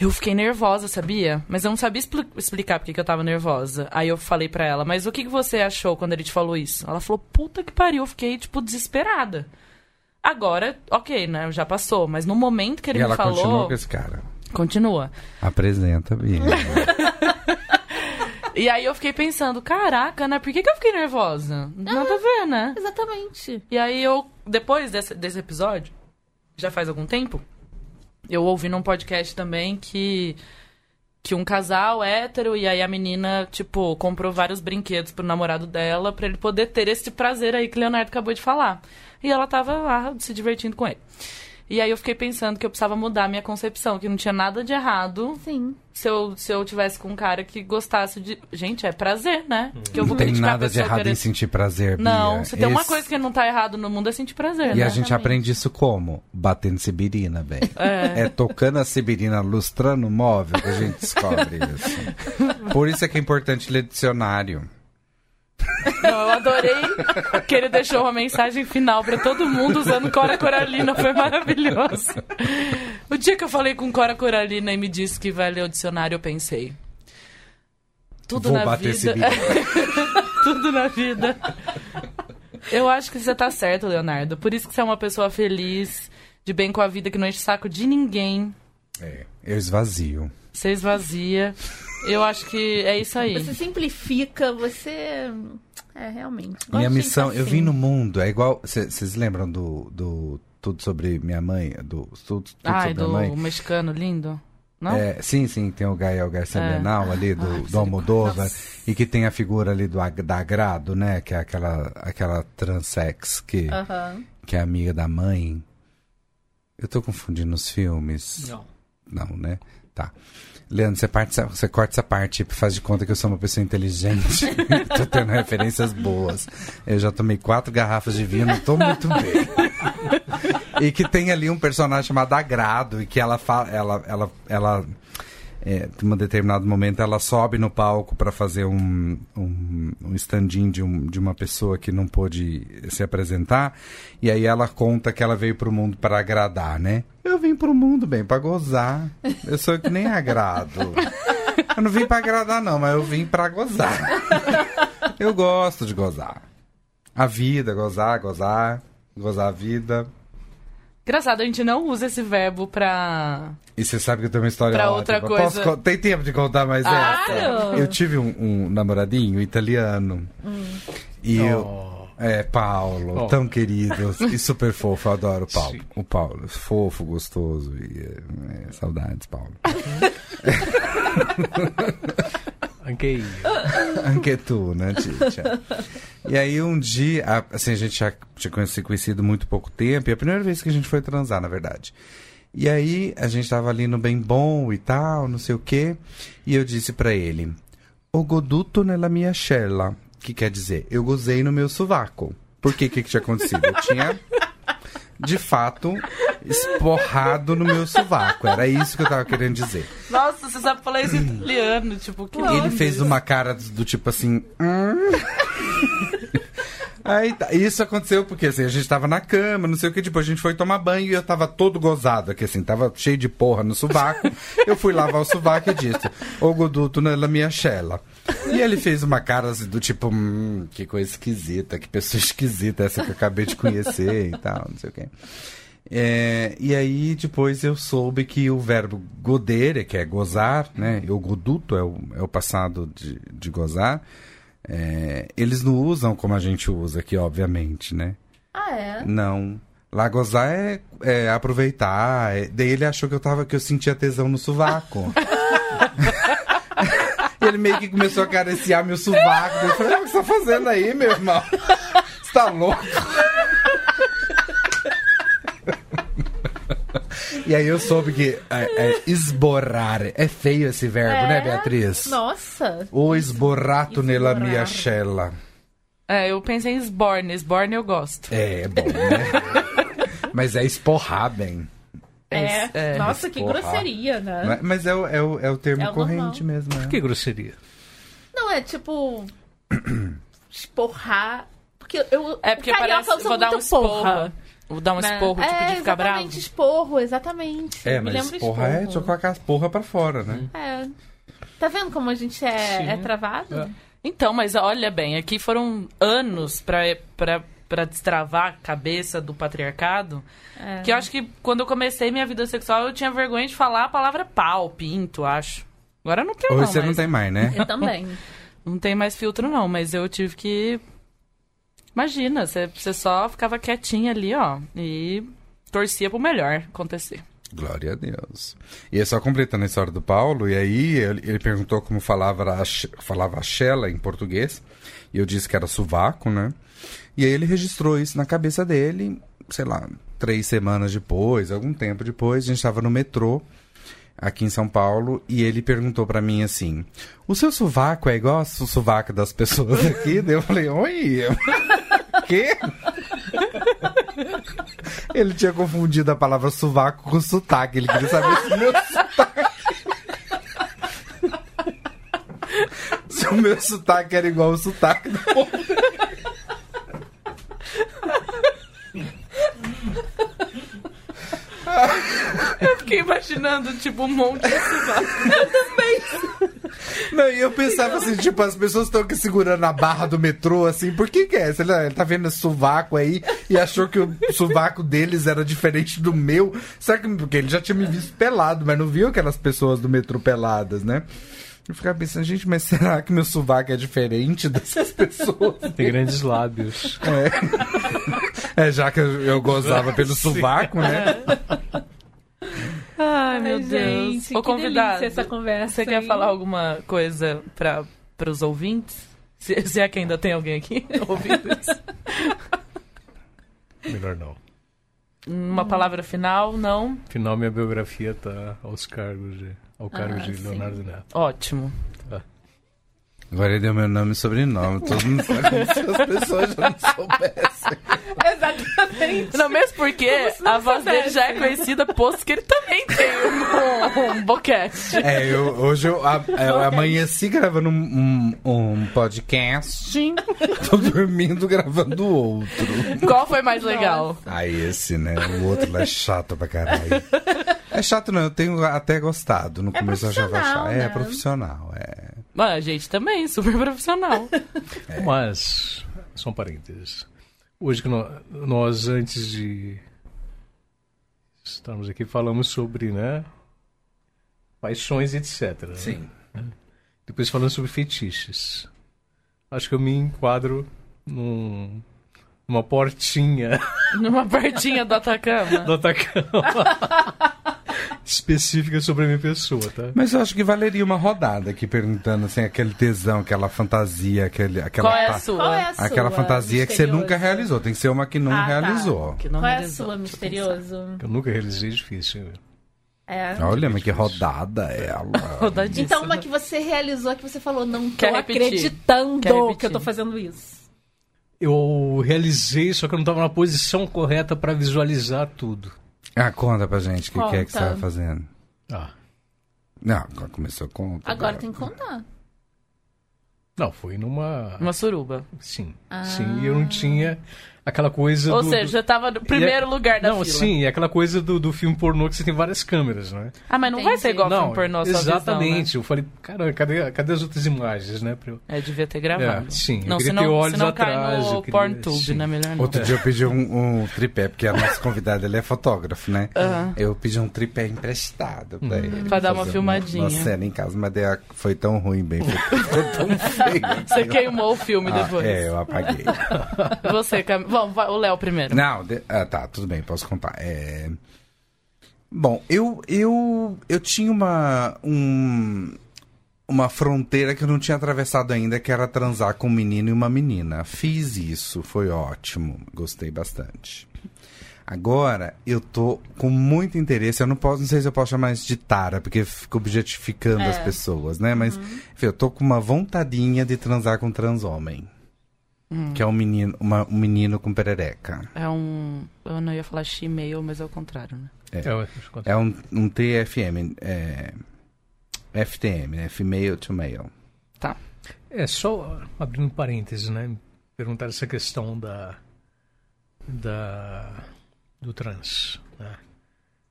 eu fiquei nervosa, sabia? Mas eu não sabia explicar porque que eu tava nervosa. Aí eu falei pra ela, mas o que você achou quando ele te falou isso? Ela falou, puta que pariu, eu fiquei, tipo, desesperada. Agora, ok, né? Já passou. Mas no momento que ele me falou... E ela continua com esse cara. Continua. Apresenta, Bia. E aí eu fiquei pensando, caraca, né? Por que eu fiquei nervosa? Nada a ver, né? Exatamente. E aí eu, depois desse episódio, já faz algum tempo, eu ouvi num podcast também que um casal hétero, e aí a menina, tipo, comprou vários brinquedos pro namorado dela pra ele poder ter esse prazer aí que o Leonardo acabou de falar. E ela tava lá se divertindo com ele. E aí eu fiquei pensando que eu precisava mudar a minha concepção, que não tinha nada de errado. Sim. Se eu tivesse com um cara que gostasse de... Gente, é prazer, né? Que eu vou criticar. Não tem nada de errado em sentir prazer, Bia. Não, se tem uma coisa que não tá errado no mundo é sentir prazer, né? E a gente aprende isso como? Batendo sibirina, velho. É tocando a sibirina, lustrando o móvel que a gente descobre isso. Por isso é que é importante ler dicionário. Não, eu adorei que ele deixou uma mensagem final pra todo mundo usando Cora Coralina, foi maravilhoso. O dia que eu falei com Cora Coralina e me disse que vai ler o dicionário, eu pensei, tudo na vida, eu acho que você tá certo, Leonardo, por isso que você é uma pessoa feliz, de bem com a vida, que não enche o saco de ninguém. Eu esvazio. Você esvazia. Eu acho que é isso aí. Você simplifica, você... É, realmente. Minha missão... Assim. Eu vim no mundo, é igual... Vocês lembram do Tudo Sobre Minha Mãe? Mãe? Mexicano lindo? Não? É, sim. Tem o Gael Garcia Bernal ali, do Almodóvar. E que tem a figura ali da Agrado, né? Que é aquela transex que é amiga da mãe. Eu tô confundindo os filmes. Não, né? Tá. Leandro, você corta essa parte, faz de conta que eu sou uma pessoa inteligente. Tô tendo referências boas. Eu já tomei 4 garrafas de vinho, não tô muito bem. E que tem ali um personagem chamado Agrado, e que ela fala. Ela, em um determinado momento, ela sobe no palco para fazer um stand-in de uma pessoa que não pôde se apresentar. E aí ela conta que ela veio pro mundo para agradar, né? Eu vim pro mundo, bem, pra gozar. Eu sou que nem agrado. Eu não vim pra agradar, não, mas eu vim pra gozar. Eu gosto de gozar. A vida, gozar a vida. Engraçado, a gente não usa esse verbo pra... E você sabe que eu tenho uma história pra outra coisa. Tem tempo de contar mais essa? Eu tive um namoradinho italiano. E Paulo, tão querido e super fofo, eu adoro o Paulo. Sim. O Paulo, fofo, gostoso e saudades, Paulo. Anquetu, né, Titia? E aí um dia, assim, a gente já tinha se conhecido muito pouco tempo, e a primeira vez que a gente foi transar, na verdade. E aí a gente tava ali no bem bom e tal, não sei o quê, e eu disse pra ele, o goduto nella mia cella, que quer dizer, eu gozei no meu sovaco. Por quê? O que tinha acontecido? Eu tinha, de fato, esporrado no meu sovaco. Era isso que eu tava querendo dizer. Nossa, você sabe falar isso em italiano, tipo... Que ele fez uma cara do tipo assim... Aí, isso aconteceu porque assim, a gente tava na cama, não sei o que, depois a gente foi tomar banho e eu tava todo gozado aqui, assim, tava cheio de porra no sovaco. Eu fui lavar o sovaco e disse, o goduto nella mia cella. E ele fez uma cara assim, do tipo, que coisa esquisita, que pessoa esquisita essa que eu acabei de conhecer e tal, não sei o que. E aí depois eu soube que o verbo godere, que é gozar, né, o goduto é o passado de gozar. Eles não usam como a gente usa aqui, obviamente, né? Ah, é? Não. Lá gozar é aproveitar. Daí ele achou que eu sentia tesão no sovaco. Ele meio que começou a acariciar meu sovaco. Eu falei, o que você tá fazendo aí, meu irmão? Você tá louco? E aí eu soube que esborrar. É feio esse verbo, né, Beatriz? Nossa! O esborrato nella mia cella. Eu pensei em esborne. Esborne eu gosto. É bom, né? Mas é esporrar bem. É. Nossa, que porra. Grosseria, né? Mas é o termo corrente normal. Mesmo, né? Que grosseria? Não, é tipo... esporrar... Porque eu... É porque parece... Vou dar um esporro. Vou dar um esporro, tipo, de ficar bravo. Exatamente, esporro, exatamente. É, mas esporra é de colocar as porra pra fora, né? É. Tá vendo como a gente é travado? É. Então, mas olha bem, aqui foram anos pra destravar a cabeça do patriarcado, que eu acho que quando eu comecei minha vida sexual, eu tinha vergonha de falar a palavra pau, pinto, acho. Agora eu não tenho. Hoje você não tem mais, né? Eu também. Não tem mais filtro, não, mas eu tive que... Imagina, você só ficava quietinha ali, ó, e torcia pro melhor acontecer. Glória a Deus. E é só completando a história do Paulo, e aí ele perguntou como falava a xela em português, e eu disse que era sovaco, né? E aí ele registrou isso na cabeça dele, sei lá, 3 semanas depois, algum tempo depois, a gente estava no metrô, aqui em São Paulo, e ele perguntou pra mim assim, o seu sovaco é igual ao sovaco das pessoas aqui? Daí eu falei, oi? Quê? Ele tinha confundido a palavra sovaco com sotaque. Ele queria saber se meu sotaque... se o meu sotaque era igual ao sotaque do povo. Eu fiquei imaginando, tipo, um monte de sovaco. Eu também. Não, e eu pensava assim, tipo, as pessoas estão aqui segurando a barra do metrô, assim, por que é? Sei lá, ele tá vendo esse sovaco aí e achou que o sovaco deles era diferente do meu. Será que... Porque ele já tinha me visto pelado, mas não viu aquelas pessoas do metrô peladas, né? Eu ficava pensando, gente, mas será que meu sovaco é diferente dessas pessoas? Tem grandes lábios. É já que eu gozava pelo sovaco, né? Ai, meu Deus. Ô, convidado, essa conversa. Você quer falar alguma coisa para os ouvintes? Se é que ainda tem alguém aqui ouvindo isso. Melhor não. Uma palavra final, não? Final, minha biografia tá ao cargo de Leonardo Neto. Ótimo. Tá. Agora ele deu meu nome e sobrenome. Todo mundo sabe como se as pessoas já não soubessem. Exatamente. Não, mesmo porque não a voz dele já é conhecida, posto que ele também tem um boquete. Hoje eu amanheci gravando um podcast. Tô dormindo gravando outro. Qual foi mais legal? Esse, né? O outro lá é chato pra caralho. É chato, não. Eu tenho até gostado. No começo eu já vou achar. Né? É profissional, Mas a gente também, super profissional. Mas, só um parênteses. Hoje que nós, antes de estarmos aqui, falamos sobre, né, paixões, etc. Sim. Né? Depois falamos sobre fetiches. Acho que eu me enquadro numa portinha. Numa portinha do Atacama. Do Atacama. Específica sobre a minha pessoa, tá? Mas eu acho que valeria uma rodada aqui perguntando, assim, aquele tesão, aquela fantasia, Qual é a sua? Aquela fantasia que você nunca realizou. Tem que ser uma que não realizou. Que não Qual realizou? É a sua, misterioso? Que eu nunca realizei, difícil. Olha, mas que rodada ela. Rodadíssima. Então, uma que você realizou, que você falou, não tô acreditando que eu tô fazendo isso. Eu realizei, só que eu não tava na posição correta pra visualizar tudo. Conta pra gente o que é que você tá fazendo. Não, agora começou a contar. Agora tem que contar. Não, foi numa... Uma suruba. Sim. Sim, e eu não tinha aquela coisa Ou seja, já tava no primeiro lugar da fila. Não, sim, é aquela coisa do filme pornô que você tem várias câmeras, né? Mas não vai ser igual ao filme pornô, exatamente. Visão, né? Eu falei, caramba, cadê as outras imagens, né? Devia ter gravado. Sim, não, eu queria ter olhos atrás. Não, queria... PornTube, né? Melhor não. Outro dia eu pedi um tripé, porque a nossa convidada, ela é fotógrafo, né? Eu pedi um tripé emprestado pra ele. Pra dar uma filmadinha. Uma cena em casa, mas foi tão ruim, ficou tão feio. Você queimou o filme depois. Eu apaguei. Você, Camila. Bom, o Léo primeiro. Não, tá, tudo bem, posso contar. Bom, eu tinha uma fronteira que eu não tinha atravessado ainda, que era transar com um menino e uma menina. Fiz isso, foi ótimo, gostei bastante. Agora, eu tô com muito interesse, eu não sei se eu posso chamar isso de tara, porque fico objetificando as pessoas, né? Mas, enfim, eu tô com uma vontadinha de transar com um transhomem. Que é um menino, um menino com perereca. É um... Eu não ia falar Gmail, mas é o contrário, né? É um TFM. É, FTM, né? Female to male. Tá. É, só abrindo parênteses, né? Perguntar essa questão do trans, né?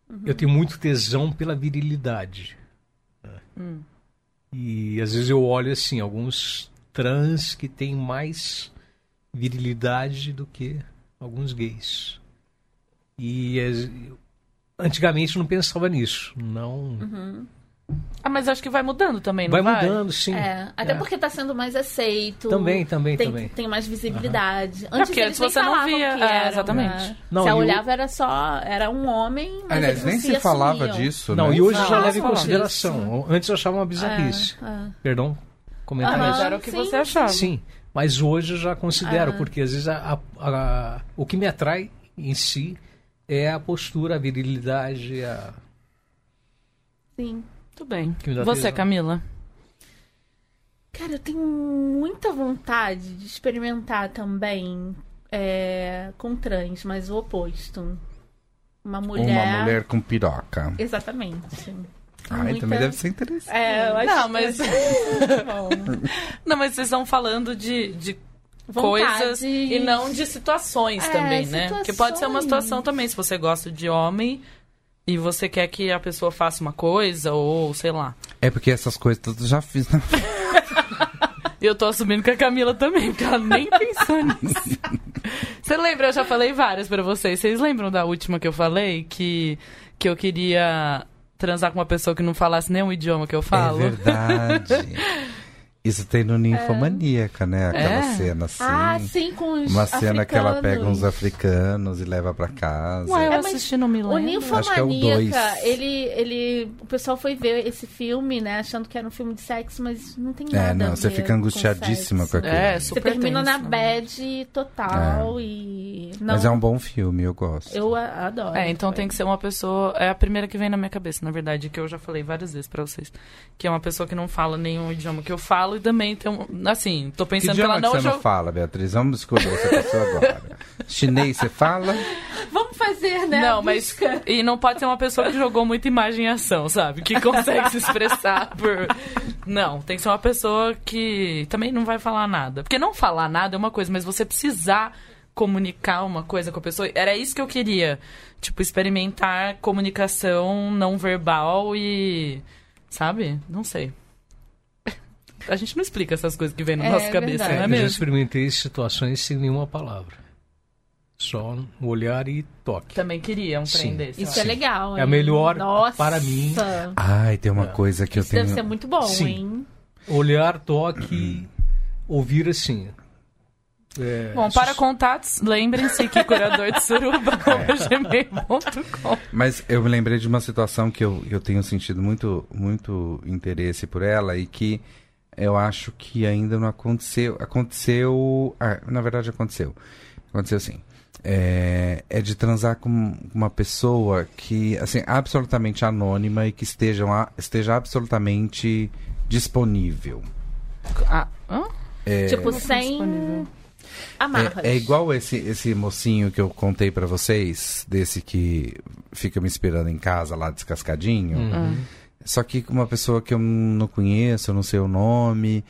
Uhum. Eu tenho muito tesão pela virilidade, né? E às vezes eu olho assim, alguns trans que têm mais virilidade do que alguns gays. E antigamente eu não pensava nisso, não... Uhum. Ah, mas acho que vai mudando também, não vai? Vai mudando, sim. É, até porque tá sendo mais aceito. Também. Tem mais visibilidade. Uhum. Antes porque eles você não via. Exatamente. Né? Não, se olhava, era só... Era um homem, mas aliás, eles nem se falava disso, né? Não, e hoje já leva em consideração. Antes eu achava uma bizarrice. Perdão? Comentários. Mas era o que você achava. Sim, mas hoje eu já considero, porque às vezes o que me atrai em si é a postura, a virilidade, a... Sim. Muito bem. Você, Camila? Cara, eu tenho muita vontade de experimentar também com trans, mas o oposto. Uma mulher com piroca. Exatamente. Também deve ser interessante. Não, mas vocês estão falando de coisas e não de situações também, né? Situações. Porque pode ser uma situação também, se você gosta de homem... E você quer que a pessoa faça uma coisa, ou sei lá. É porque essas coisas eu já fiz, né? Eu tô assumindo que a Camila também, porque ela nem pensou nisso. Você lembra? Eu já falei várias pra vocês. Vocês lembram da última que eu falei? Que eu queria transar com uma pessoa que não falasse nenhum idioma que eu falo? É verdade. Isso tem no Ninfomaníaca, né? Aquela cena assim. Ah, sim, com os africanos. Uma cena que ela pega uns africanos e leva pra casa. Ué, eu assisti, não me lembro. O Ninfomaníaca, o pessoal foi ver esse filme, né? Achando que era um filme de sexo, mas não tem nada a ver. Você fica angustiadíssima com aquilo. É, super tenso. Você termina na bad total e... Não, mas é um bom filme, eu gosto. Eu adoro. Então tem que ser uma pessoa... É a primeira que vem na minha cabeça, na verdade, que eu já falei várias vezes pra vocês. Que é uma pessoa que não fala nenhum idioma que eu falo. E também tem um... Assim, tô pensando que ela não... você não fala, Beatriz? Vamos descobrir essa pessoa agora. Chinês, você fala? Vamos fazer, né? Não, mas... E não pode ser uma pessoa que jogou muita imagem e ação, sabe? Que consegue se expressar por... Não, tem que ser uma pessoa que também não vai falar nada. Porque não falar nada é uma coisa, mas você precisar comunicar uma coisa com a pessoa... Era isso que eu queria. Tipo, experimentar comunicação não verbal e... Sabe? Não sei. A gente não explica essas coisas que vem na nossa cabeça, não é mesmo? Eu já experimentei situações sem nenhuma palavra. Só um olhar e toque. Também queria um trem desse. Isso é legal, hein? É melhor para mim. Ai, tem uma coisa que eu tenho... Isso deve ser muito bom, hein? Olhar, toque, ouvir assim... Bom, para contatos, lembrem-se que curador de suruba gmail.com. Mas eu me lembrei de uma situação que eu tenho sentido muito, muito interesse por ela e que eu acho que ainda não aconteceu. Aconteceu. Aconteceu sim. É de transar com uma pessoa que, assim, absolutamente anônima e que esteja absolutamente disponível. Tipo, sem amarras. É igual esse mocinho que eu contei pra vocês, desse que fica me esperando em casa lá descascadinho. Só que uma pessoa que eu não conheço, eu não sei o nome,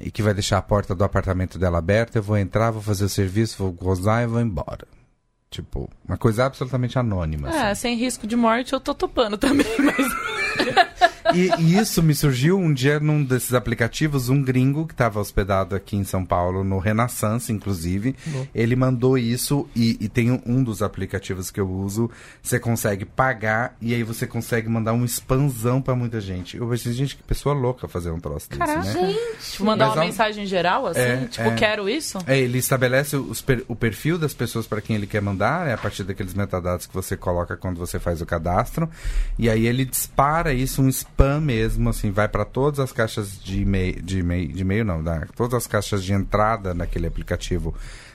e que vai deixar a porta do apartamento dela aberta, eu vou entrar, vou fazer o serviço, vou gozar e vou embora. Tipo, uma coisa absolutamente anônima. Assim. Sem risco de morte, eu tô topando também, mas... E isso me surgiu um dia num desses aplicativos, um gringo que estava hospedado aqui em São Paulo, no Renaissance, inclusive. Bom. Ele mandou isso e tem um dos aplicativos que eu uso, você consegue pagar e aí você consegue mandar um spamzão pra muita gente. Eu pensei, gente, que pessoa louca fazer um troço desse, né? Gente! Mandar uma mensagem geral, assim? Quero isso? Ele estabelece o perfil das pessoas pra quem ele quer mandar. É a partir daqueles metadados que você coloca quando você faz o cadastro. E aí ele dispara isso, um spam mesmo, assim, vai para todas as caixas de e-mail, todas as caixas de entrada naquele aplicativo,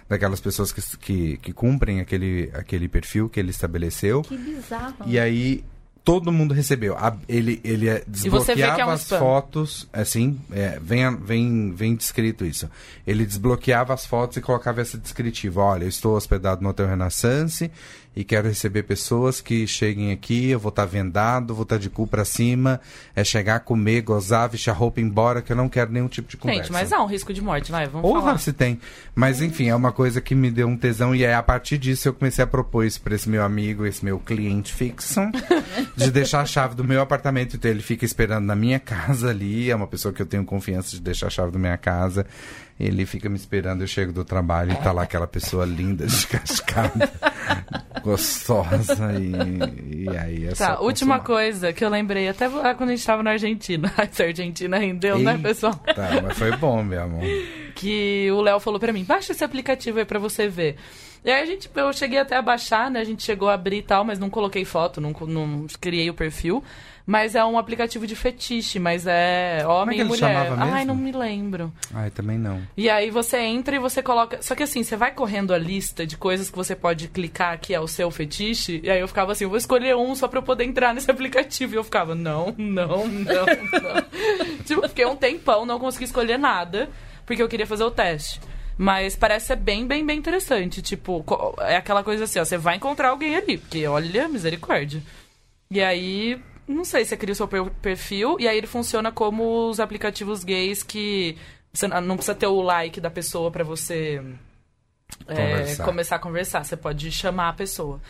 daquelas pessoas que cumprem aquele perfil que ele estabeleceu. Que bizarro. E aí, todo mundo recebeu. Ele desbloqueava as fotos, assim, vem descrito isso. Ele desbloqueava as fotos e colocava esse descritivo. Olha, eu estou hospedado no Hotel Renaissance e quero receber pessoas que cheguem aqui, eu vou estar vendado, vou estar de cu pra cima, é chegar, comer, gozar, vestir a roupa e ir embora, que eu não quero nenhum tipo de conversa. Gente, mas há um risco de morte, vai, vamos falar. Ou se tem. Mas, enfim, é uma coisa que me deu um tesão e aí, a partir disso, eu comecei a propor isso pra esse meu amigo, esse meu cliente fixo, de deixar a chave do meu apartamento, então ele fica esperando na minha casa ali, é uma pessoa que eu tenho confiança de deixar a chave da minha casa, ele fica me esperando, eu chego do trabalho e tá lá aquela pessoa linda, descascada, gostosa e aí... Tá, última coisa que eu lembrei, até quando a gente tava na Argentina, essa Argentina rendeu, né, pessoal? Tá, mas foi bom, meu amor. Que o Léo falou pra mim, baixa esse aplicativo aí pra você ver. E aí eu cheguei até a baixar, né? A gente chegou a abrir e tal, mas não coloquei foto, não criei o perfil. Mas é um aplicativo de fetiche, mas é homem e mulher. Ai, não me lembro. Ai, também não. E aí você entra e você coloca... Só que assim, você vai correndo a lista de coisas que você pode clicar que é o seu fetiche. E aí eu ficava assim, eu vou escolher um só pra eu poder entrar nesse aplicativo. E eu ficava, não. Tipo, fiquei um tempão, não consegui escolher nada, porque eu queria fazer o teste. Mas parece ser bem interessante. Tipo, é aquela coisa assim, ó, você vai encontrar alguém ali, porque olha, misericórdia. E aí, não sei, você cria o seu perfil, e aí ele funciona como os aplicativos gays que você não precisa ter o like da pessoa pra você começar a conversar. Você pode chamar a pessoa.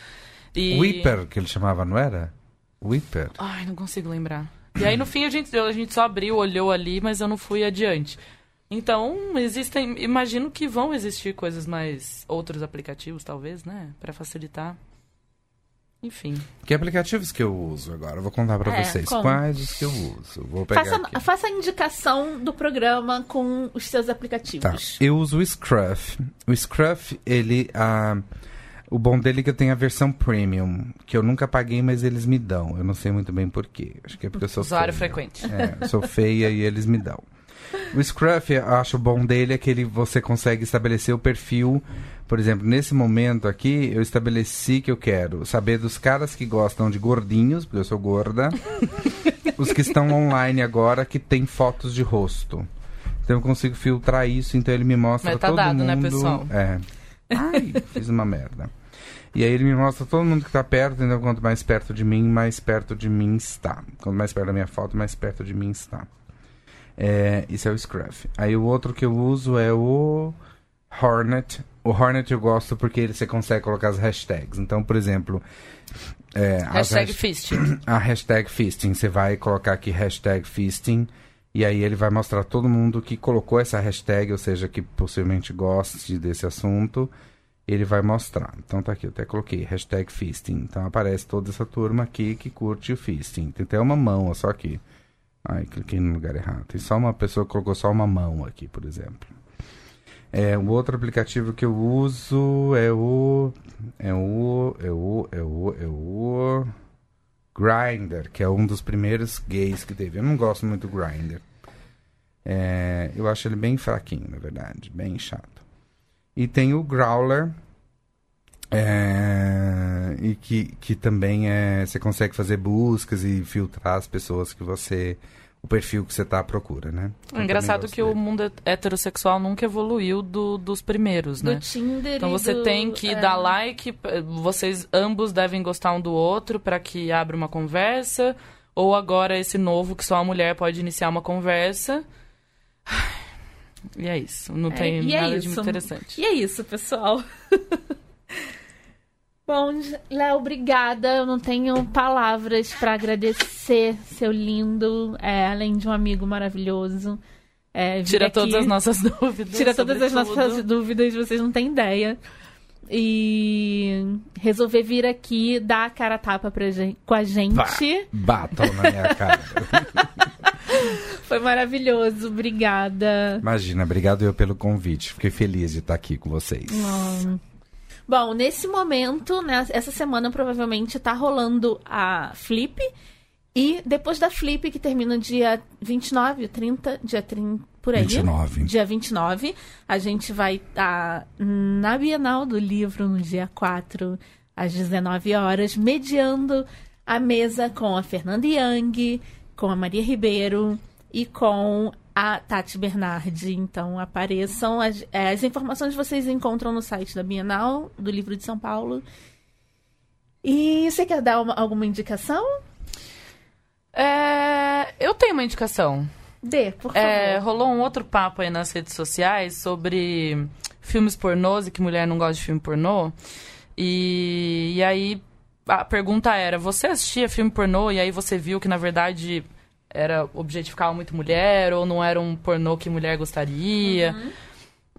E... Whipper, que ele chamava, não era? Whipper. Ai, não consigo lembrar. E aí no fim a gente só abriu, olhou ali, mas eu não fui adiante. Então, existem... Imagino que vão existir coisas mais... Outros aplicativos, talvez, né? Pra facilitar. Enfim. Que aplicativos que eu uso agora? Eu vou contar pra vocês. Como? Quais os que eu uso? Vou pegar faça a indicação do programa com os seus aplicativos. Tá. Eu uso o Scruff. O Scruff, ele... O bom dele é que eu tenho a versão premium, que eu nunca paguei, mas eles me dão. Eu não sei muito bem por quê. Acho que é porque eu sou usuário feia. Frequente. Eu sou feia e eles me dão. O Scruff, eu acho o bom dele é que você consegue estabelecer o perfil. Por exemplo, nesse momento aqui, eu estabeleci que eu quero saber dos caras que gostam de gordinhos, porque eu sou gorda. Os que estão online agora, que tem fotos de rosto. Então eu consigo filtrar isso, então ele me mostra todo mundo... Mas tá dado, né, pessoal? É. Ai, fiz uma merda. E aí ele me mostra todo mundo que tá perto, então quanto mais perto de mim está. Quanto mais perto da minha foto, mais perto de mim está. Isso é o Scruff. Aí o outro que eu uso é o Hornet. O Hornet eu gosto porque você consegue colocar as hashtags. Então, por exemplo... hashtag Fisting. A hashtag Fisting. Você vai colocar aqui hashtag Fisting. E aí ele vai mostrar todo mundo que colocou essa hashtag, ou seja, que possivelmente goste desse assunto. Ele vai mostrar. Então tá aqui, eu até coloquei hashtag Fisting. Então aparece toda essa turma aqui que curte o Fisting. Tem até uma mão, ó, só aqui. Ai, cliquei no lugar errado. Tem só uma pessoa que colocou só uma mão aqui, por exemplo. O outro aplicativo que eu uso é o Grindr, que é um dos primeiros gays que teve. Eu não gosto muito do Grindr. Eu acho ele bem fraquinho, na verdade. Bem chato. E tem o Growler... e que também você consegue fazer buscas e filtrar as pessoas que você... O perfil que você tá à procura, né? É engraçado que o mundo heterossexual nunca evoluiu dos primeiros, né? Do Tinder. Então você tem que dar like, vocês ambos devem gostar um do outro para que abra uma conversa, ou agora esse novo que só a mulher pode iniciar uma conversa... E é isso, não tem nada de muito interessante. E é isso, pessoal. Bom, Léo, obrigada. Eu não tenho palavras para agradecer, seu lindo, além de um amigo maravilhoso. Tira todas as nossas dúvidas. Tira todas as nossas dúvidas, vocês não têm ideia. E resolver vir aqui, dar a cara a tapa com a gente. Batam na minha cara. Foi maravilhoso, obrigada. Imagina, obrigado eu pelo convite. Fiquei feliz de estar aqui com vocês. Bom, nesse momento, né, essa semana provavelmente tá rolando a Flip. E depois da Flip, que termina dia 29, 30, dia 30, por aí. 29. Dia 29, a gente vai estar na Bienal do Livro, no dia 4, às 19 horas, mediando a mesa com a Fernanda Yang, com a Maria Ribeiro e com a Tati Bernardi. Então, apareçam. As informações vocês encontram no site da Bienal, do Livro de São Paulo. E você quer dar alguma indicação? Eu tenho uma indicação. Dê, por favor. Rolou um outro papo aí nas redes sociais sobre filmes pornôs e que mulher não gosta de filme pornô. E aí a pergunta era, você assistia filme pornô e aí você viu que, na verdade, era objetificava muito mulher ou não era um pornô que mulher gostaria? Uhum.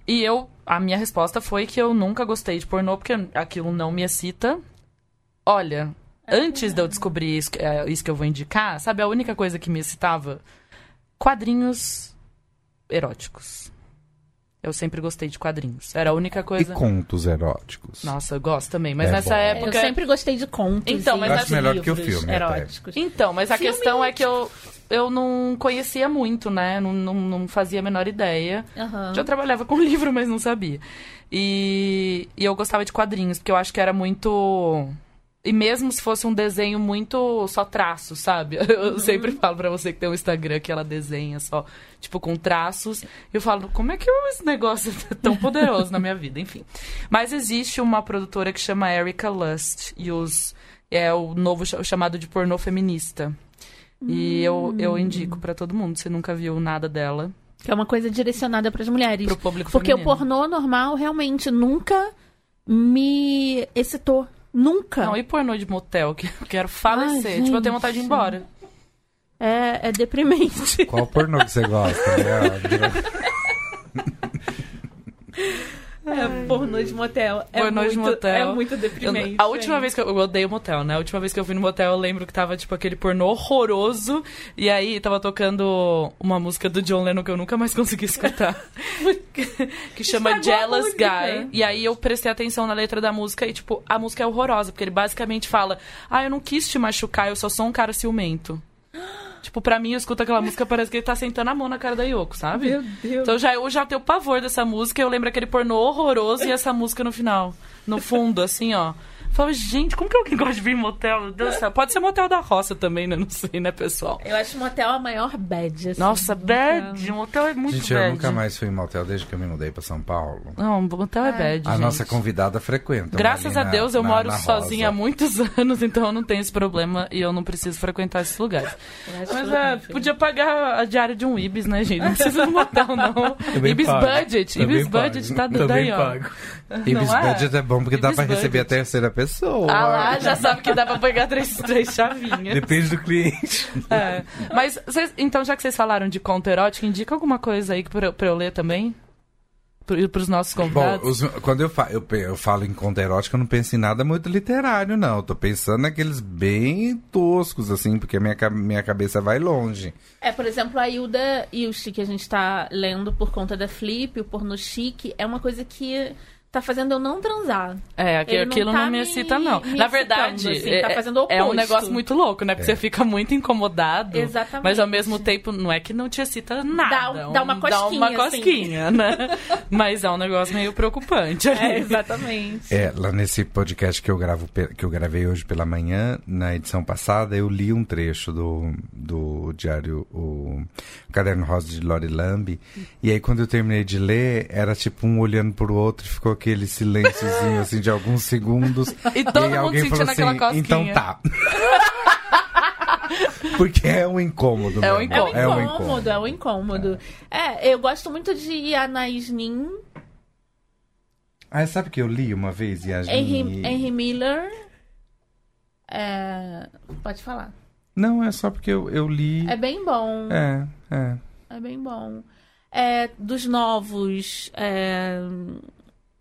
E a minha resposta foi que eu nunca gostei de pornô porque aquilo não me excita. Olha, antes de eu descobrir isso que eu vou indicar, sabe a única coisa que me excitava? Quadrinhos eróticos. Eu sempre gostei de quadrinhos. Era a única coisa... E contos eróticos. Nossa, eu gosto também. Mas nessa época... Eu sempre gostei de contos. Então, mas eu acho melhor que o filme, eróticos. Até. Então, mas a questão é que eu não conhecia muito, né? Não fazia a menor ideia. Uhum. Eu trabalhava com livro, mas não sabia. E eu gostava de quadrinhos, porque eu acho que era muito... E mesmo se fosse um desenho muito só traço, sabe? Eu sempre falo pra você que tem um Instagram que ela desenha só, tipo, com traços. Eu falo, como é que esse negócio é tão poderoso na minha vida? Enfim. Mas existe uma produtora que chama Erika Lust. E é o novo chamado de pornô feminista. E eu indico pra todo mundo, se nunca viu nada dela. Que é uma coisa direcionada pras mulheres. Pro público feminino. Porque o pornô normal realmente nunca me excitou. Nunca. Não, e pornô de motel, que eu quero falecer. Ai, tipo, eu tenho vontade de ir embora. É deprimente. Qual pornô que você gosta? Pornô de motel. É muito deprimente. A última vez que eu odeio motel, né? A última vez que eu fui no motel, eu lembro que tava, tipo, aquele pornô horroroso. E aí, tava tocando uma música do John Lennon que eu nunca mais consegui escutar. Que chama Jealous Guy. E aí, eu prestei atenção na letra da música e, tipo, a música é horrorosa. Porque ele basicamente fala, eu não quis te machucar, eu só sou um cara ciumento. Tipo, pra mim, eu escuto aquela música, parece que ele tá sentando a mão na cara da Yoko, sabe? Meu Deus. Então, eu já tenho pavor dessa música, eu lembro aquele pornô horroroso e essa música no final. No fundo, assim, ó. Eu falo, gente, como que alguém gosta de vir em motel? Meu Deus do céu. Pode ser motel da roça também, né? Não sei, né, pessoal? Eu acho motel a maior bad, assim. Nossa, bad. Motel é muito bad. Gente, eu nunca mais fui em motel desde que eu me mudei pra São Paulo. Não, motel é bad, gente. A nossa convidada frequenta. Graças a Deus, eu moro sozinha há muitos anos, então eu não tenho esse problema e eu não preciso frequentar esses lugares. Mas podia pagar a diária de um Ibis, né, gente? Não precisa de um motel, não. Ibis Budget. Ibis Budget tá dando aí, ó. Ibis Budget é bom porque dá pra receber a terceira pessoa. Ah lá, já sabe que dá pra pegar três chavinhas. Depende do cliente. Mas, então, já que vocês falaram de conto erótico, indica alguma coisa aí pra eu ler também? Pros nossos convidados? Bom, quando eu falo em conto erótico, eu não penso em nada muito literário, não. Eu tô pensando naqueles bem toscos, assim, porque a minha cabeça vai longe. Por exemplo, a Hilda Ilst, que a gente tá lendo por conta da Flip, o porno chique, é uma coisa que... tá fazendo eu não transar. Aquilo não me excita, não. Na verdade, assim, tá fazendo o oposto. É um negócio muito louco, né? Porque você fica muito incomodado. Exatamente. Mas, ao mesmo tempo, não é que não te excita nada. Dá uma cosquinha, assim, né? Mas é um negócio meio preocupante. Exatamente. Lá nesse podcast que eu gravei hoje pela manhã, na edição passada, eu li um trecho do diário, o Caderno Rosa de Lori Lambe. E aí, quando eu terminei de ler, era tipo um olhando pro outro e ficou aquele silênciozinho, assim, de alguns segundos. E todo mundo alguém falou assim, cosquinha. Então tá. Porque é um incômodo. É um incômodo. Eu gosto muito de Anais Nin. Sabe que eu li uma vez? Henry Miller. Pode falar. Não, é só porque eu li... É bem bom. É bem bom. Dos novos...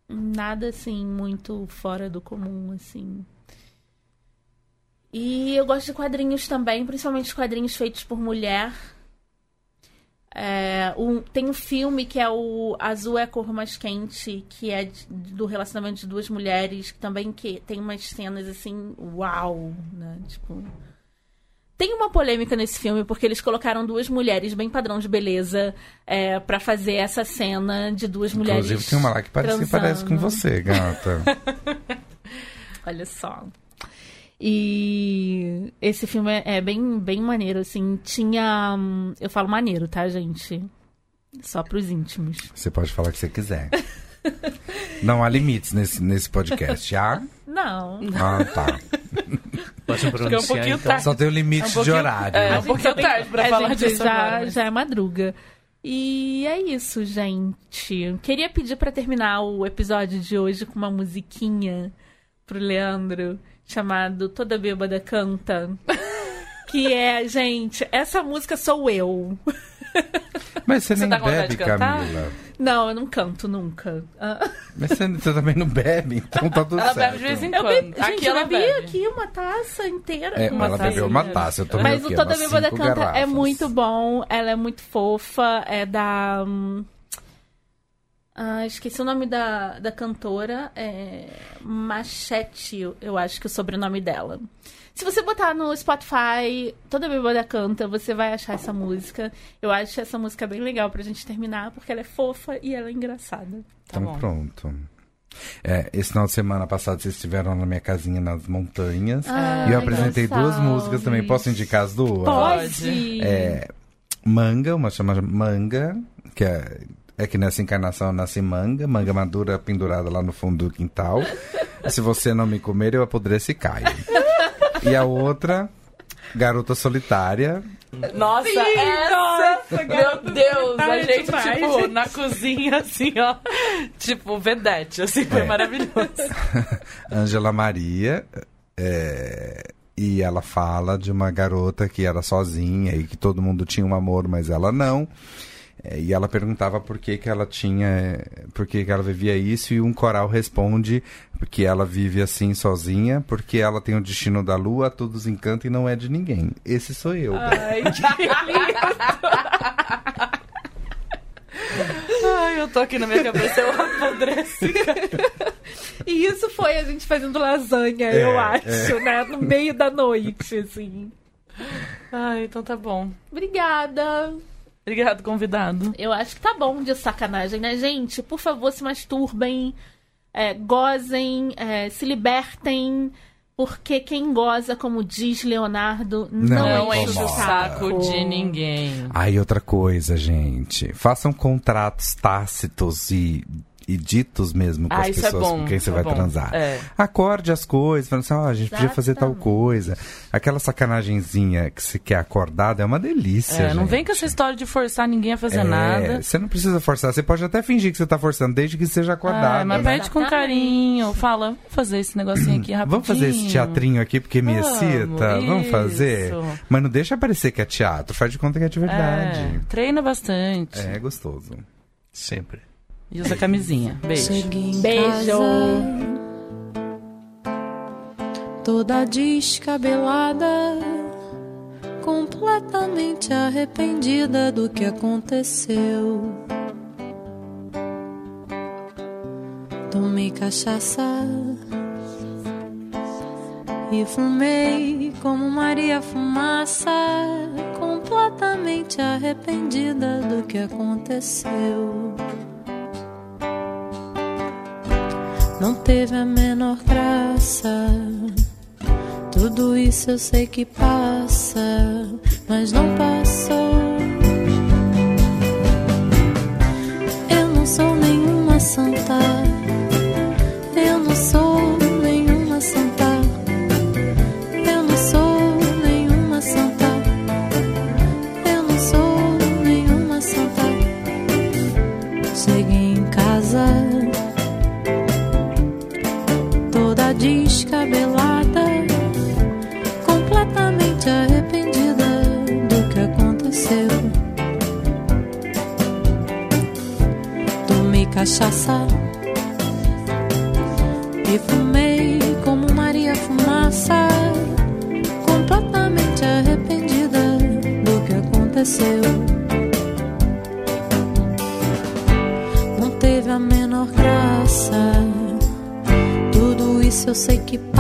Nada, assim, muito fora do comum, assim. E eu gosto de quadrinhos também, principalmente quadrinhos feitos por mulher. Tem um filme que é o Azul é a Cor Mais Quente, que é do relacionamento de duas mulheres, que também tem umas cenas, assim, uau, né? Tipo... Tem uma polêmica nesse filme, porque eles colocaram duas mulheres bem padrão de beleza pra fazer essa cena de duas mulheres transando. Inclusive, tem uma lá que parece com você, gata. Olha só. E esse filme é bem maneiro, assim. Tinha... Eu falo maneiro, tá, gente? Só pros íntimos. Você pode falar o que você quiser. Não há limites nesse podcast, há? Não. Ah, tá. Pode pronunciar, um pouquinho então. Tarde. Só tem o limite de horário. É, né? Um pouquinho tarde pra falar disso agora. Já é madruga. E é isso, gente. Queria pedir pra terminar o episódio de hoje com uma musiquinha pro Leandro, chamado Toda Bêbada Canta. Que é, gente, essa música sou eu. Mas você nem tá bebe, Camila. Não, eu não canto nunca. Mas você também não bebe, então tá tudo certo. Ela bebe de vez em quando. Eu bebi aqui uma taça inteira. É, uma ela taça bebeu inteira. Uma taça, eu tomei. Mas o Toda Bêbada Canta é muito bom, ela é muito fofa, é da... esqueci o nome da cantora, é Machete, eu acho que é o sobrenome dela. Se você botar no Spotify, Toda Bêbada Canta, você vai achar essa música. Eu acho essa música bem legal pra gente terminar, porque ela é fofa e ela é engraçada. Tá então bom. Pronto. É, esse final de semana passado vocês estiveram na minha casinha nas montanhas. E eu apresentei duas músicas também. Posso indicar as duas? Pode! É, Manga, uma chamada Manga, que é que nessa encarnação eu nasci manga madura pendurada lá no fundo do quintal. Se você não me comer, eu apodreço e caio. E a outra, Garota Solitária. Nossa, sim, essa meu Deus, a gente, demais, tipo, gente, na cozinha, assim, ó. Tipo, vedete, assim, foi maravilhoso. Ângela Maria, e ela fala de uma garota que era sozinha e que todo mundo tinha um amor, mas ela não. E ela perguntava por que que ela vivia isso, e um coral responde que ela vive assim sozinha, porque ela tem o destino da lua, todos encanta e não é de ninguém. Esse sou eu. Ai, que lindo! Ai, eu tô aqui na minha cabeça, eu apodreci. E isso foi a gente fazendo lasanha, eu acho, né? No meio da noite, assim. Ai, então tá bom. Obrigada! Obrigado, convidado. Eu acho que tá bom de sacanagem, né, gente? Por favor, se masturbem, gozem, se libertem, porque quem goza, como diz Leonardo, não enche o saco de ninguém. Aí, outra coisa, gente. Façam contratos tácitos e ditos mesmo com as pessoas com quem você vai transar. É. Acorde as coisas, falando assim, ó, a gente podia fazer tal coisa. Aquela sacanagenzinha que você quer acordada é uma delícia, gente. Não vem com essa história de forçar ninguém a fazer nada. Você não precisa forçar, você pode até fingir que você tá forçando, desde que seja acordado. Mas pede com carinho, fala, vamos fazer esse negocinho aqui rapidinho. Vamos fazer esse teatrinho aqui, porque me excita. Isso. Vamos fazer. Mas não deixa parecer que é teatro, faz de conta que é de verdade. Treina bastante. É gostoso. Sempre. E usa camisinha. Beijo. Beijo. Toda descabelada, completamente arrependida do que aconteceu. Tomei cachaça e fumei como Maria Fumaça, completamente arrependida do que aconteceu. Não teve a menor graça, tudo isso eu sei que passa, mas não passou. Eu não sou nenhuma santa, eu não sou nenhuma santa, eu não sou nenhuma santa, eu não sou nenhuma santa. Cheguei em casa descabelada, completamente arrependida do que aconteceu. Tomei cachaça e fumei como Maria Fumaça, completamente arrependida do que aconteceu. Não teve a menor graça, isso eu sei que